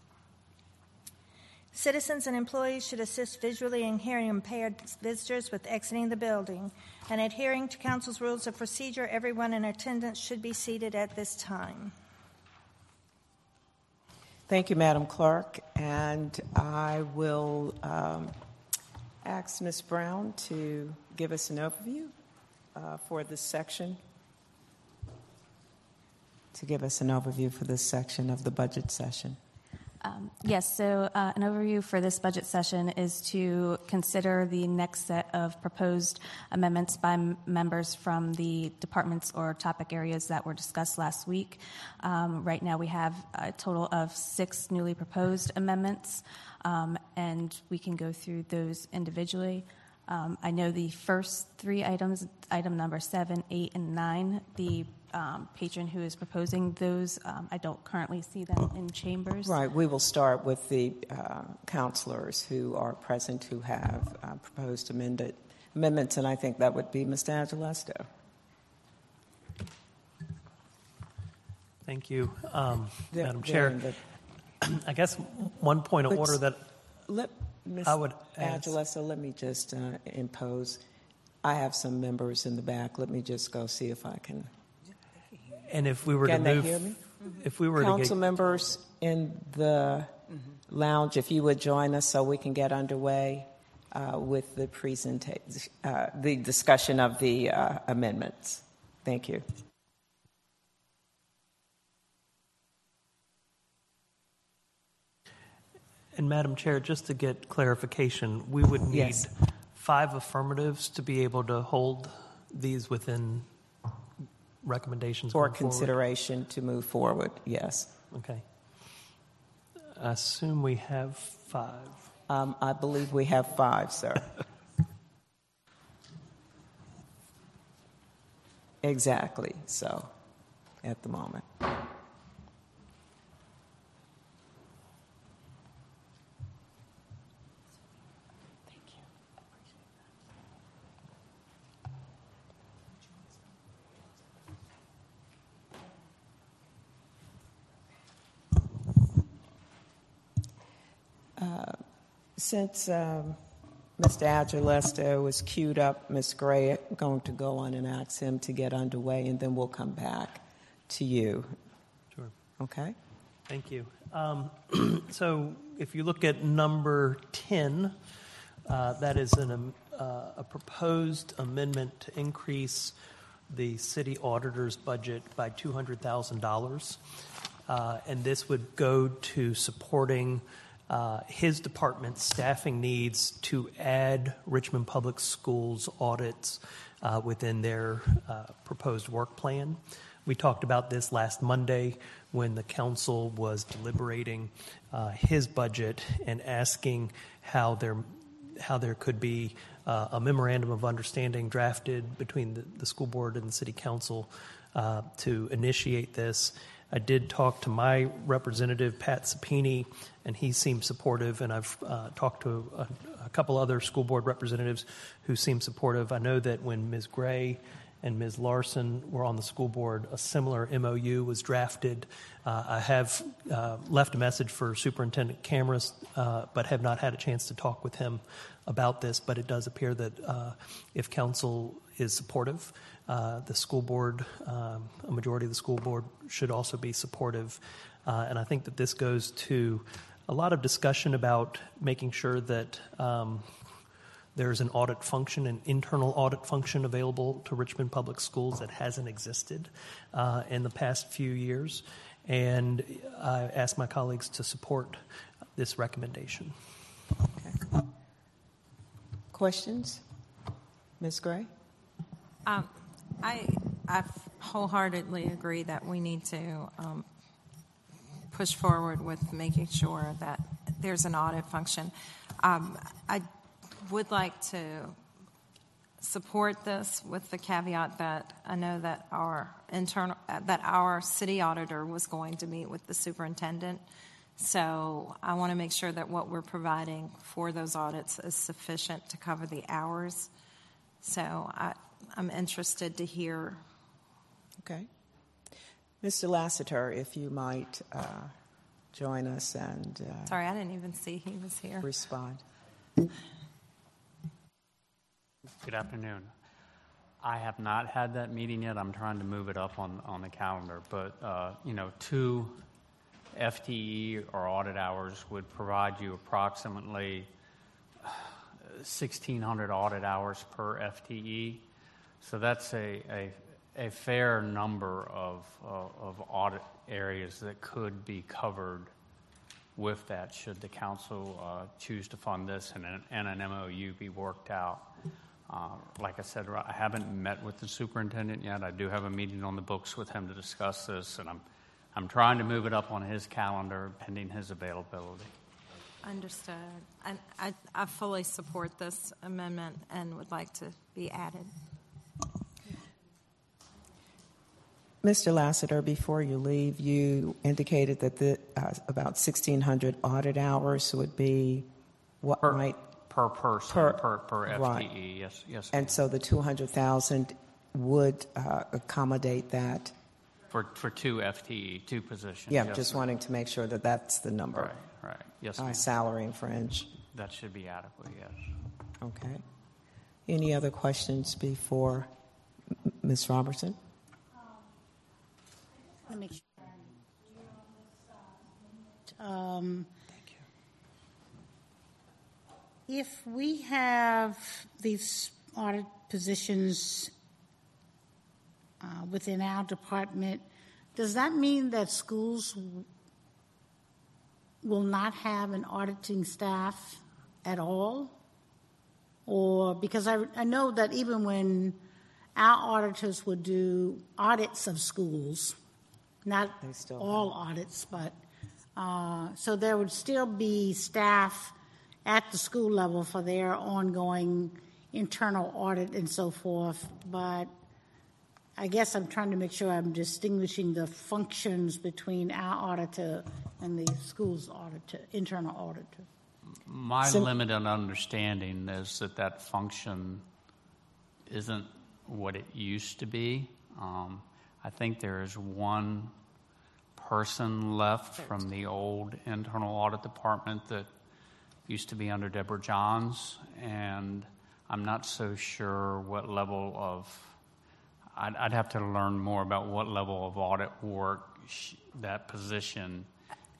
Citizens and employees should assist visually and hearing impaired visitors with exiting the building. And adhering to Council's rules of procedure, everyone in attendance should be seated at this time. Thank you, Madam Clerk. And I will ask Ms. Brown to give us an overview for this section of the budget session. Yes, so an overview for this budget session is to consider the next set of proposed amendments by members from the departments or topic areas that were discussed last week. Right now we have a total of 6 newly proposed amendments, and we can go through those individually. I know the first 3 items, item number 7, 8, and 9, the patron who is proposing those, I don't currently see them in chambers. Right. We will start with the counselors who are present who have proposed amendments, and I think that would be Ms. D'Angelosto. Thank you, Madam Chair. I guess one point of order that Ms. D'Angelosto, let me just impose. I have some members in the back. Let me just go see if I can. And if we were to move, hear me? If we were council to members in the lounge, if you would join us so we can get underway with the presentation, the discussion of the amendments. Thank you. And Madam Chair, just to get clarification, we would need 5 affirmatives to be able to hold these within recommendations or consideration forward. To move forward, yes. Okay. I assume we have 5. I believe we have 5, sir. Exactly, so at the moment. Since Ms. D'Angelosto was queued up, Ms. Gray, I'm going to go on and ask him to get underway, and then we'll come back to you. Sure. Okay? Thank you. So if you look at number 10, that is a proposed amendment to increase the city auditor's budget by $200,000, and this would go to supporting his department's staffing needs to add Richmond Public Schools audits within their proposed work plan. We talked about this last Monday when the council was deliberating his budget and asking how there could be a memorandum of understanding drafted between the school board and the city council to initiate this. I did talk to my representative, Pat Sapini, and he seemed supportive, and I've talked to a couple other school board representatives who seem supportive. I know that when Ms. Gray and Ms. Larson were on the school board, a similar MOU was drafted. I have left a message for Superintendent Cameras, but have not had a chance to talk with him about this, but it does appear that if council is supportive, the school board, a majority of the school board, should also be supportive. And I think that this goes to a lot of discussion about making sure that there's an audit function, an internal audit function available to Richmond Public Schools that hasn't existed in the past few years. And I ask my colleagues to support this recommendation. Okay. Questions? Ms. Gray? I wholeheartedly agree that we need to push forward with making sure that there's an audit function. I would like to support this with the caveat that I know that our city auditor was going to meet with the superintendent, so I want to make sure that what we're providing for those audits is sufficient to cover the hours. So I'm interested to hear. Okay. Mr. Lassiter, if you might join us and... Sorry, I didn't even see he was here. ...respond. Good afternoon. I have not had that meeting yet. I'm trying to move it up on the calendar. But, you know, 2 FTE or audit hours would provide you approximately 1,600 audit hours per FTE. So that's a fair number of audit areas that could be covered with that should the council choose to fund this and an MOU be worked out. Like I said, I haven't met with the superintendent yet. I do have a meeting on the books with him to discuss this, and I'm trying to move it up on his calendar pending his availability. Understood. And I fully support this amendment and would like to be added. Mr. Lassiter, before you leave, you indicated that about 1,600 audit hours would be what might... Per person, per FTE, right. Yes. And so the 200,000 would accommodate that? For 2 FTE, 2 positions. Yeah, yes, just wanting to make sure that that's the number. Right, yes, ma'am. Salary and fringe. That should be adequate, yes. Okay. Any other questions before Ms. Robertson? Let me make sure. Thank you. If we have these audit positions within our department, does that mean that schools will not have an auditing staff at all? Or because I know that even when our auditors would do audits of schools, not all audits, but so there would still be staff at the school level for their ongoing internal audit and so forth. But I guess I'm trying to make sure I'm distinguishing the functions between our auditor and the school's auditor, internal auditor. My limited understanding is that function isn't what it used to be. I think there is one person left from the old internal audit department that used to be under Deborah Johns, and I'm not so sure what level of... I'd have to learn more about what level of audit work that position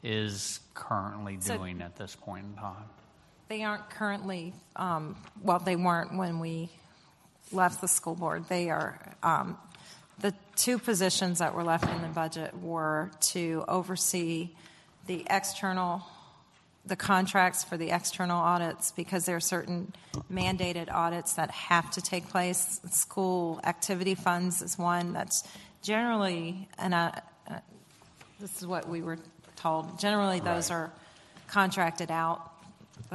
is currently doing at this point in time. They aren't currently... they weren't when we left the school board. They are... The 2 positions that were left in the budget were to oversee the contracts for the external audits, because there are certain mandated audits that have to take place. School activity funds is one that's generally, and this is what we were told, generally those are contracted out.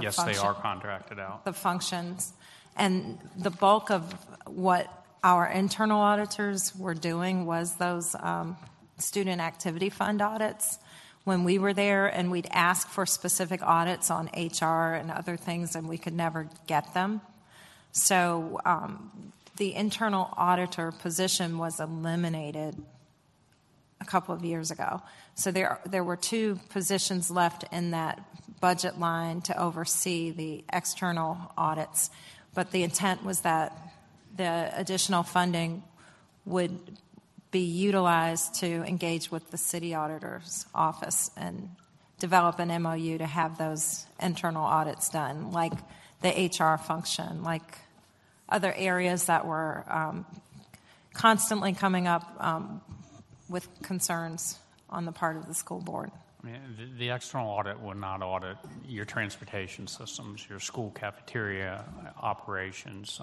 Yes, they are contracted out. The functions. And the bulk of what our internal auditors were doing was those student activity fund audits when we were there, and we'd ask for specific audits on HR and other things, and we could never get them. So the internal auditor position was eliminated a couple of years ago. So there were 2 positions left in that budget line to oversee the external audits, but the intent was that the additional funding would be utilized to engage with the city auditor's office and develop an MOU to have those internal audits done, like the HR function, like other areas that were constantly coming up with concerns on the part of the school board. The external audit will not audit your transportation systems, your school cafeteria operations.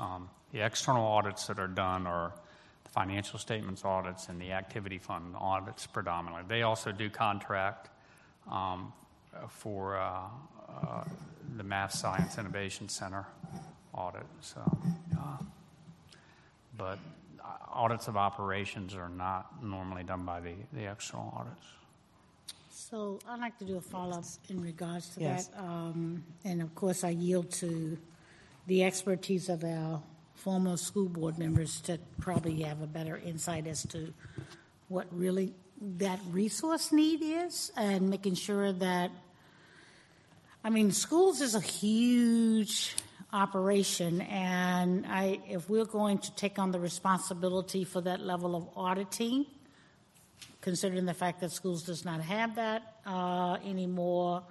The external audits that are done are the financial statements audits and the activity fund audits predominantly. They also do contract for the Math Science Innovation Center audit. So, but audits of operations are not normally done by the external audits. So I'd like to do a follow-up in regards to that. And, of course, I yield to the expertise of our former school board members to probably have a better insight as to what really that resource need is, and making sure that, I mean, schools is a huge operation, and if we're going to take on the responsibility for that level of auditing, considering the fact that schools does not have that anymore,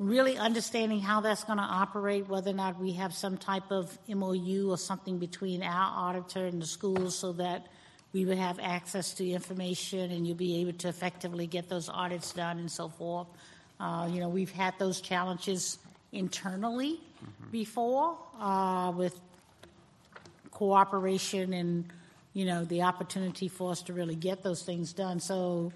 really understanding how that's going to operate, whether or not we have some type of MOU or something between our auditor and the schools so that we would have access to information and you'll be able to effectively get those audits done and so forth. You know, we've had those challenges internally before with cooperation and, you know, the opportunity for us to really get those things done. So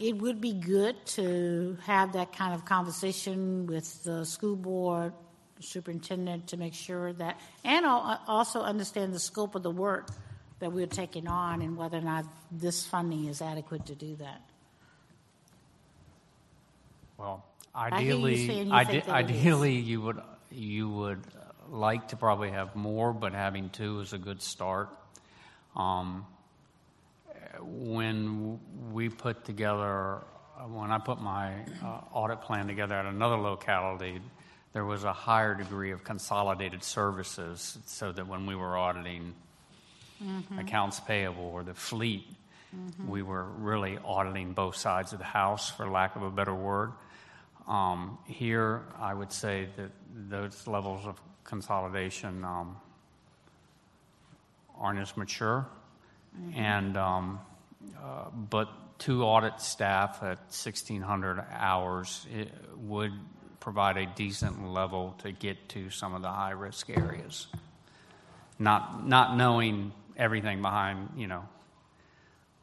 it would be good to have that kind of conversation with the school board, the superintendent, to make sure that, and also understand the scope of the work that we're taking on and whether or not this funding is adequate to do that. Well, ideally you would like to probably have more, but having two is a good start. When we put together, when I put my audit plan together at another locality, there was a higher degree of consolidated services, so that when we were auditing accounts payable or the fleet, we were really auditing both sides of the house, for lack of a better word. Here, I would say that those levels of consolidation aren't as mature, and but two audit staff at 1,600 hours would provide a decent level to get to some of the high-risk areas. Not knowing everything behind, you know,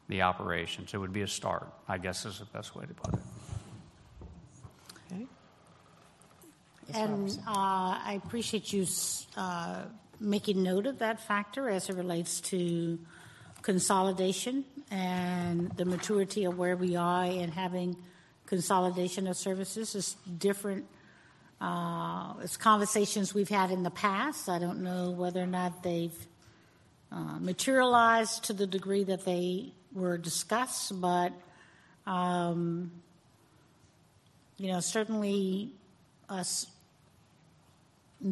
the operations. It would be a start, I guess, is the best way to put it. And I appreciate you making note of that factor as it relates to consolidation and the maturity of where we are in having consolidation of services. It's different. It's conversations we've had in the past. I don't know whether or not they've materialized to the degree that they were discussed, but, you know, certainly us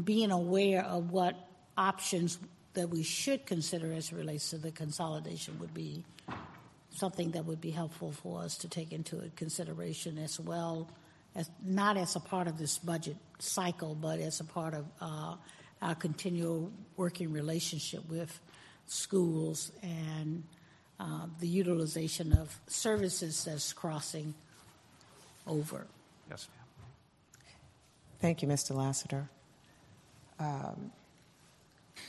being aware of what options that we should consider as it relates to the consolidation would be something that would be helpful for us to take into consideration, as well as not as a part of this budget cycle, but as a part of our continual working relationship with schools and the utilization of services that's crossing over. Yes, ma'am. Thank you, Mr. Lassiter.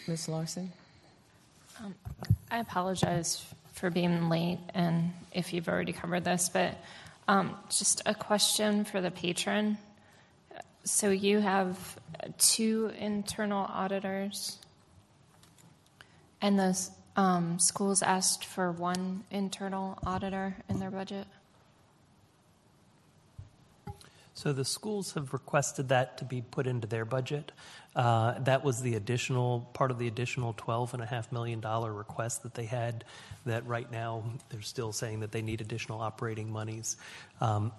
Ms. Larson? I apologize for being late and if you've already covered this, but just a question for the patron. So you have two internal auditors, and the schools asked for one internal auditor in their budget? So the schools have requested that to be put into their budget. That was the additional part of the additional $12.5 million request that they had, that right now they're still saying that they need additional operating monies. I'm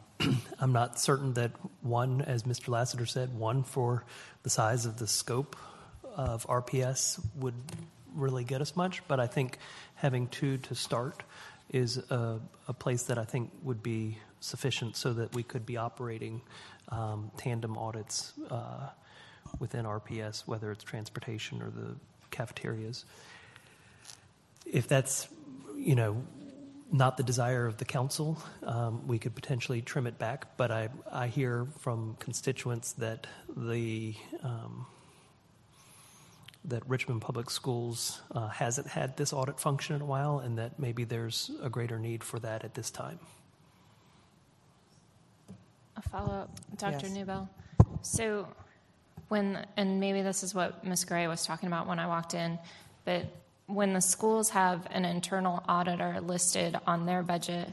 not certain that one, as Mr. Lassiter said, one for the size of the scope of RPS would really get us much, but I think having two to start is a place that I think would be sufficient so that we could be operating tandem audits within RPS, whether it's transportation or the cafeterias. If that's, you know, not the desire of the council, we could potentially trim it back, but I hear from constituents that the that Richmond Public Schools hasn't had this audit function in a while, and that maybe there's a greater need for that at this time. A follow-up, Dr. Yes. Neubel. So when, and maybe this is what Ms. Gray was talking about when I walked in, but when the schools have an internal auditor listed on their budget,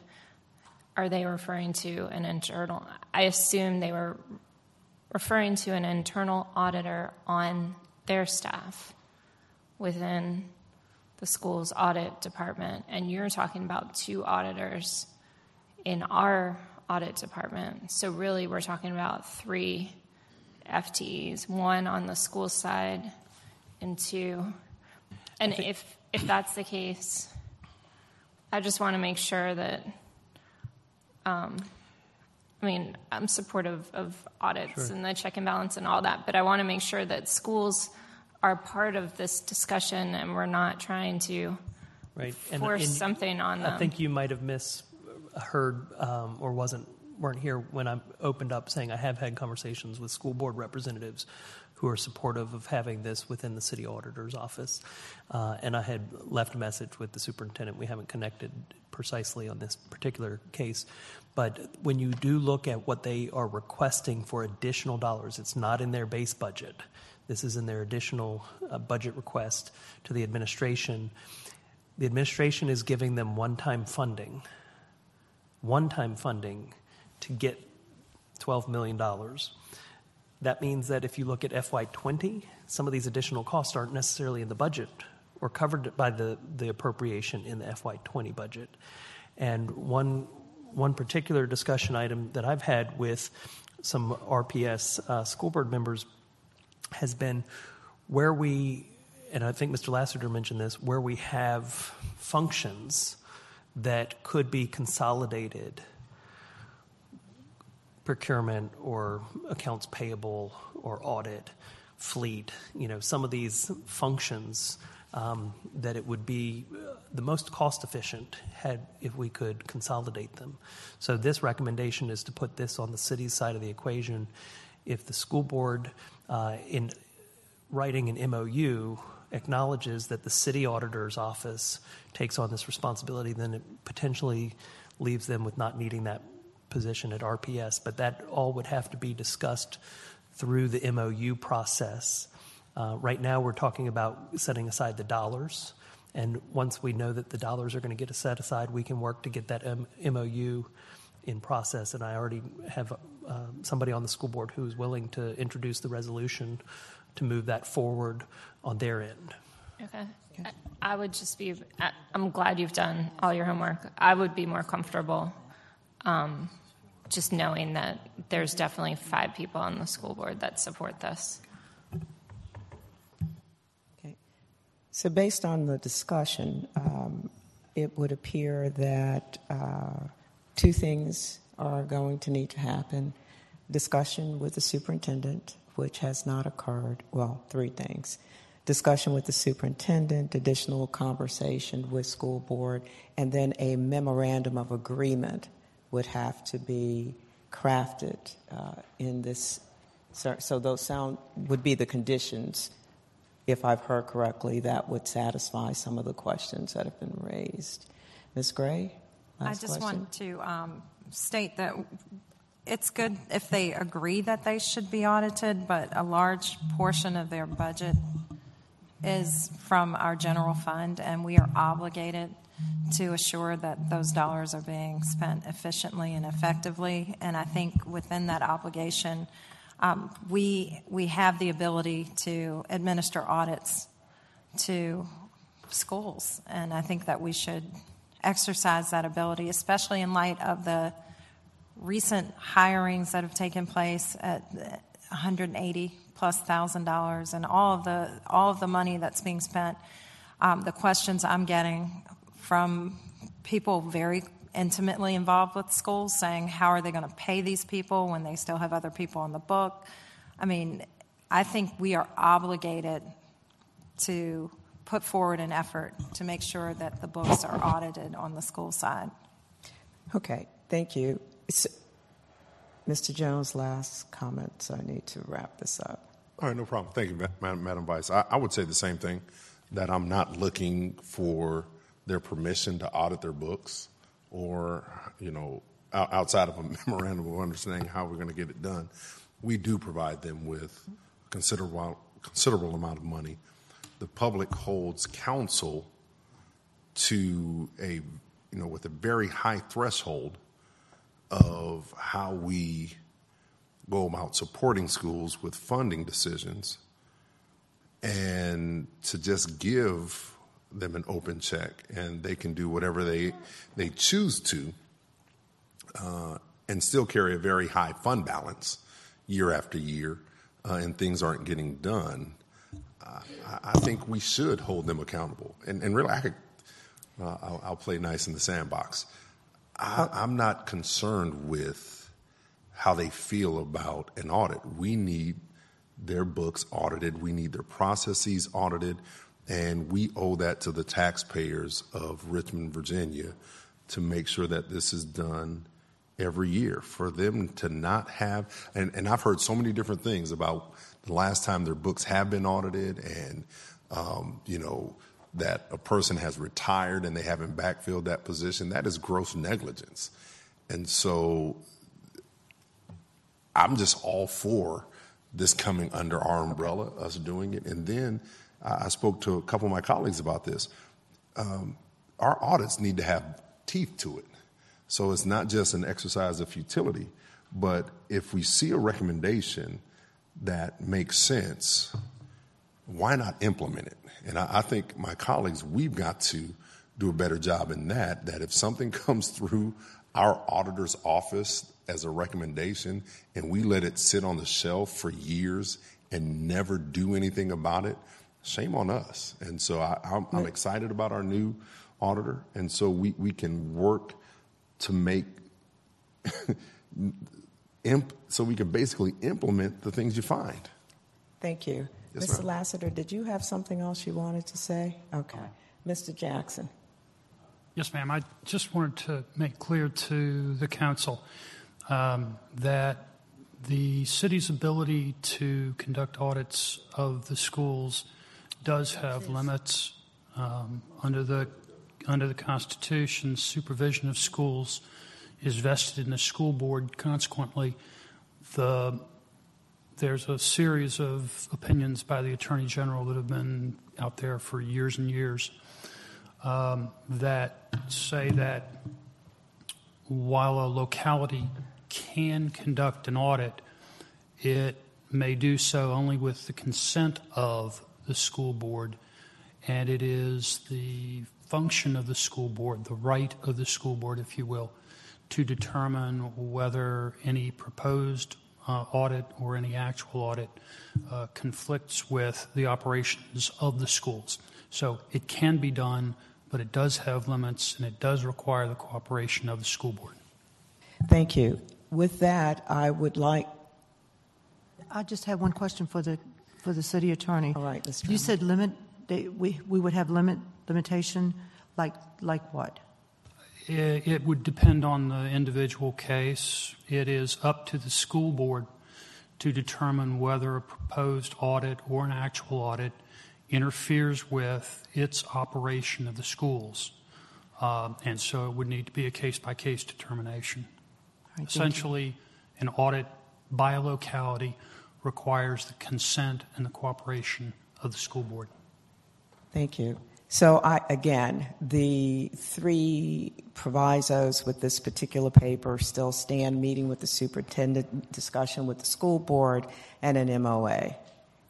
are they referring to an internal? I assume they were referring to an internal auditor on their staff within the school's audit department, and you're talking about two auditors in our audit department. So really we're talking about three FTEs, one on the school side and two. And if that's the case, I just want to make sure that, I mean, I'm supportive of audits, sure, and the check and balance and all that, but I want to make sure that schools are part of this discussion and we're not trying to force something on them. I think you might have misheard or weren't here when I opened up saying I have had conversations with school board representatives who are supportive of having this within the city auditor's office. And I had left a message with the superintendent. We haven't connected precisely on this particular case. But when you do look at what they are requesting for additional dollars, it's not in their base budget. This is in their additional budget request to the administration. The administration is giving them one-time funding to get $12 million. That means that if you look at FY20, some of these additional costs aren't necessarily in the budget or covered by the appropriation in the FY20 budget. And one particular discussion item that I've had with some RPS school board members has been where we, and I think Mr. Lassiter mentioned this, where we have functions that could be consolidated, procurement or accounts payable or audit, fleet, some of these functions that it would be the most cost efficient if we could consolidate them. So this recommendation is to put this on the city's side of the equation. If the school board, in writing an MOU, acknowledges that the city auditor's office takes on this responsibility, then it potentially leaves them with not needing that position at RPS. But that all would have to be discussed through the MOU process. Right now we're talking about setting aside the dollars, and once we know that the dollars are going to get set aside, we can work to get that MOU in process. And I already have somebody on the school board who is willing to introduce the resolution to move that forward on their end. Okay. I would just be, I'm glad you've done all your homework. I would be more comfortable just knowing that there's definitely 5 people on the school board that support this. Okay. So based on the discussion, it would appear that two things are going to need to happen. Discussion with the superintendent, which has not occurred. Well, 3 things. Discussion with the superintendent, additional conversation with school board, and then a memorandum of agreement would have to be crafted in this. So those would be the conditions, if I've heard correctly, that would satisfy some of the questions that have been raised. Ms. Gray? Want to state that it's good if they agree that they should be audited, but a large portion of their budget is from our general fund, and we are obligated to assure that those dollars are being spent efficiently and effectively. And I think within that obligation, we have the ability to administer audits to schools, and I think that we should exercise that ability, especially in light of the recent hirings that have taken place at $180,000+ and all of the money that's being spent. The questions I'm getting from people very intimately involved with schools saying, how are they going to pay these people when they still have other people on the book? I mean, I think we are obligated to put forward an effort to make sure that the books are audited on the school side. Okay, thank you. Mr. Jones, last comments. I need to wrap this up. All right, no problem. Thank you, Madam Vice. I would say the same thing, that I'm not looking for their permission to audit their books or, outside of a memorandum of understanding how we're going to get it done. We do provide them with a considerable amount of money. The public holds counsel to with a very high threshold of how we go about supporting schools with funding decisions, and to just give them an open check, and they can do whatever they choose to and still carry a very high fund balance year after year, and things aren't getting done, I think we should hold them accountable. And really, I could, I'll play nice in the sandbox. I'm not concerned with how they feel about an audit. We need their books audited. We need their processes audited. And we owe that to the taxpayers of Richmond, Virginia, to make sure that this is done every year. For them to not have, and I've heard so many different things about the last time their books have been audited, and, you know, that a person has retired and they haven't backfilled that position. That is gross negligence. And so I'm just all for this coming under our umbrella, us doing it. And then I spoke to a couple of my colleagues about this. Our audits need to have teeth to it. So it's not just an exercise of futility, but if we see a recommendation that makes sense, why not implement it? And I think my colleagues, we've got to do a better job in that, that if something comes through our auditor's office as a recommendation and we let it sit on the shelf for years and never do anything about it, shame on us. And so I'm excited about our new auditor. And so we can work to make so we can basically implement the things you find. Thank you. Yes, Mr. Lassiter, did you have something else you wanted to say? Okay. Mr. Jackson. Yes, ma'am. I just wanted to make clear to the council that the city's ability to conduct audits of the schools does have limits under the Constitution. Supervision of schools is vested in the school board. Consequently, there's a series of opinions by the Attorney General that have been out there for years and years that say that while a locality can conduct an audit, it may do so only with the consent of the school board, and it is the function of the school board, the right of the school board, if you will, to determine whether any proposed audit or any actual audit conflicts with the operations of the schools. So it can be done, but it does have limits, and it does require the cooperation of the school board. Thank you. With that, I just have one question for the city attorney. All right, Ms. Drummond. You said limit. We would have limitation, like what? It would depend on the individual case. It is up to the school board to determine whether a proposed audit or an actual audit interferes with its operation of the schools. And so it would need to be a case-by-case determination. Essentially, an audit by a locality requires the consent and the cooperation of the school board. Thank you. So, again, the three provisos with this particular paper still stand: meeting with the superintendent, discussion with the school board, and an MOA.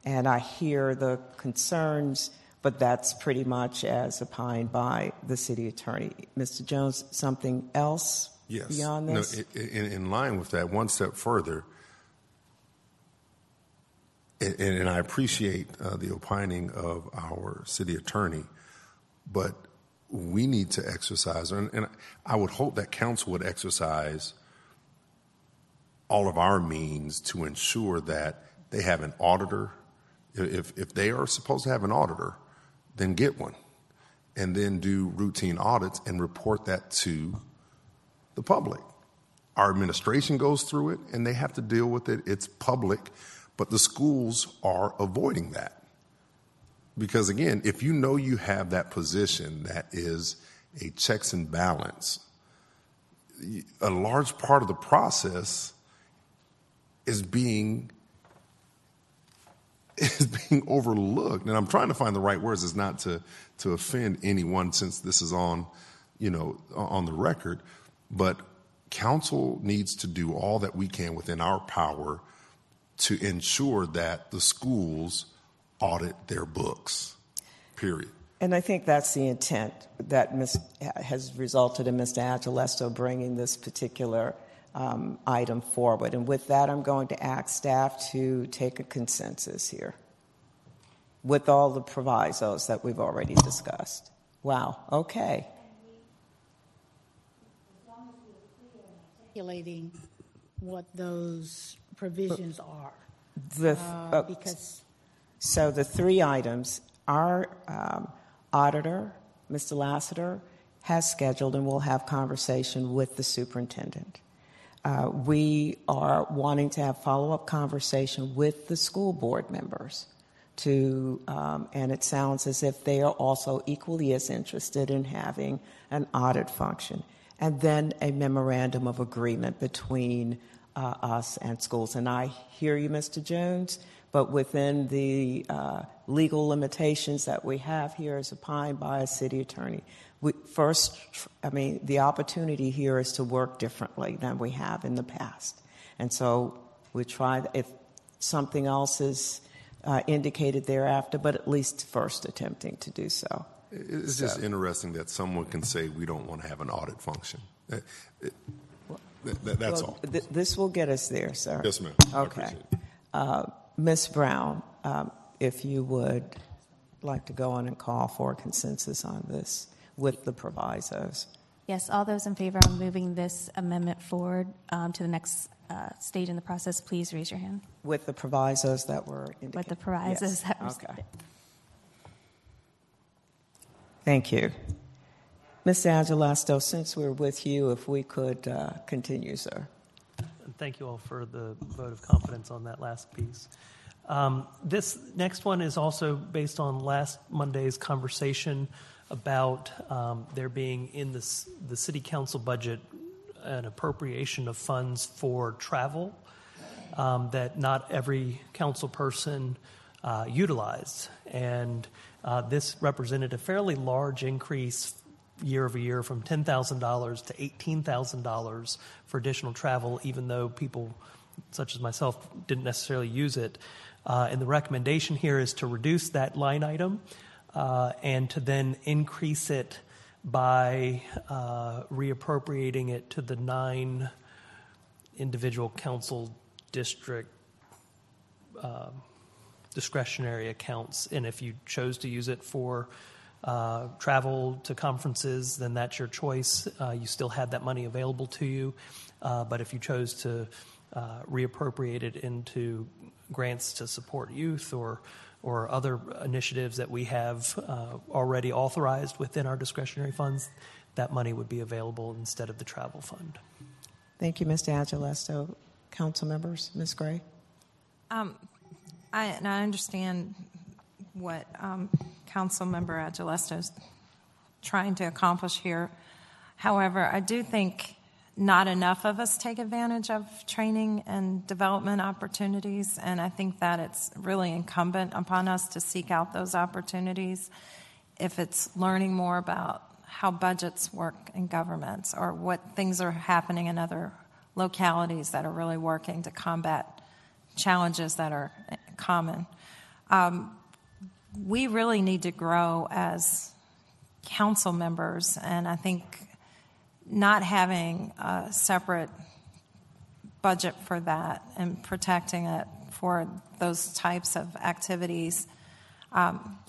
And I hear the concerns, but that's pretty much as opined by the city attorney. Mr. Jones, something else beyond this? No, in line with that, one step further, and I appreciate the opining of our city attorney, but we need to exercise, and I would hope that council would exercise all of our means to ensure that they have an auditor. If they are supposed to have an auditor, then get one, and then do routine audits and report that to the public. Our administration goes through it, and they have to deal with it. It's public, but the schools are avoiding that. Because, again, if you know you have that position that is a checks and balance, a large part of the process is being overlooked. And I'm trying to find the right words. It's not to offend anyone, since this is on the record. But council needs to do all that we can within our power to ensure that the schools audit their books, period. And I think that's the intent that has resulted in Mr. Angelosto bringing this particular item forward. And with that, I'm going to ask staff to take a consensus here with all the provisos that we've already discussed. Wow, okay. As long as we're clear in articulating what those provisions are. So the three items, our auditor, Mr. Lassiter, has scheduled and will have conversation with the superintendent. We are wanting to have follow-up conversation with the school board members to, and it sounds as if they are also equally as interested in having an audit function. And then a memorandum of agreement between us and schools. And I hear you, Mr. Jones, but within the legal limitations that we have here as opined by a city attorney, the opportunity here is to work differently than we have in the past. And so we try, if something else is indicated thereafter, but at least first attempting to do so. It's just interesting that someone can say we don't want to have an audit function. That's all. This will get us there, sir. Yes, ma'am. Okay. Ms. Brown, if you would like to go on and call for a consensus on this with the provisos. Yes, all those in favor of moving this amendment forward to the next stage in the process, please raise your hand. With the provisos that were indicated. With the provisos that were indicated. Thank you. Mr. Angelosto, since we're with you, if we could continue, sir. Thank you all for the vote of confidence on that last piece. This next one is also based on last Monday's conversation about there being in the city council budget an appropriation of funds for travel that not every council person utilized. And this represented a fairly large increase year over year from $10,000 to $18,000 for additional travel, even though people such as myself didn't necessarily use it. And the recommendation here is to reduce that line item and to then increase it by reappropriating it to the 9 individual council district discretionary accounts. And if you chose to use it for travel to conferences, then that's your choice. You still had that money available to you. But if you chose to reappropriate it into grants to support youth or other initiatives that we have already authorized within our discretionary funds, that money would be available instead of the travel fund. Thank you, Mr. Angelosto. Council members, Ms. Gray? I understand what Councilmember Angelosto is trying to accomplish here. However, I do think not enough of us take advantage of training and development opportunities, and I think that it's really incumbent upon us to seek out those opportunities if it's learning more about how budgets work in governments or what things are happening in other localities that are really working to combat challenges that are common. We really need to grow as council members, and I think not having a separate budget for that and protecting it for those types of activities,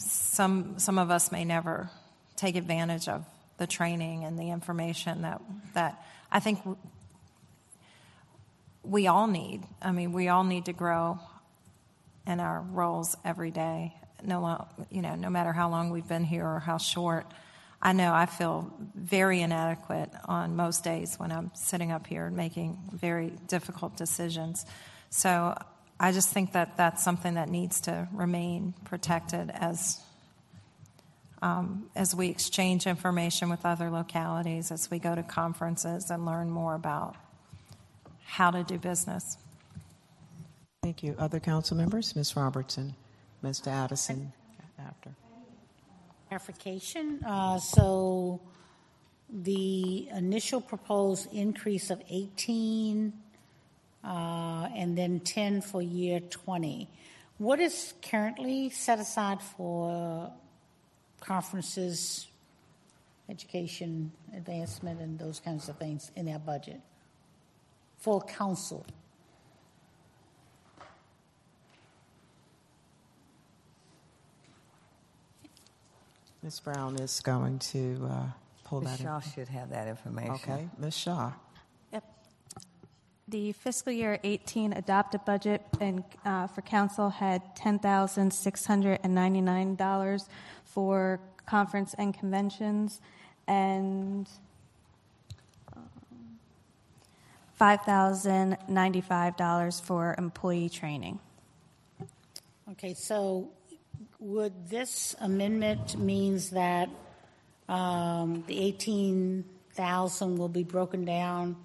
some of us may never take advantage of the training and the information that I think we all need. I mean, we all need to grow in our roles every day. No matter how long we've been here or how short. I know I feel very inadequate on most days when I'm sitting up here and making very difficult decisions. So I just think that that's something that needs to remain protected as we exchange information with other localities, as we go to conferences and learn more about how to do business. Thank you. Other council members? Ms. Robertson. Mr. Addison, after. Clarification. So the initial proposed increase of 18 and then 10 for year 20. What is currently set aside for conferences, education advancement, and those kinds of things in our budget. Full council. Ms. Brown is going to pull Ms. that Shaw in. Should have that information. Okay, Ms. Shaw. Yep. The fiscal year 18 adopted budget and for council had $10,699 for conference and conventions, and $5,095 for employee training. Okay, so would this amendment means that the 18,000 will be broken down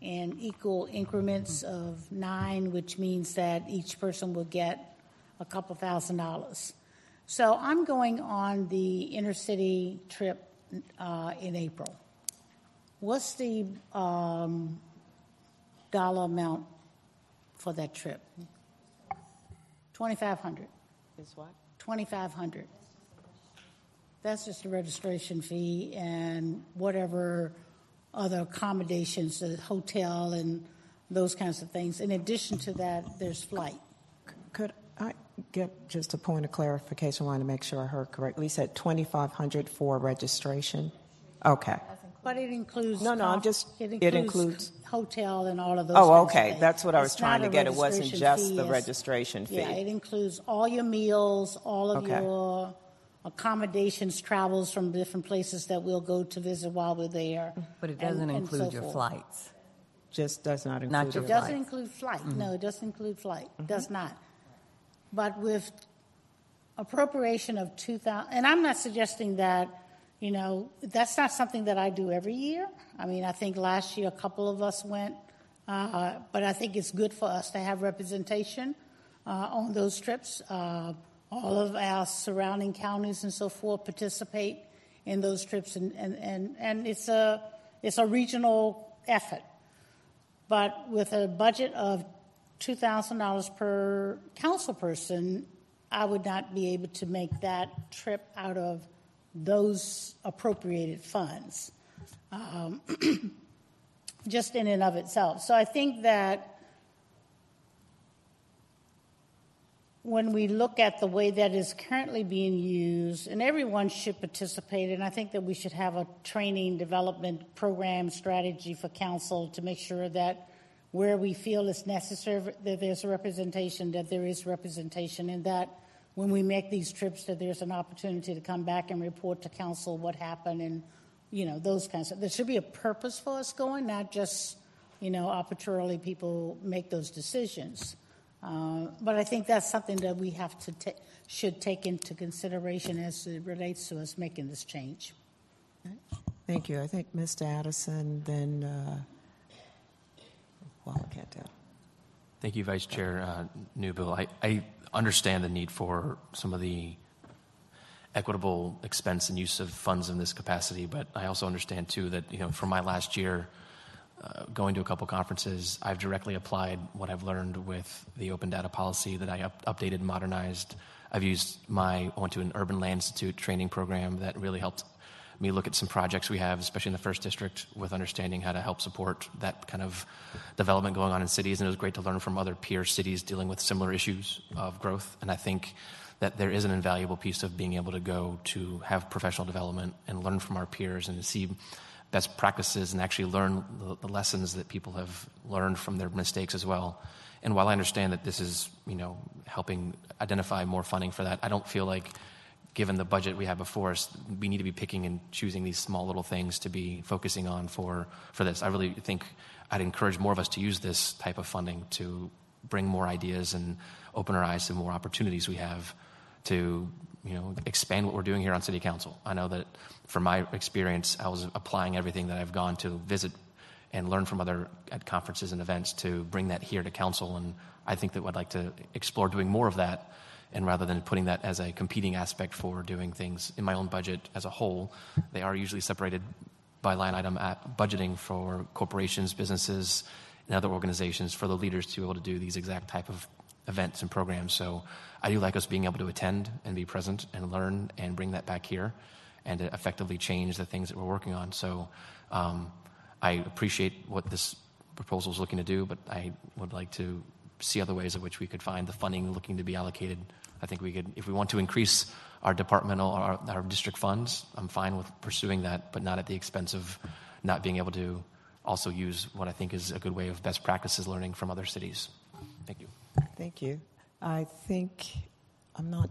in equal increments of 9, which means that each person will get a couple $1,000. So I'm going on the inner city trip in April. What's the dollar amount for that trip? $2,500. Is what? $2,500. That's just a registration fee and whatever other accommodations, the hotel and those kinds of things. In addition to that, there's flight. Could I get just a point of clarification? I wanted to make sure I heard correctly. You said $2,500 for registration? Okay. But it includes... No, I'm just... It includes hotel and all of those things. That's what I was trying to get. It wasn't just the registration fee. Yeah, it includes all your meals, all of your accommodations, travels from different places that we'll go to visit while we're there. But it doesn't include your flights. Just does not include your flights. It doesn't include flight. Mm-hmm. No, it doesn't include flight. Mm-hmm. Does not. But with appropriation of $2,000... And I'm not suggesting that... You know, that's not something that I do every year. I mean, I think last year a couple of us went, but I think it's good for us to have representation on those trips. All of our surrounding counties and so forth participate in those trips, and it's a regional effort. But with a budget of $2,000 per council person, I would not be able to make that trip out of those appropriated funds, just in and of itself. So I think that when we look at the way that is currently being used, and everyone should participate, and I think that we should have a training development program strategy for council to make sure that where we feel it's necessary that there's representation, that there is representation, and that when we make these trips, that there's an opportunity to come back and report to council what happened and, you know, those kinds of... There should be a purpose for us going, not just, you know, arbitrarily people make those decisions. But I think that's something that we have to should take into consideration as it relates to us making this change. Thank you. I think Mr. Addison, then... well, I can't tell. Thank you, Vice Chair Newbill. I understand the need for some of the equitable expense and use of funds in this capacity, but I also understand too that, you know, from my last year going to a couple conferences, I've directly applied what I've learned with the open data policy that I updated and modernized. I went to an Urban Land Institute training program that really helped me look at some projects we have, especially in the first district, with understanding how to help support that kind of development going on in cities. And it was great to learn from other peer cities dealing with similar issues of growth. And I think that there is an invaluable piece of being able to go to have professional development and learn from our peers and see best practices and actually learn the lessons that people have learned from their mistakes as well. And while I understand that this is, you know, helping identify more funding for that, I don't feel like, given the budget we have before us, we need to be picking and choosing these small little things to be focusing on for this. I really think I'd encourage more of us to use this type of funding to bring more ideas and open our eyes to more opportunities we have to, you know, expand what we're doing here on City Council. I know that from my experience, I was applying everything that I've gone to visit and learn from other at conferences and events to bring that here to Council, and I think that I'd like to explore doing more of that. And rather than putting that as a competing aspect for doing things in my own budget as a whole, they are usually separated by line item at budgeting for corporations, businesses, and other organizations for the leaders to be able to do these exact type of events and programs. So I do like us being able to attend and be present and learn and bring that back here and to effectively change the things that we're working on. So I appreciate what this proposal is looking to do, but I would like to see other ways in which we could find the funding looking to be allocated. I think we could, if we want to increase our departmental, our district funds, I'm fine with pursuing that, but not at the expense of not being able to also use what I think is a good way of best practices learning from other cities. Thank you. Thank you. I think I'm not...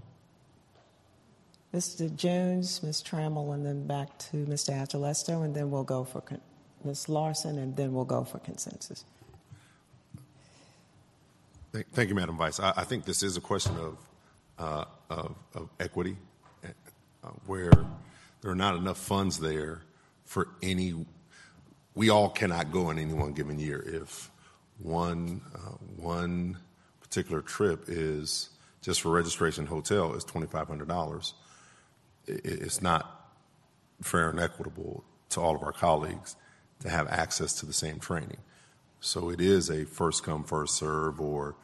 Mr. Jones, Ms. Trammell, and then back to Mr. Agelesto, and then we'll go for Ms. Larson, and then we'll go for consensus. Thank you, Madam Vice. I think this is a question of equity, where there are not enough funds there for any. We all cannot go in any one given year. If one particular trip is just for registration hotel is $2,500, it's not fair and equitable to all of our colleagues to have access to the same training. So it is a first come, first serve, or,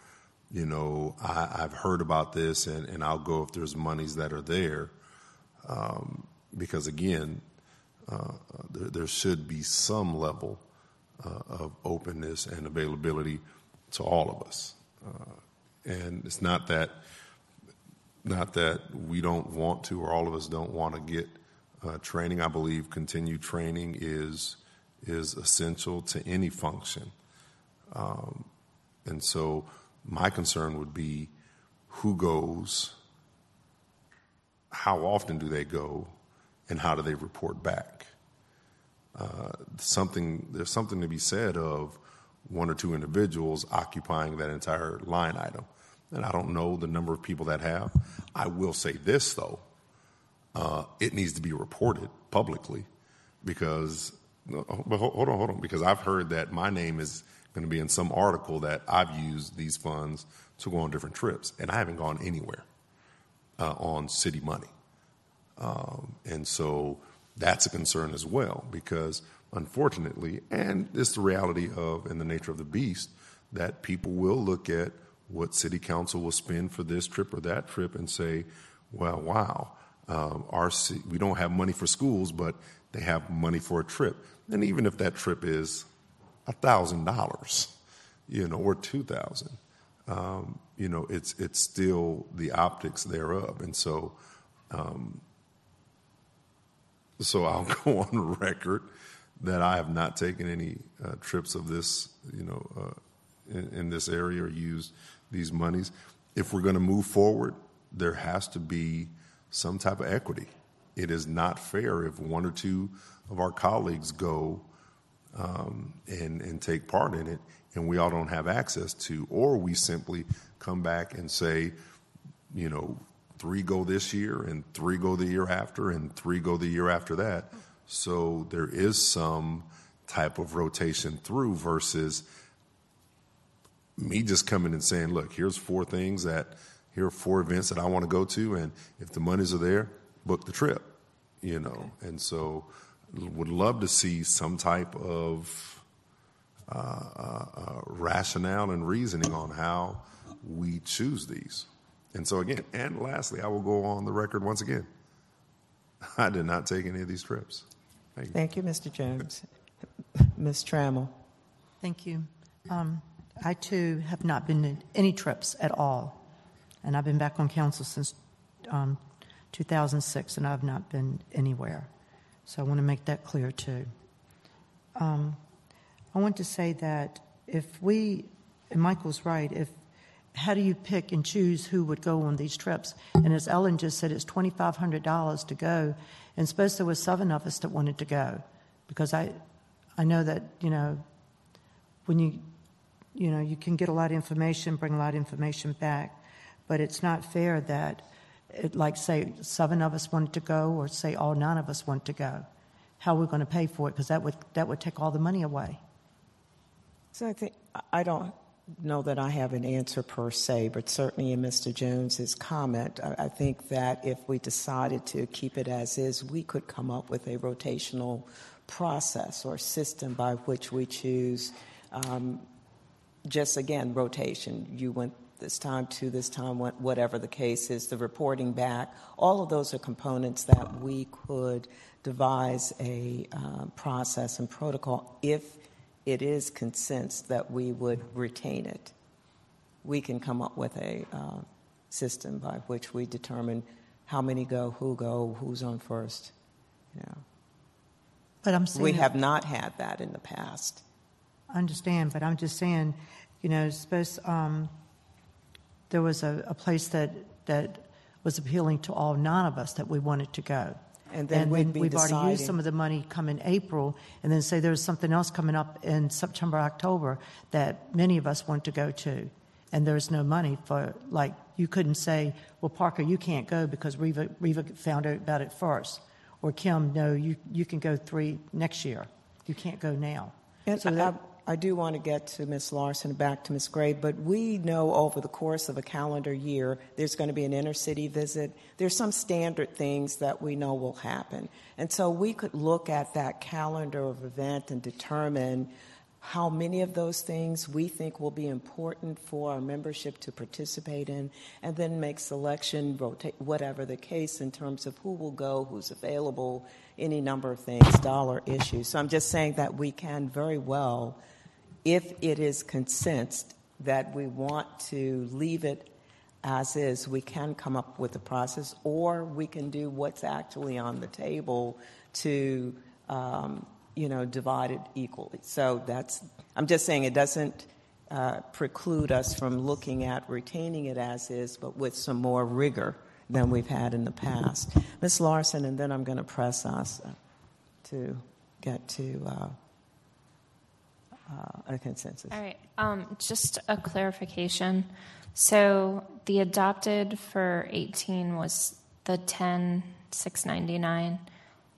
you know, I've heard about this and I'll go if there's monies that are there. Because again, there should be some level of openness and availability to all of us. And it's not that we don't want to or all of us don't want to get training. I believe continued training is essential to any function. And so my concern would be who goes, how often do they go, and how do they report back? There's something to be said of one or two individuals occupying that entire line item. And I don't know the number of people that have. I will say this, though. It needs to be reported publicly because... But hold on, because I've heard that my name is going to be in some article that I've used these funds to go on different trips, and I haven't gone anywhere on city money. And so that's a concern as well, because unfortunately, and it's the reality of and the nature of the beast, that people will look at what city council will spend for this trip or that trip and say, well, wow, we don't have money for schools, but they have money for a trip. And even if that trip is $1,000, you know, or $2,000, you know, it's still the optics thereof. And so, so I'll go on record that I have not taken any trips of this, you know, in this area or used these monies. If we're going to move forward, there has to be some type of equity. It is not fair if one or two of our colleagues go and take part in it and we all don't have access to, or we simply come back and say, you know, 3 go this year and 3 go the year after and 3 go the year after that. So there is some type of rotation through versus me just coming and saying, look, here are 4 events that I want to go to, and if the monies are there, book the trip, you know. Okay. And so would love to see some type of rationale and reasoning on how we choose these. And so again, and lastly, I will go on the record once again. I did not take any of these trips. Thank you. Thank you, Mr. Jones. Ms. Trammell. Thank you. I, too, have not been in any trips at all. And I've been back on council since 2006, and I've not been anywhere. So I want to make that clear, too. I want to say that and Michael's right, how do you pick and choose who would go on these trips? And as Ellen just said, it's $2,500 to go, and suppose there were 7 of us that wanted to go, because I know that, you know, when you know, you can get a lot of information, bring a lot of information back, but it's not fair that say 7 of us wanted to go, or say all 9 of us wanted to go. How are we going to pay for it? Because that would take all the money away. So I don't know that I have an answer per se, but certainly in Mr. Jones's comment, I think that if we decided to keep it as is, we could come up with a rotational process or system by which we choose. Just again, rotation. You went this time to this time, whatever the case is, the reporting back, all of those are components that we could devise a process and protocol if it is consents that we would retain it. We can come up with a system by which we determine how many go, who's on first. You know. But I'm saying we have not had that in the past. I understand, but I'm just saying, you know, suppose there was a place that was appealing to all nine of us that we wanted to go. And then we've already used some of the money come in April, and then say there's something else coming up in September, October that many of us want to go to, and there's no money for, like, you couldn't say, well, Parker, you can't go because Reva found out about it first. Or Kim, no, you can go three next year. You can't go now. And so I do want to get to Ms. Larson, back to Ms. Gray, but we know over the course of a calendar year there's going to be an inner-city visit. There's some standard things that we know will happen. And so we could look at that calendar of event and determine how many of those things we think will be important for our membership to participate in, and then make selection, rotate, whatever the case, in terms of who will go, who's available, any number of things, dollar issues. So I'm just saying that we can very well, if it is consensed that we want to leave it as is, we can come up with a process, or we can do what's actually on the table to divide it equally. So that's, I'm just saying it doesn't preclude us from looking at retaining it as is, but with some more rigor than we've had in the past. Ms. Larson, and then I'm going to press us to get to a consensus. All right. Just a clarification. So the adopted for 18 was the 10,699,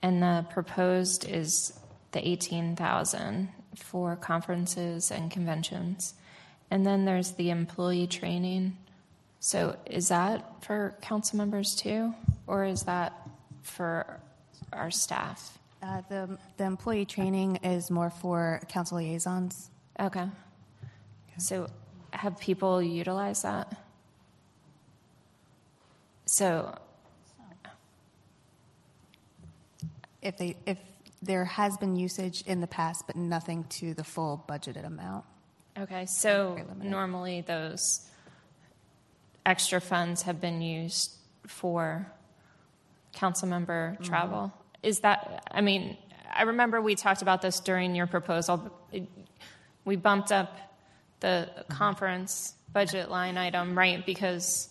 and the proposed is the 18,000 for conferences and conventions. And then there's the employee training. So is that for council members too, or is that for our staff? The employee training is more for council liaisons. Okay. So have people utilized that? So if there has been usage in the past, but nothing to the full budgeted amount. Okay, so normally those extra funds have been used for council member travel. Is that, I mean, I remember we talked about this during your proposal. We bumped up the conference budget line item, right, because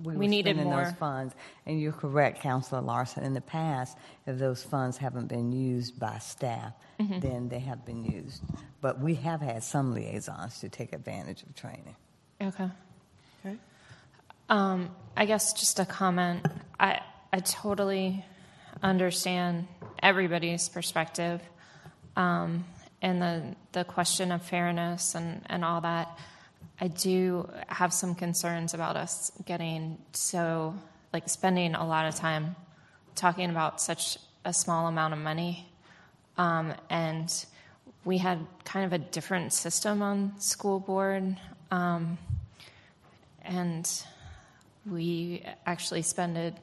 we needed more. Those funds. And you're correct, Councilor Larson. In the past, if those funds haven't been used by staff, then they have been used. But we have had some liaisons to take advantage of training. Okay. I guess just a comment. I totally understand everybody's perspective and the question of fairness and all that. I do have some concerns about us getting so, like, spending a lot of time talking about such a small amount of money. And we had kind of a different system on school board. And we actually spent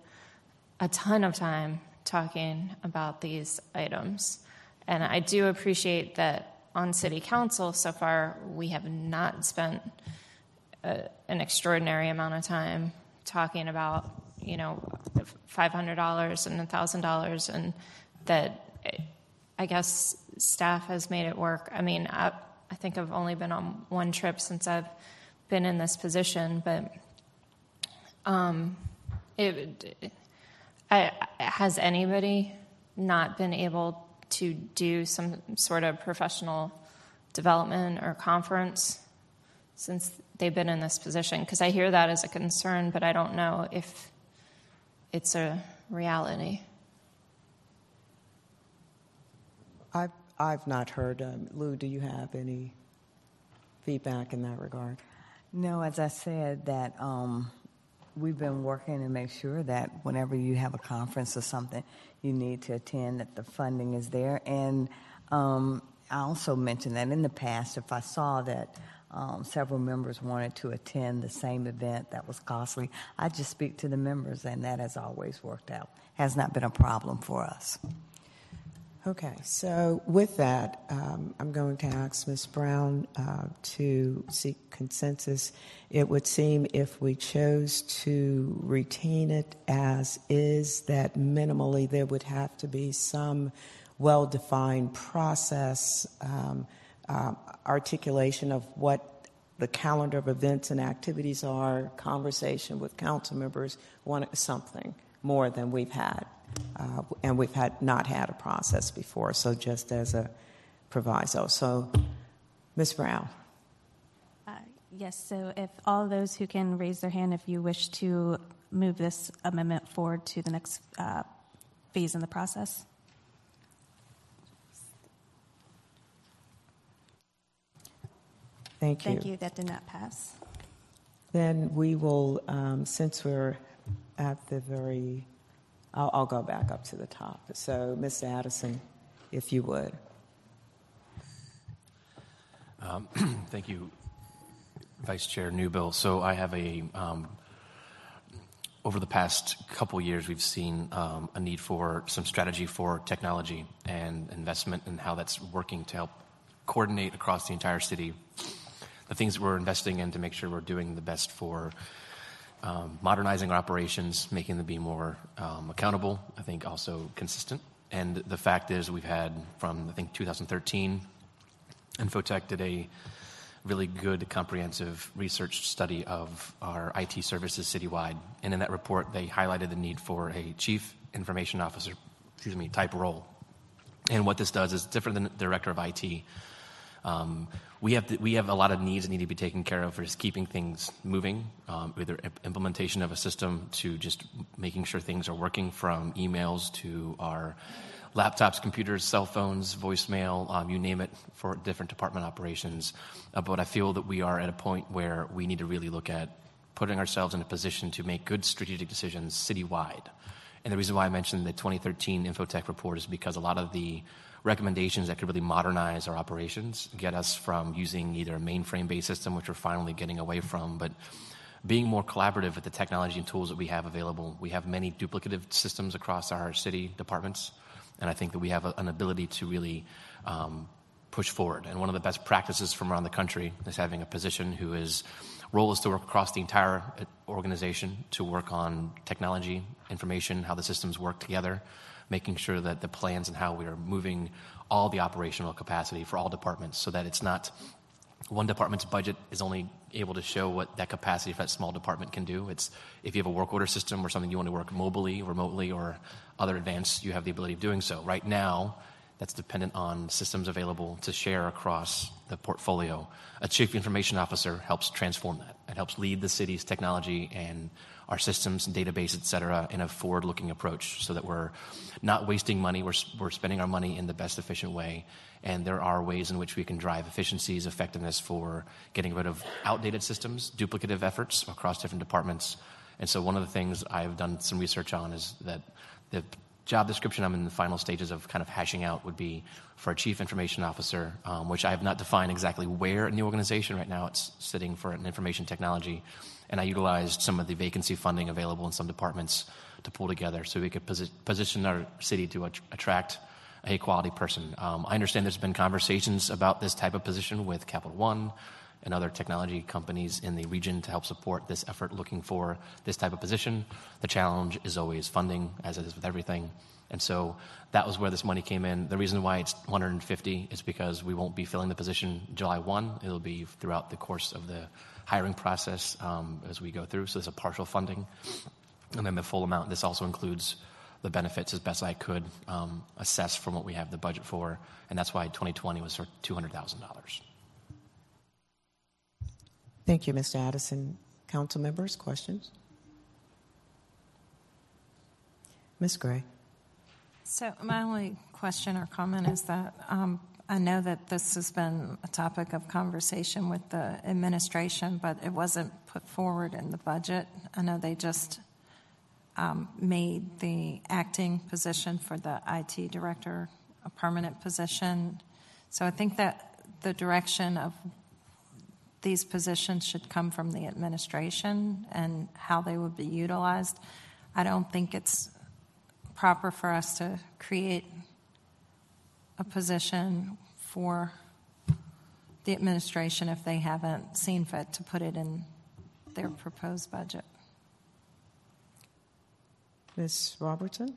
a ton of time talking about these items. And I do appreciate that on city council so far, we have not spent an extraordinary amount of time talking about, you know, $500 and $1,000, and that I guess staff has made it work. I mean, I think I've only been on one trip since I've been in this position, but has anybody not been able to do some sort of professional development or conference since they've been in this position? Because I hear that as a concern, but I don't know if it's a reality. I've not heard. Lou, do you have any feedback in that regard? No, as I said, that we've been working to make sure that whenever you have a conference or something you need to attend, that the funding is there. And I also mentioned that in the past, if I saw that Several members wanted to attend the same event. That was costly. I just speak to the members, and that has always worked out. Has not been a problem for us. Okay, so with that, I'm going to ask Ms. Brown to seek consensus. It would seem if we chose to retain it as is, that minimally there would have to be some well-defined process, articulation of what the calendar of events and activities are, conversation with council members, something more than we've had. And we've not had a process before, so just as a proviso. So, Ms. Brown. Yes, so if all those who can raise their hand if you wish to move this amendment forward to the next phase in the process. Thank you. Thank you. That did not pass. Then we will, since we're at the very... I'll go back up to the top. So, Ms. Addison, if you would. Thank you, Vice Chair Newbill. So I have a, over the past couple years, we've seen a need for some strategy for technology and investment and how that's working to help coordinate across the entire city the things that we're investing in to make sure we're doing the best for modernizing our operations, making them be more accountable, I think also consistent. And the fact is we've had from, I think, 2013, Infotech did a really good comprehensive research study of our IT services citywide. And in that report, they highlighted the need for a chief information officer, type role. And what this does is different than the director of IT. We have a lot of needs that need to be taken care of for just keeping things moving, either implementation of a system to just making sure things are working, from emails to our laptops, computers, cell phones, voicemail, you name it, for different department operations. But I feel that we are at a point where we need to really look at putting ourselves in a position to make good strategic decisions citywide. And the reason why I mentioned the 2013 Infotech report is because a lot of the recommendations that could really modernize our operations, get us from using either a mainframe-based system, which we're finally getting away from, but being more collaborative with the technology and tools that we have available. We have many duplicative systems across our city departments, and I think that we have an ability to really push forward. And one of the best practices from around the country is having a position whose role is to work across the entire organization to work on technology, information, how the systems work together, making sure that the plans and how we are moving all the operational capacity for all departments so that it's not one department's budget is only able to show what that capacity for that small department can do. It's if you have a work order system or something you want to work mobily, remotely, or other advanced, you have the ability of doing so. Right now, that's dependent on systems available to share across the portfolio. A chief information officer helps transform that. It helps lead the city's technology and our systems and database, et cetera, in a forward-looking approach so that we're not wasting money. We're spending our money in the best efficient way, and there are ways in which we can drive efficiencies, effectiveness for getting rid of outdated systems, duplicative efforts across different departments. And so one of the things I've done some research on is that the job description I'm in the final stages of kind of hashing out would be for a chief information officer, which I have not defined exactly where in the organization. Right now it's sitting for an information technology, and I utilized some of the vacancy funding available in some departments to pull together so we could position our city to attract a quality person. I understand there's been conversations about this type of position with Capital One and other technology companies in the region to help support this effort looking for this type of position. The challenge is always funding, as it is with everything. And so that was where this money came in. The reason why it's 150 is because we won't be filling the position July 1. It'll be throughout the course of the hiring process as we go through. So there's a partial funding. And then the full amount, this also includes the benefits as best I could assess from what we have the budget for. And that's why 2020 was for $200,000. Thank you, Mr. Addison. Council members, questions? Ms. Gray. So my only question or comment is that I know that this has been a topic of conversation with the administration, but it wasn't put forward in the budget. I know they just made the acting position for the IT director a permanent position. So I think that the direction of these positions should come from the administration and how they would be utilized. I don't think it's proper for us to create a position for the administration if they haven't seen fit to put it in their proposed budget. Ms. Robertson?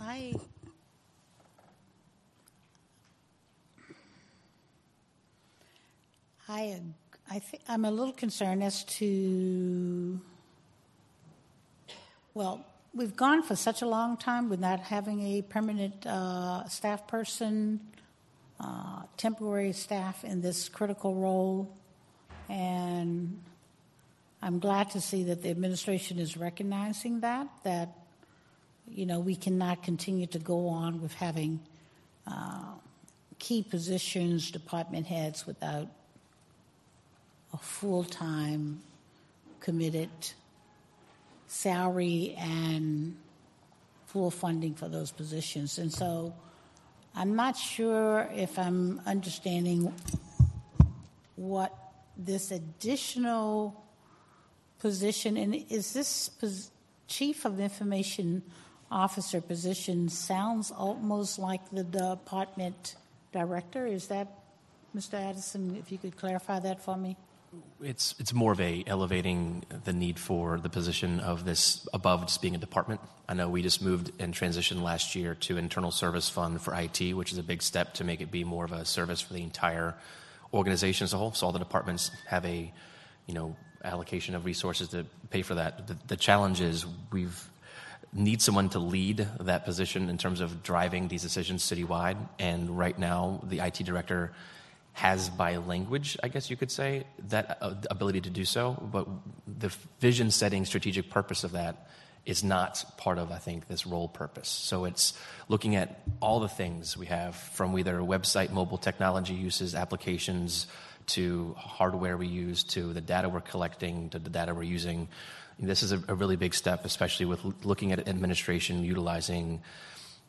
I think I'm a little concerned as to, well, we've gone for such a long time with not having a permanent staff person, temporary staff in this critical role, and I'm glad to see that the administration is recognizing that you know, we cannot continue to go on with having key positions, department heads, without a full-time, committed salary and full funding for those positions. And so I'm not sure if I'm understanding what this additional position, and is this Chief of Information Officer position sounds almost like the department director. Is that, Mr. Addison, if you could clarify that for me? It's more of a elevating the need for the position of this above just being a department. I know we just moved and transitioned last year to Internal Service Fund for IT, which is a big step to make it be more of a service for the entire organization as a whole. So all the departments have a, you know, allocation of resources to pay for that. The challenge is we've need someone to lead that position in terms of driving these decisions citywide. And right now, the IT director has, by language, I guess you could say, that ability to do so. But the vision setting, strategic purpose of that is not part of, I think, this role purpose. So it's looking at all the things we have, from either website, mobile technology uses, applications, to hardware we use, to the data we're collecting, to the data we're using. This is a really big step, especially with looking at administration, utilizing,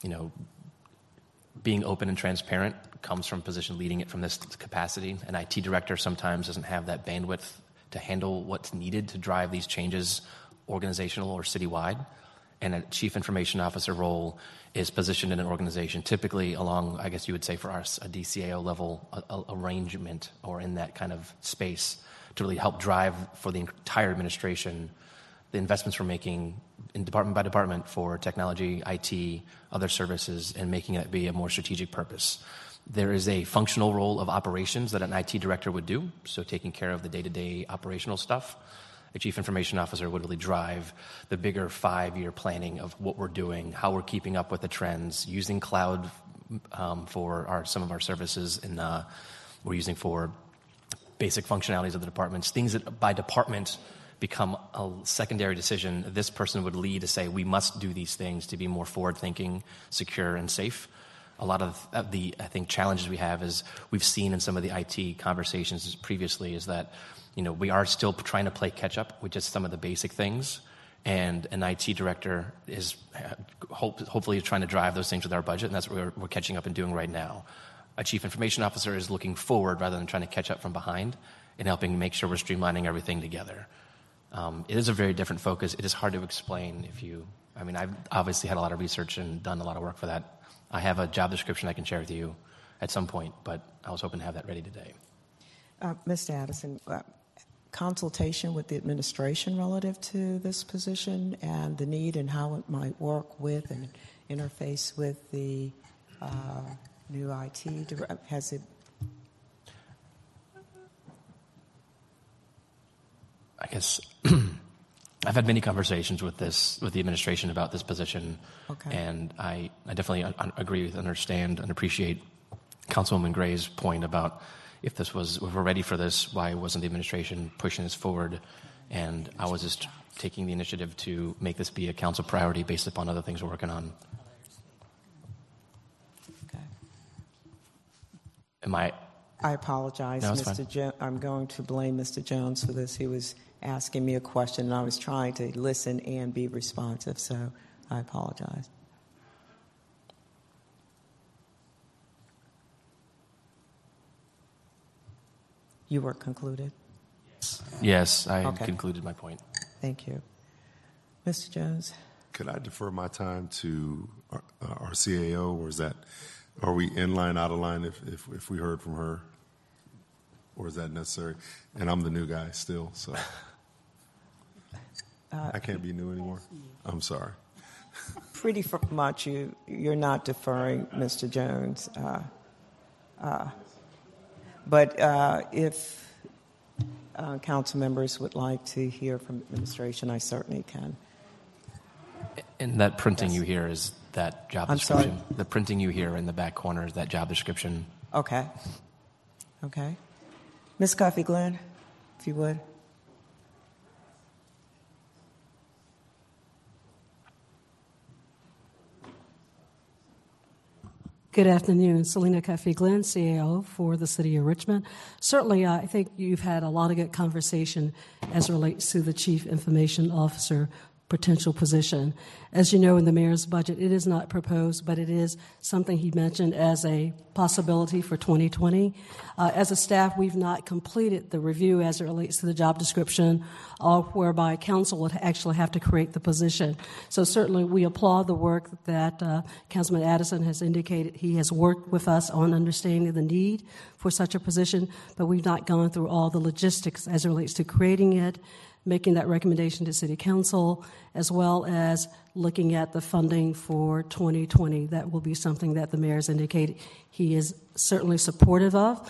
you know, being open and transparent comes from position leading it from this capacity. An IT director sometimes doesn't have that bandwidth to handle what's needed to drive these changes, organizational or citywide. And a chief information officer role is positioned in an organization, typically along, I guess you would say for us, a DCAO level arrangement or in that kind of space to really help drive for the entire administration the investments we're making in department by department for technology, IT, other services, and making it be a more strategic purpose. There is a functional role of operations that an IT director would do, so taking care of the day-to-day operational stuff. A chief information officer would really drive the bigger 5-year planning of what we're doing, how we're keeping up with the trends, using cloud for some of our services, and we're using for basic functionalities of the departments, things that by department become a secondary decision. This person would lead to say, we must do these things to be more forward-thinking, secure, and safe. A lot of the, I think, challenges we have is we've seen in some of the IT conversations previously is that, you know, we are still trying to play catch-up with just some of the basic things, and an IT director is hopefully trying to drive those things with our budget, and that's what we're catching up and doing right now. A chief information officer is looking forward rather than trying to catch up from behind and helping make sure we're streamlining everything together. It is a very different focus. It is hard to explain if you... I mean, I've obviously had a lot of research and done a lot of work for that. I have a job description I can share with you at some point, but I was hoping to have that ready today. Mr. Addison... consultation with the administration relative to this position and the need and how it might work with and interface with the new IT director? Has it? I guess I've had many conversations with the administration about this position, and I definitely agree with, understand, and appreciate Councilwoman Gray's point about if we're ready for this, why wasn't the administration pushing this forward? And I was just taking the initiative to make this be a council priority based upon other things we're working on. Okay. I apologize, no, Mr. Jones. I'm going to blame Mr. Jones for this. He was asking me a question, and I was trying to listen and be responsive, so I apologize. You were concluded? Yes, I had concluded my point. Thank you. Mr. Jones? Could I defer my time to our CAO, or is that, are we in line, out of line, if we heard from her? Or is that necessary? And I'm the new guy still, so I can't be new anymore. I'm sorry. Pretty much you're not deferring, Mr. Jones. But if council members would like to hear from administration, I certainly can. And that printing you hear is that job description. I'm sorry? The printing you hear in the back corner is that job description. Okay. Okay. Ms. Coffey Glenn, if you would. Good afternoon. Selena Coffey Glenn, CAO for the City of Richmond. Certainly, I think you've had a lot of good conversation as it relates to the Chief Information Officer potential position. As you know, in the mayor's budget, it is not proposed, but it is something he mentioned as a possibility for 2020. As a staff, we've not completed the review as it relates to the job description, whereby council would actually have to create the position. So certainly we applaud the work that Councilman Addison has indicated. He has worked with us on understanding the need for such a position, but we've not gone through all the logistics as it relates to creating it, making that recommendation to City Council, as well as looking at the funding for 2020. That will be something that the mayor has indicated he is certainly supportive of.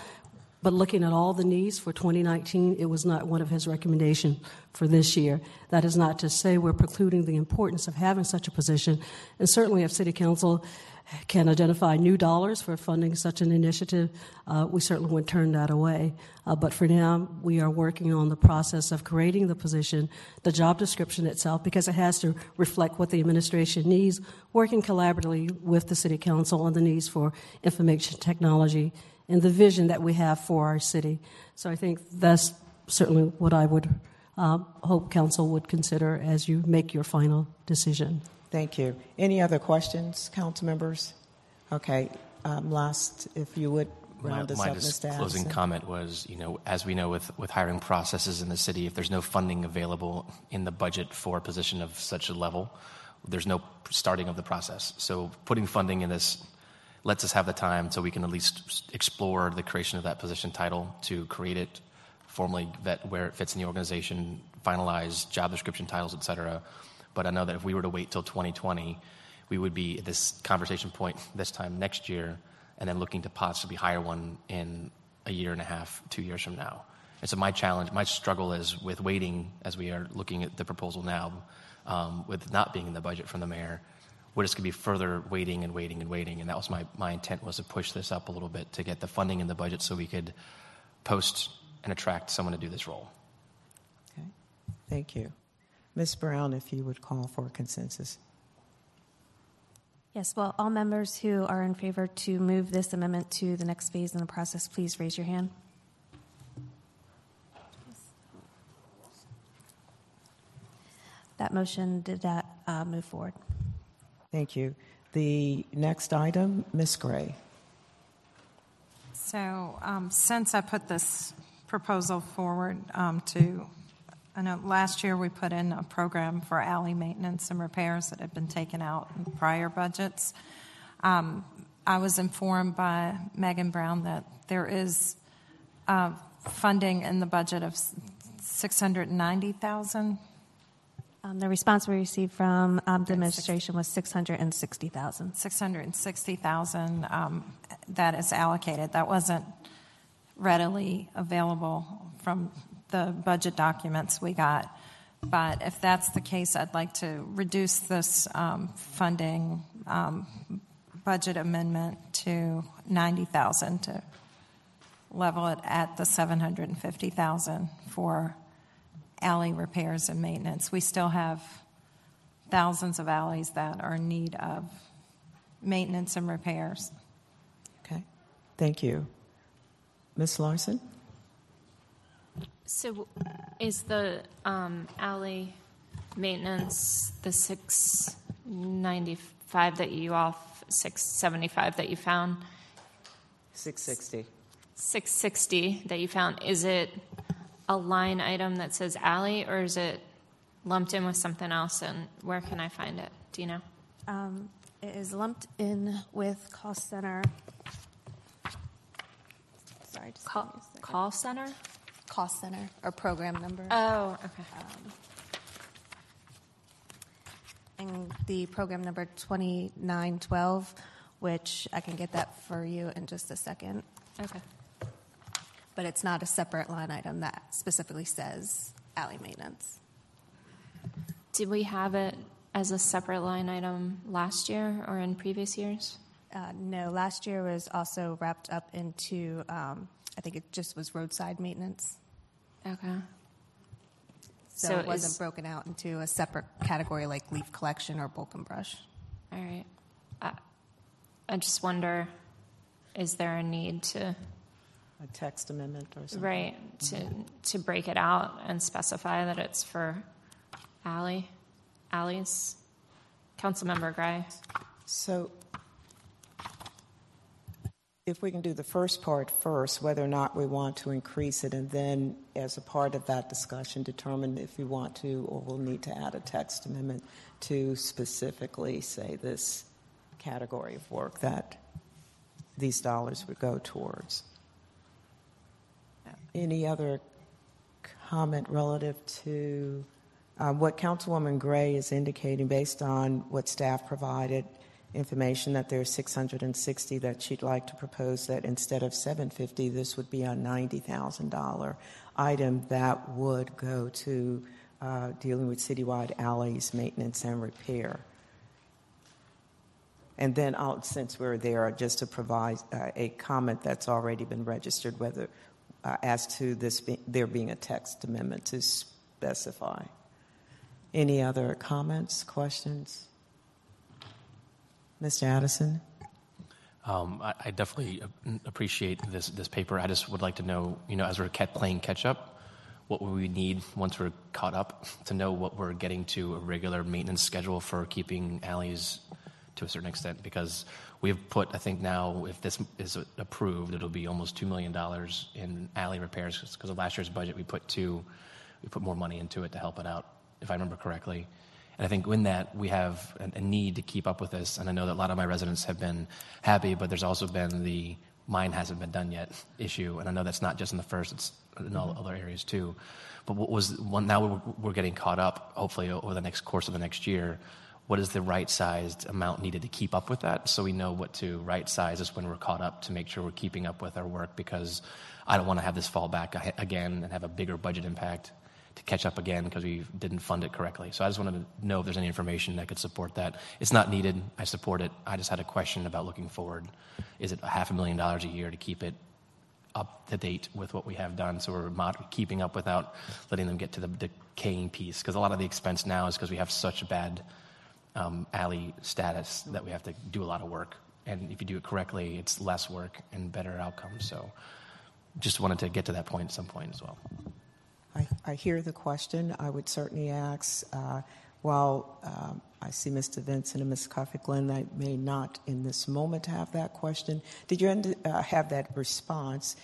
But looking at all the needs for 2019, it was not one of his recommendations for this year. That is not to say we're precluding the importance of having such a position. And certainly if City Council can identify new dollars for funding such an initiative, we certainly would turn that away. But for now, we are working on the process of creating the position, the job description itself, because it has to reflect what the administration needs, working collaboratively with the City Council on the needs for information technology and the vision that we have for our city. So I think that's certainly what I would hope Council would consider as you make your final decision. Thank you. Any other questions, council members? Okay, last, if you would round us up, Mr. Addison. My closing comment was, you know, as we know with hiring processes in the city, if there's no funding available in the budget for a position of such a level, there's no starting of the process. So putting funding in this lets us have the time so we can at least explore the creation of that position title, to create it, formally vet where it fits in the organization, finalize job description titles, et cetera. But I know that if we were to wait till 2020, we would be at this conversation point this time next year, and then looking to possibly hire one in a year and a half, 2 years from now. And so my challenge, my struggle is with waiting, as we are looking at the proposal now, with not being in the budget from the mayor, we're just going to be further waiting and waiting and waiting. And that was my intent, was to push this up a little bit to get the funding in the budget so we could post and attract someone to do this role. Okay, thank you. Ms. Brown, if you would call for a consensus. Yes, well, all members who are in favor to move this amendment to the next phase in the process, please raise your hand. That motion did not move forward. Thank you. The next item, Ms. Gray. So since I put this proposal forward to... I know last year we put in a program for alley maintenance and repairs that had been taken out in prior budgets. I was informed by Megan Brown that there is funding in the budget of $690,000. The response we received from the administration was $660,000. $660,000 that is allocated. That wasn't readily available from the budget documents we got, but if that's the case, I'd like to reduce this funding budget amendment to $90,000 to level it at the $750,000 for alley repairs and maintenance. We still have thousands of alleys that are in need of maintenance and repairs. Okay, thank you. Ms. Larson? So is the alley maintenance the 675 that you 660. 660 that you found, is it a line item that says alley, or is it lumped in with something else, and where can I find it? Do you know? It is lumped in with call center. Sorry, just call center? Call center or program number. Oh, okay. And the program number 2912, which I can get that for you in just a second. Okay. But it's not a separate line item that specifically says alley maintenance. Did we have it as a separate line item last year or in previous years? No, last year was also wrapped up into, I think it just was roadside maintenance. Okay. So it wasn't broken out into a separate category like leaf collection or bulk and brush. All right. I just wonder, is there a need to... a text amendment or something? Right, to break it out and specify that it's for alleys. Councilmember Gray. So if we can do the first part first, whether or not we want to increase it, and then as a part of that discussion determine if we want to or will need to add a text amendment to specifically say this category of work that these dollars would go towards. Any other comment relative to what Councilwoman Gray is indicating based on what staff provided? Information that there's 660 that she'd like to propose that instead of 750, this would be a $90,000 item that would go to dealing with citywide alleys, maintenance, and repair. And then, since we're there, just to provide a comment that's already been registered, whether as to this there being a text amendment to specify. Any other comments, questions? Mr. Addison? I definitely appreciate this paper. I just would like to know, as we're playing catch-up, what would we need once we're caught up to know what we're getting to a regular maintenance schedule for keeping alleys to a certain extent? Because we've put, I think now, if this is approved, it'll be almost $2 million in alley repairs. Because of last year's budget, we put more money into it to help it out, if I remember correctly. And I think in that, we have a need to keep up with this. And I know that a lot of my residents have been happy, but there's also been the mine hasn't been done yet issue. And I know that's not just in the first, it's in all other areas too. But what was one, now we're getting caught up, hopefully, over the next course of the next year. What is the right-sized amount needed to keep up with that? So we know what to right-size is when we're caught up to make sure we're keeping up with our work, because I don't want to have this fall back again and have a bigger budget impact to catch up again because we didn't fund it correctly. So I just wanted to know if there's any information that could support that. It's not needed. I support it. I just had a question about looking forward. Is it $500,000 a year to keep it up to date with what we have done, so we're keeping up without letting them get to the decaying piece? Because a lot of the expense now is because we have such a bad alley status that we have to do a lot of work. And if you do it correctly, it's less work and better outcomes. So just wanted to get to that point at some point as well. I hear the question. I would certainly ask, while I see Mr. Vincent and Ms. Coffey-Glenn, I may not in this moment have that question. Did you have that response?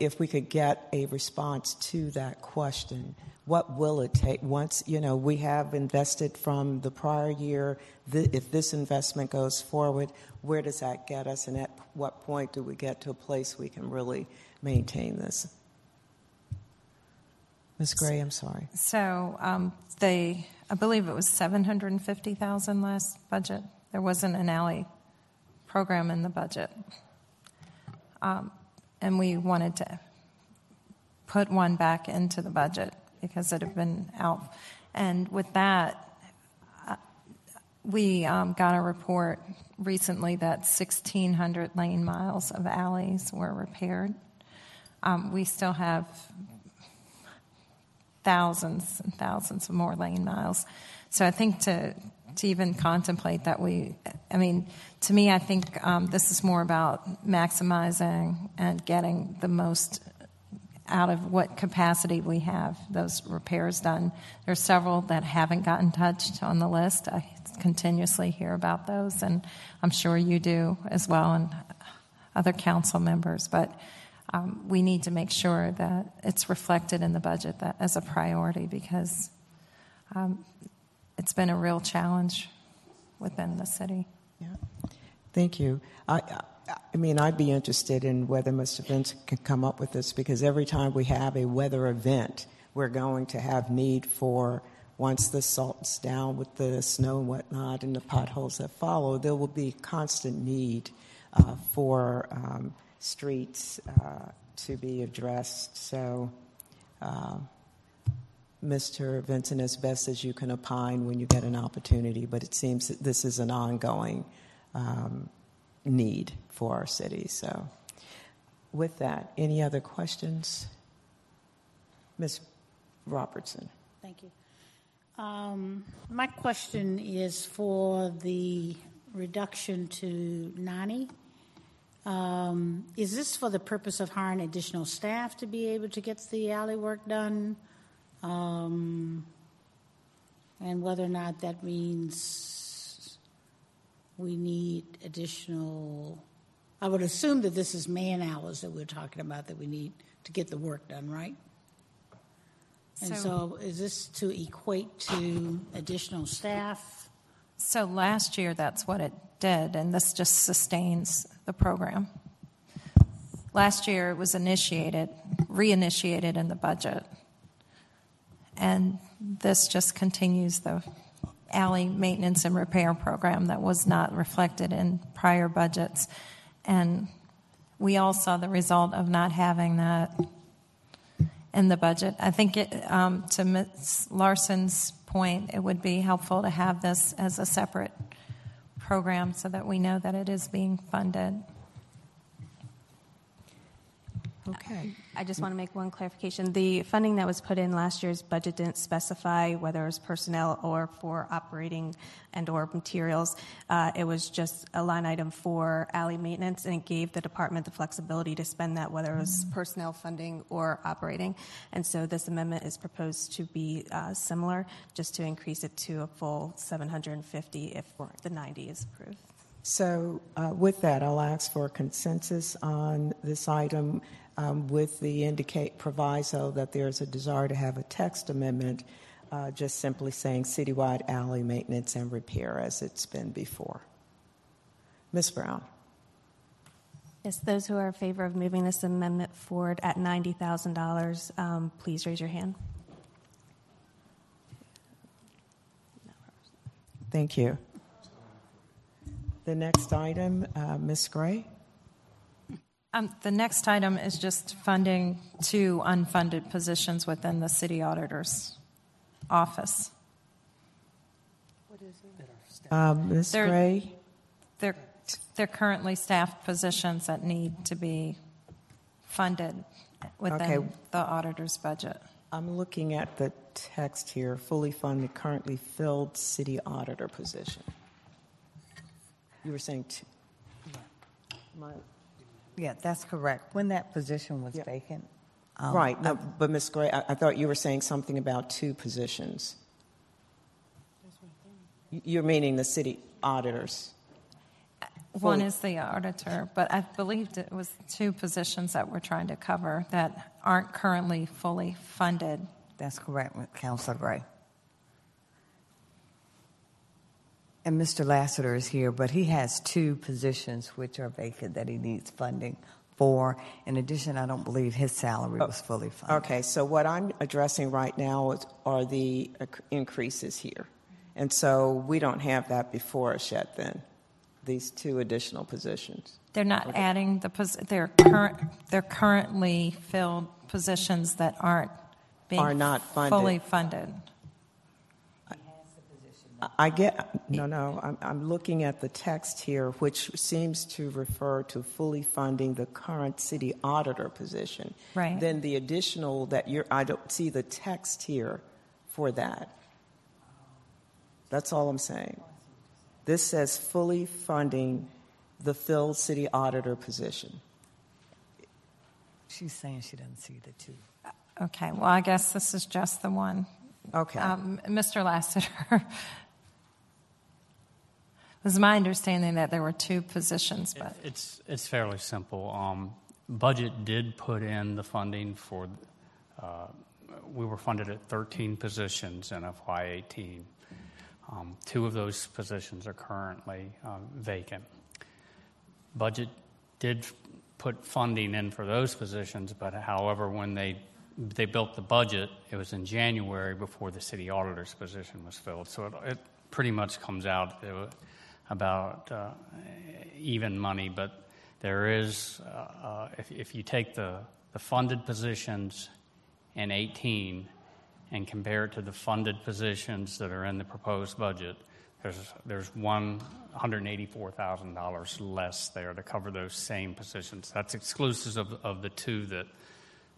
If we could get a response to that question, what will it take? Once, we have invested from the prior year, if this investment goes forward, where does that get us, and at what point do we get to a place we can really maintain this? Ms. Gray, I'm sorry. So I believe it was $750,000 last budget. There wasn't an alley program in the budget. And we wanted to put one back into the budget because it had been out. And with that, we got a report recently that 1,600 lane miles of alleys were repaired. We still have thousands and thousands of more lane miles. So I think to even contemplate that to me, I think this is more about maximizing and getting the most out of what capacity we have, those repairs done. There are several that haven't gotten touched on the list. I continuously hear about those, and I'm sure you do as well and other council members. But we need to make sure that it's reflected in the budget that, as a priority, because it's been a real challenge within the city. Yeah. Thank you. I mean, I'd be interested in whether Mr. Vince can come up with this, because every time we have a weather event, we're going to have need for, once the salt's down with the snow and whatnot and the potholes that follow, there will be constant need for streets to be addressed. So, Mr. Vincent, as best as you can opine when you get an opportunity, but it seems that this is an ongoing need for our city. So, with that, any other questions? Ms. Robertson. Thank you. My question is for the reduction to 90. Is this for the purpose of hiring additional staff to be able to get the alley work done? And whether or not that means we need additional, I would assume that this is man hours that we're talking about that we need to get the work done, right? And so is this to equate to additional staff? So last year that's what it did, and this just sustains the program. Last year it was reinitiated in the budget. And this just continues the alley maintenance and repair program that was not reflected in prior budgets. And we all saw the result of not having that in the budget. I think it, to Ms. Larson's point, it would be helpful to have this as a separate program so that we know that it is being funded. Okay. I just want to make one clarification. The funding that was put in last year's budget didn't specify whether it was personnel or for operating and or materials. It was just a line item for alley maintenance, and it gave the department the flexibility to spend that, whether it was personnel funding or operating. And so this amendment is proposed to be similar, just to increase it to a full 750 if the 90 is approved. So with that, I'll ask for consensus on this item with the proviso that there's a desire to have a text amendment just simply saying citywide alley maintenance and repair as it's been before. Ms. Brown. Yes, those who are in favor of moving this amendment forward at $90,000, please raise your hand. Thank you. The next item, Ms. Gray. The next item is just funding two unfunded positions within the city auditor's office. What is it? Ms. Gray? They're currently staffed positions that need to be funded within the auditor's budget. I'm looking at the text here, fully funded, currently filled city auditor position. You were saying two. Yeah, that's correct. When that position was vacant. Right. No, but Ms. Gray, I thought you were saying something about two positions. You're meaning the city auditors. One is the auditor, but I believed it was two positions that we're trying to cover that aren't currently fully funded. That's correct, Councilor Gray. And Mr. Lassiter is here, but he has two positions which are vacant that he needs funding for. In addition, I don't believe his salary was fully funded. Okay, so what I'm addressing right now are the increases here. And so we don't have that before us yet then, these two additional positions. They're not adding the they're currently filled positions that aren't being fully funded. I'm looking at the text here, which seems to refer to fully funding the current city auditor position. Right. Then the additional that I don't see the text here for that. That's all I'm saying. This says fully funding the filled city auditor position. She's saying she doesn't see the two. Okay, well, I guess this is just the one. Okay. Mr. Lassiter. It was my understanding that there were two positions, but it's fairly simple. budget did put in the funding for, we were funded at 13 positions in FY18. Two of those positions are currently vacant. Budget did put funding in for those positions, but however, when they built the budget, it was in January before the city auditor's position was filled. So it pretty much comes out about even money, but there is, if you take the funded positions in 18 and compare it to the funded positions that are in the proposed budget, there's $184,000 less there to cover those same positions. That's exclusive of the two that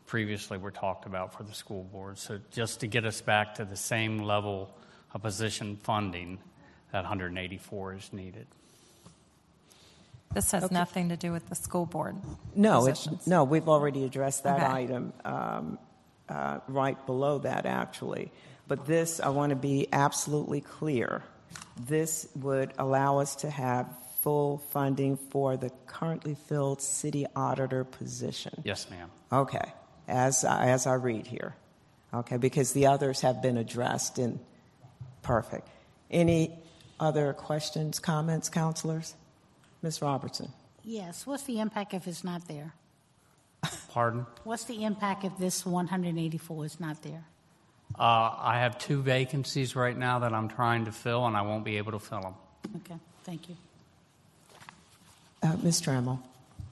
previously were talked about for the school board. So just to get us back to the same level of position funding, that 184 is needed. This has nothing to do with the school board. No, no. We've already addressed that item right below that, actually. But this, I want to be absolutely clear. This would allow us to have full funding for the currently filled city auditor position. Yes, ma'am. Okay, as I read here. Okay, because the others have been addressed. And perfect. Any other questions, comments, counselors? Ms. Robertson. Yes. What's the impact if it's not there? Pardon? What's the impact if this 184 is not there? I have two vacancies right now that I'm trying to fill, and I won't be able to fill them. Okay. Thank you. Ms. Trammell.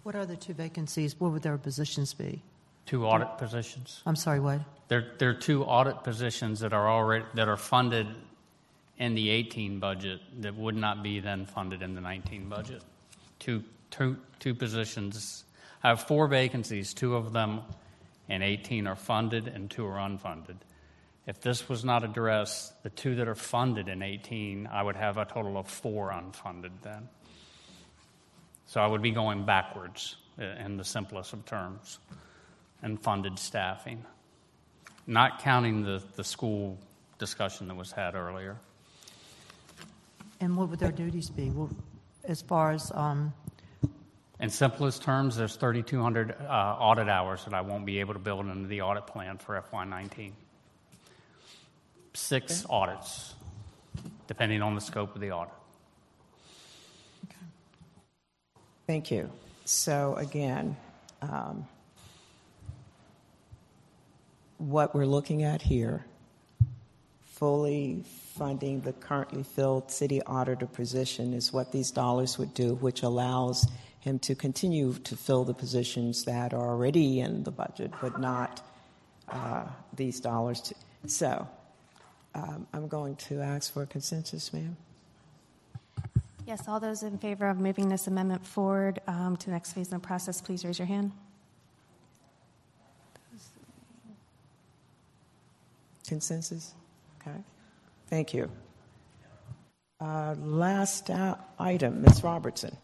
What are the two vacancies? What would their positions be? Two audit positions. I'm sorry, what? There are two audit positions that are funded in the 18 budget that would not be then funded in the 19 budget. Two positions. I have four vacancies. Two of them in 18 are funded and two are unfunded. If this was not addressed, the two that are funded in 18, I would have a total of four unfunded then. So I would be going backwards in the simplest of terms and funded staffing, not counting the school discussion that was had earlier. And what would their duties be? Well, as far as... in simplest terms, there's 3,200 audit hours that I won't be able to build into the audit plan for FY19. Six audits, depending on the scope of the audit. Okay. Thank you. So, again, what we're looking at here, fully funding the currently filled city auditor position is what these dollars would do, which allows him to continue to fill the positions that are already in the budget, but not these dollars. So I'm going to ask for a consensus, ma'am. Yes, all those in favor of moving this amendment forward to the next phase in the process, please raise your hand. Consensus? Okay. Thank you. Last item, Ms. Robertson.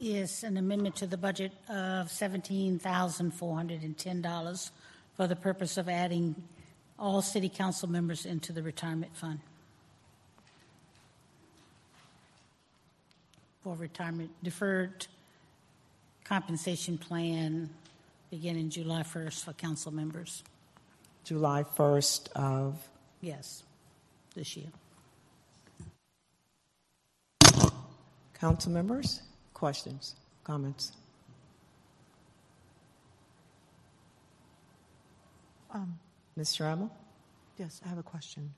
Is an amendment to the budget of $17,410 for the purpose of adding all city council members into the retirement fund for retirement deferred compensation plan beginning July 1st for council members. July 1st of? Yes, this year. Council members, questions, comments? Ms. Trammell? Yes, I have a question.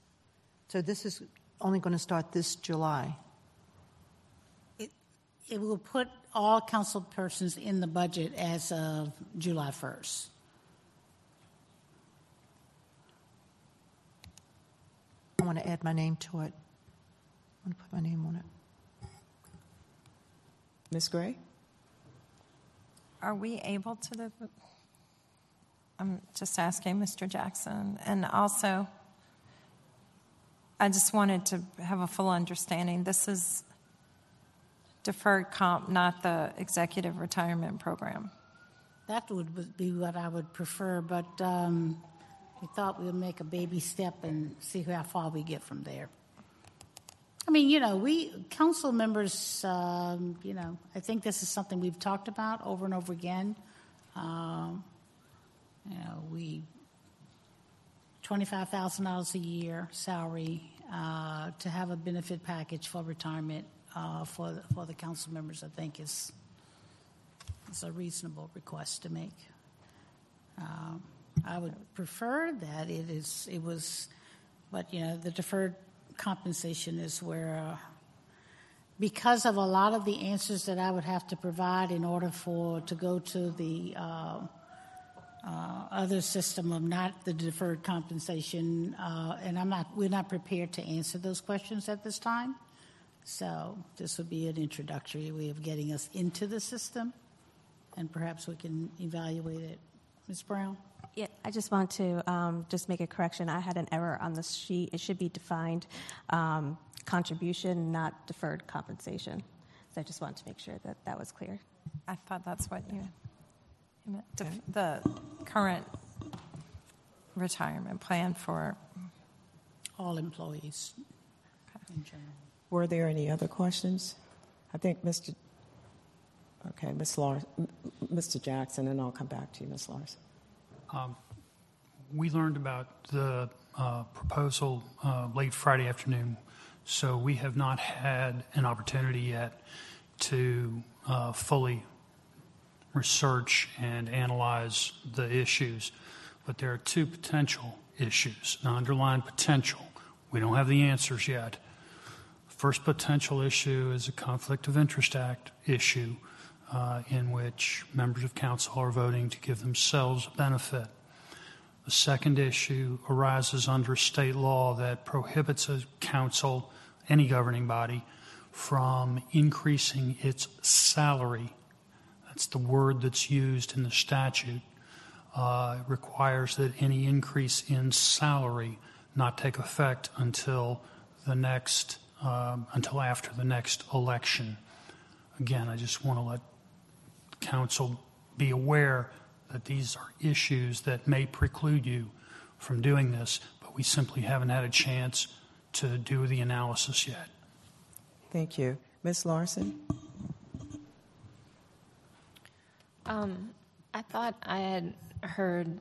So this is only going to start this July? It will put all council persons in the budget as of July 1st. I want to add my name to it. I want to put my name on it. Ms. Gray? Are we able to... I'm just asking Mr. Jackson. And also, I just wanted to have a full understanding. This is... deferred comp, not the executive retirement program. That would be what I would prefer, but we thought we'd make a baby step and see how far we get from there. I mean, you know, we council members, you know, I think this is something we've talked about over and over again. You know, we $25,000 a year salary to have a benefit package for retirement for the council members. I think is a reasonable request to make. I would prefer that it was, but you know, the deferred compensation is where, because of a lot of the answers that I would have to provide in order to go to the other system of not the deferred compensation, and we're not prepared to answer those questions at this time. So this would be an introductory way of getting us into the system, and perhaps we can evaluate it. Ms. Brown? Yeah, I just want to just make a correction. I had an error on the sheet. It should be defined contribution, not deferred compensation. So I just wanted to make sure that that was clear. I thought that's what you meant. The current retirement plan for all employees in general. Were there any other questions? I think Mr. Jackson, and I'll come back to you, Ms. Larson. We learned about the proposal late Friday afternoon, so we have not had an opportunity yet to fully research and analyze the issues. But there are two potential issues, an underlying potential. We don't have the answers yet. First potential issue is a Conflict of Interest Act issue, in which members of council are voting to give themselves a benefit. The second issue arises under state law that prohibits a council, any governing body, from increasing its salary. That's the word that's used in the statute. It requires that any increase in salary not take effect until after the next election. Again, I just want to let council be aware that these are issues that may preclude you from doing this, but we simply haven't had a chance to do the analysis yet. Thank you. Ms. Larson? I thought I had heard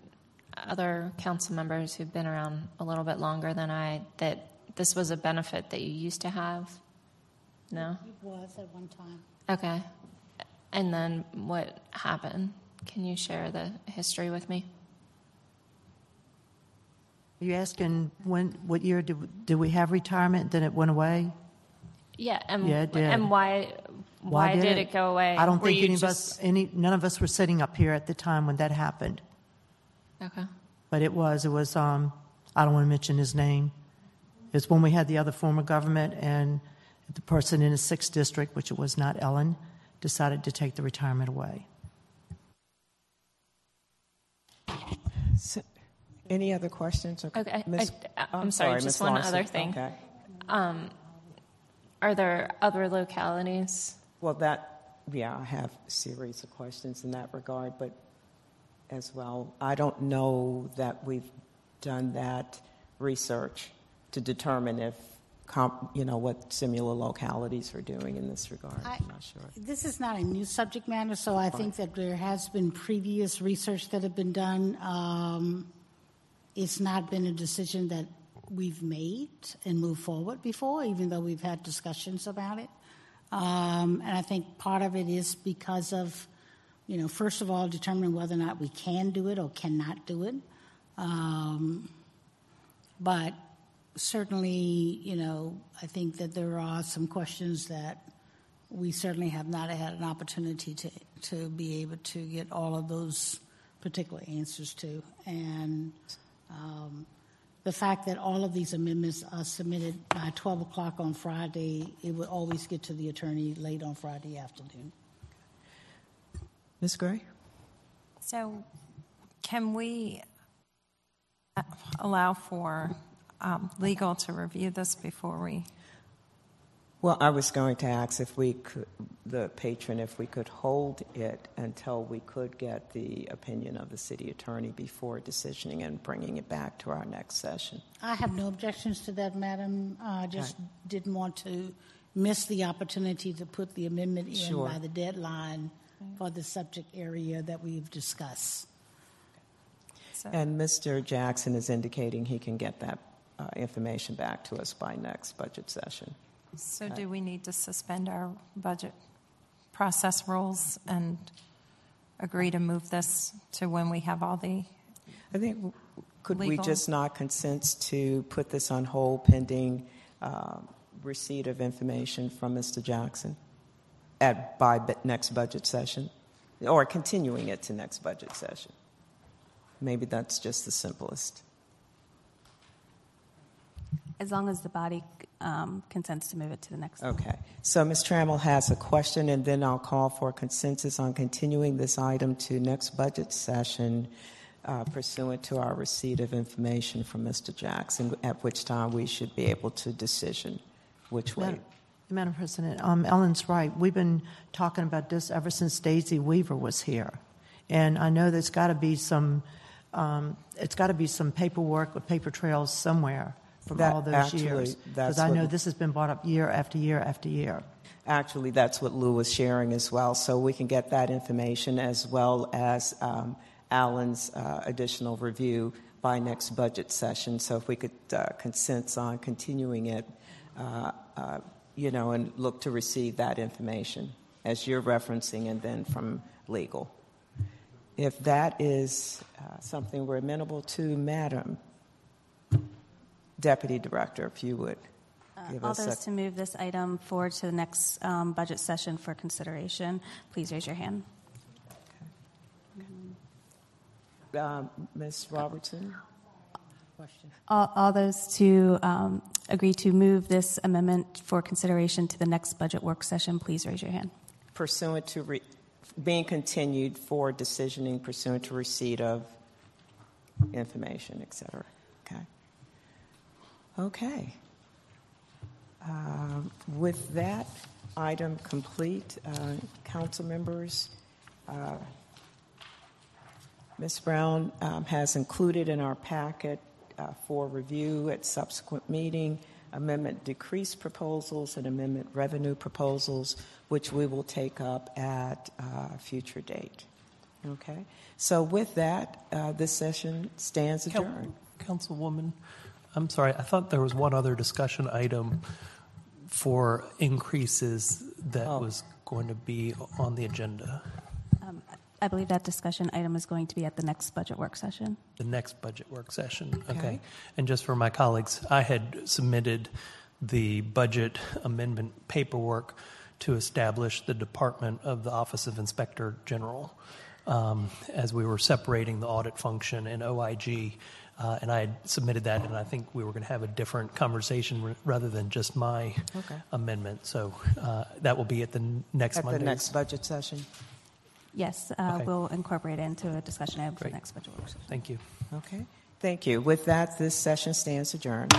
other council members who've been around a little bit longer than I that this was a benefit that you used to have. No? It was at one time. Okay. And then what happened? Can you share the history with me? Are you asking what year did we have retirement? Then it went away? Yeah. It did. And why did it go away? I don't think none of us were sitting up here at the time when that happened. Okay. But it was I don't want to mention his name. It's when we had the other form of government, and the person in the 6th district, which it was not Ellen, decided to take the retirement away. So, any other questions? Okay. I'm sorry, just one other thing. Okay. Are there other localities? Well, I have a series of questions in that regard, but as well, I don't know that we've done that research to determine if what similar localities are doing in this regard. I'm not sure. This is not a new subject matter, so I think that there has been previous research that have been done. It's not been a decision that we've made and moved forward before, even though we've had discussions about it. And I think part of it is because of, you know, first of all, determining whether or not we can do it or cannot do it. But certainly, you know, I think that there are some questions that we certainly have not had an opportunity to be able to get all of those particular answers to. And the fact that all of these amendments are submitted by 12 o'clock on Friday, it will always get to the attorney late on Friday afternoon. Ms. Gray? So can we allow for legal to review this before we Well, I was going to ask if we could, the patron, if we could hold it until we could get the opinion of the city attorney before decisioning and bringing it back to our next session. I have no objections to that, Madam. I just didn't want to miss the opportunity to put the amendment in by the deadline for the subject area that we've discussed. So. And Mr. Jackson is indicating he can get that information back to us by next budget session. So do we need to suspend our budget process rules and agree to move this to when we have all the we just not consent to put this on hold pending receipt of information from Mr. Jackson by next budget session, or continuing it to next budget session? Maybe that's just the simplest. As long as the body consents to move it to the next. Okay. So Ms. Trammell has a question, and then I'll call for consensus on continuing this item to next budget session pursuant to our receipt of information from Mr. Jackson, at which time we should be able to decision which way. Madam President, Ellen's right. We've been talking about this ever since Daisy Weaver was here. And I know there's got to be some, it's got to be some paperwork or paper trails somewhere from all those years, because I know this has been brought up year after year after year. Actually, that's what Lou was sharing as well, so we can get that information as well as Alan's additional review by next budget session. So if we could consent on continuing it, and look to receive that information as you're referencing and then from legal. If that is something we're amenable to, Madam Deputy Director, if you would give us all those to move this item forward to the next budget session for consideration, please raise your hand. Okay. Ms. Robertson? Question. All those to agree to move this amendment for consideration to the next budget work session, please raise your hand. Pursuant to being continued for decisioning pursuant to receipt of information, et cetera. Okay. With that item complete, council members, Ms. Brown has included in our packet for review at subsequent meeting amendment decrease proposals and amendment revenue proposals, which we will take up at a future date. Okay. So with that, this session stands adjourned. Councilwoman. I'm sorry, I thought there was one other discussion item for increases that was going to be on the agenda. I believe that discussion item is going to be at the next budget work session. The next budget work session, okay. And just for my colleagues, I had submitted the budget amendment paperwork to establish the Department of the Office of Inspector General as we were separating the audit function and OIG. And I had submitted that, and I think we were going to have a different conversation rather than just my amendment. So that will be at the next Monday. At the next budget session? Yes, we'll incorporate it into a discussion item for the next budget session. Thank you. Okay. Thank you. With that, this session stands adjourned.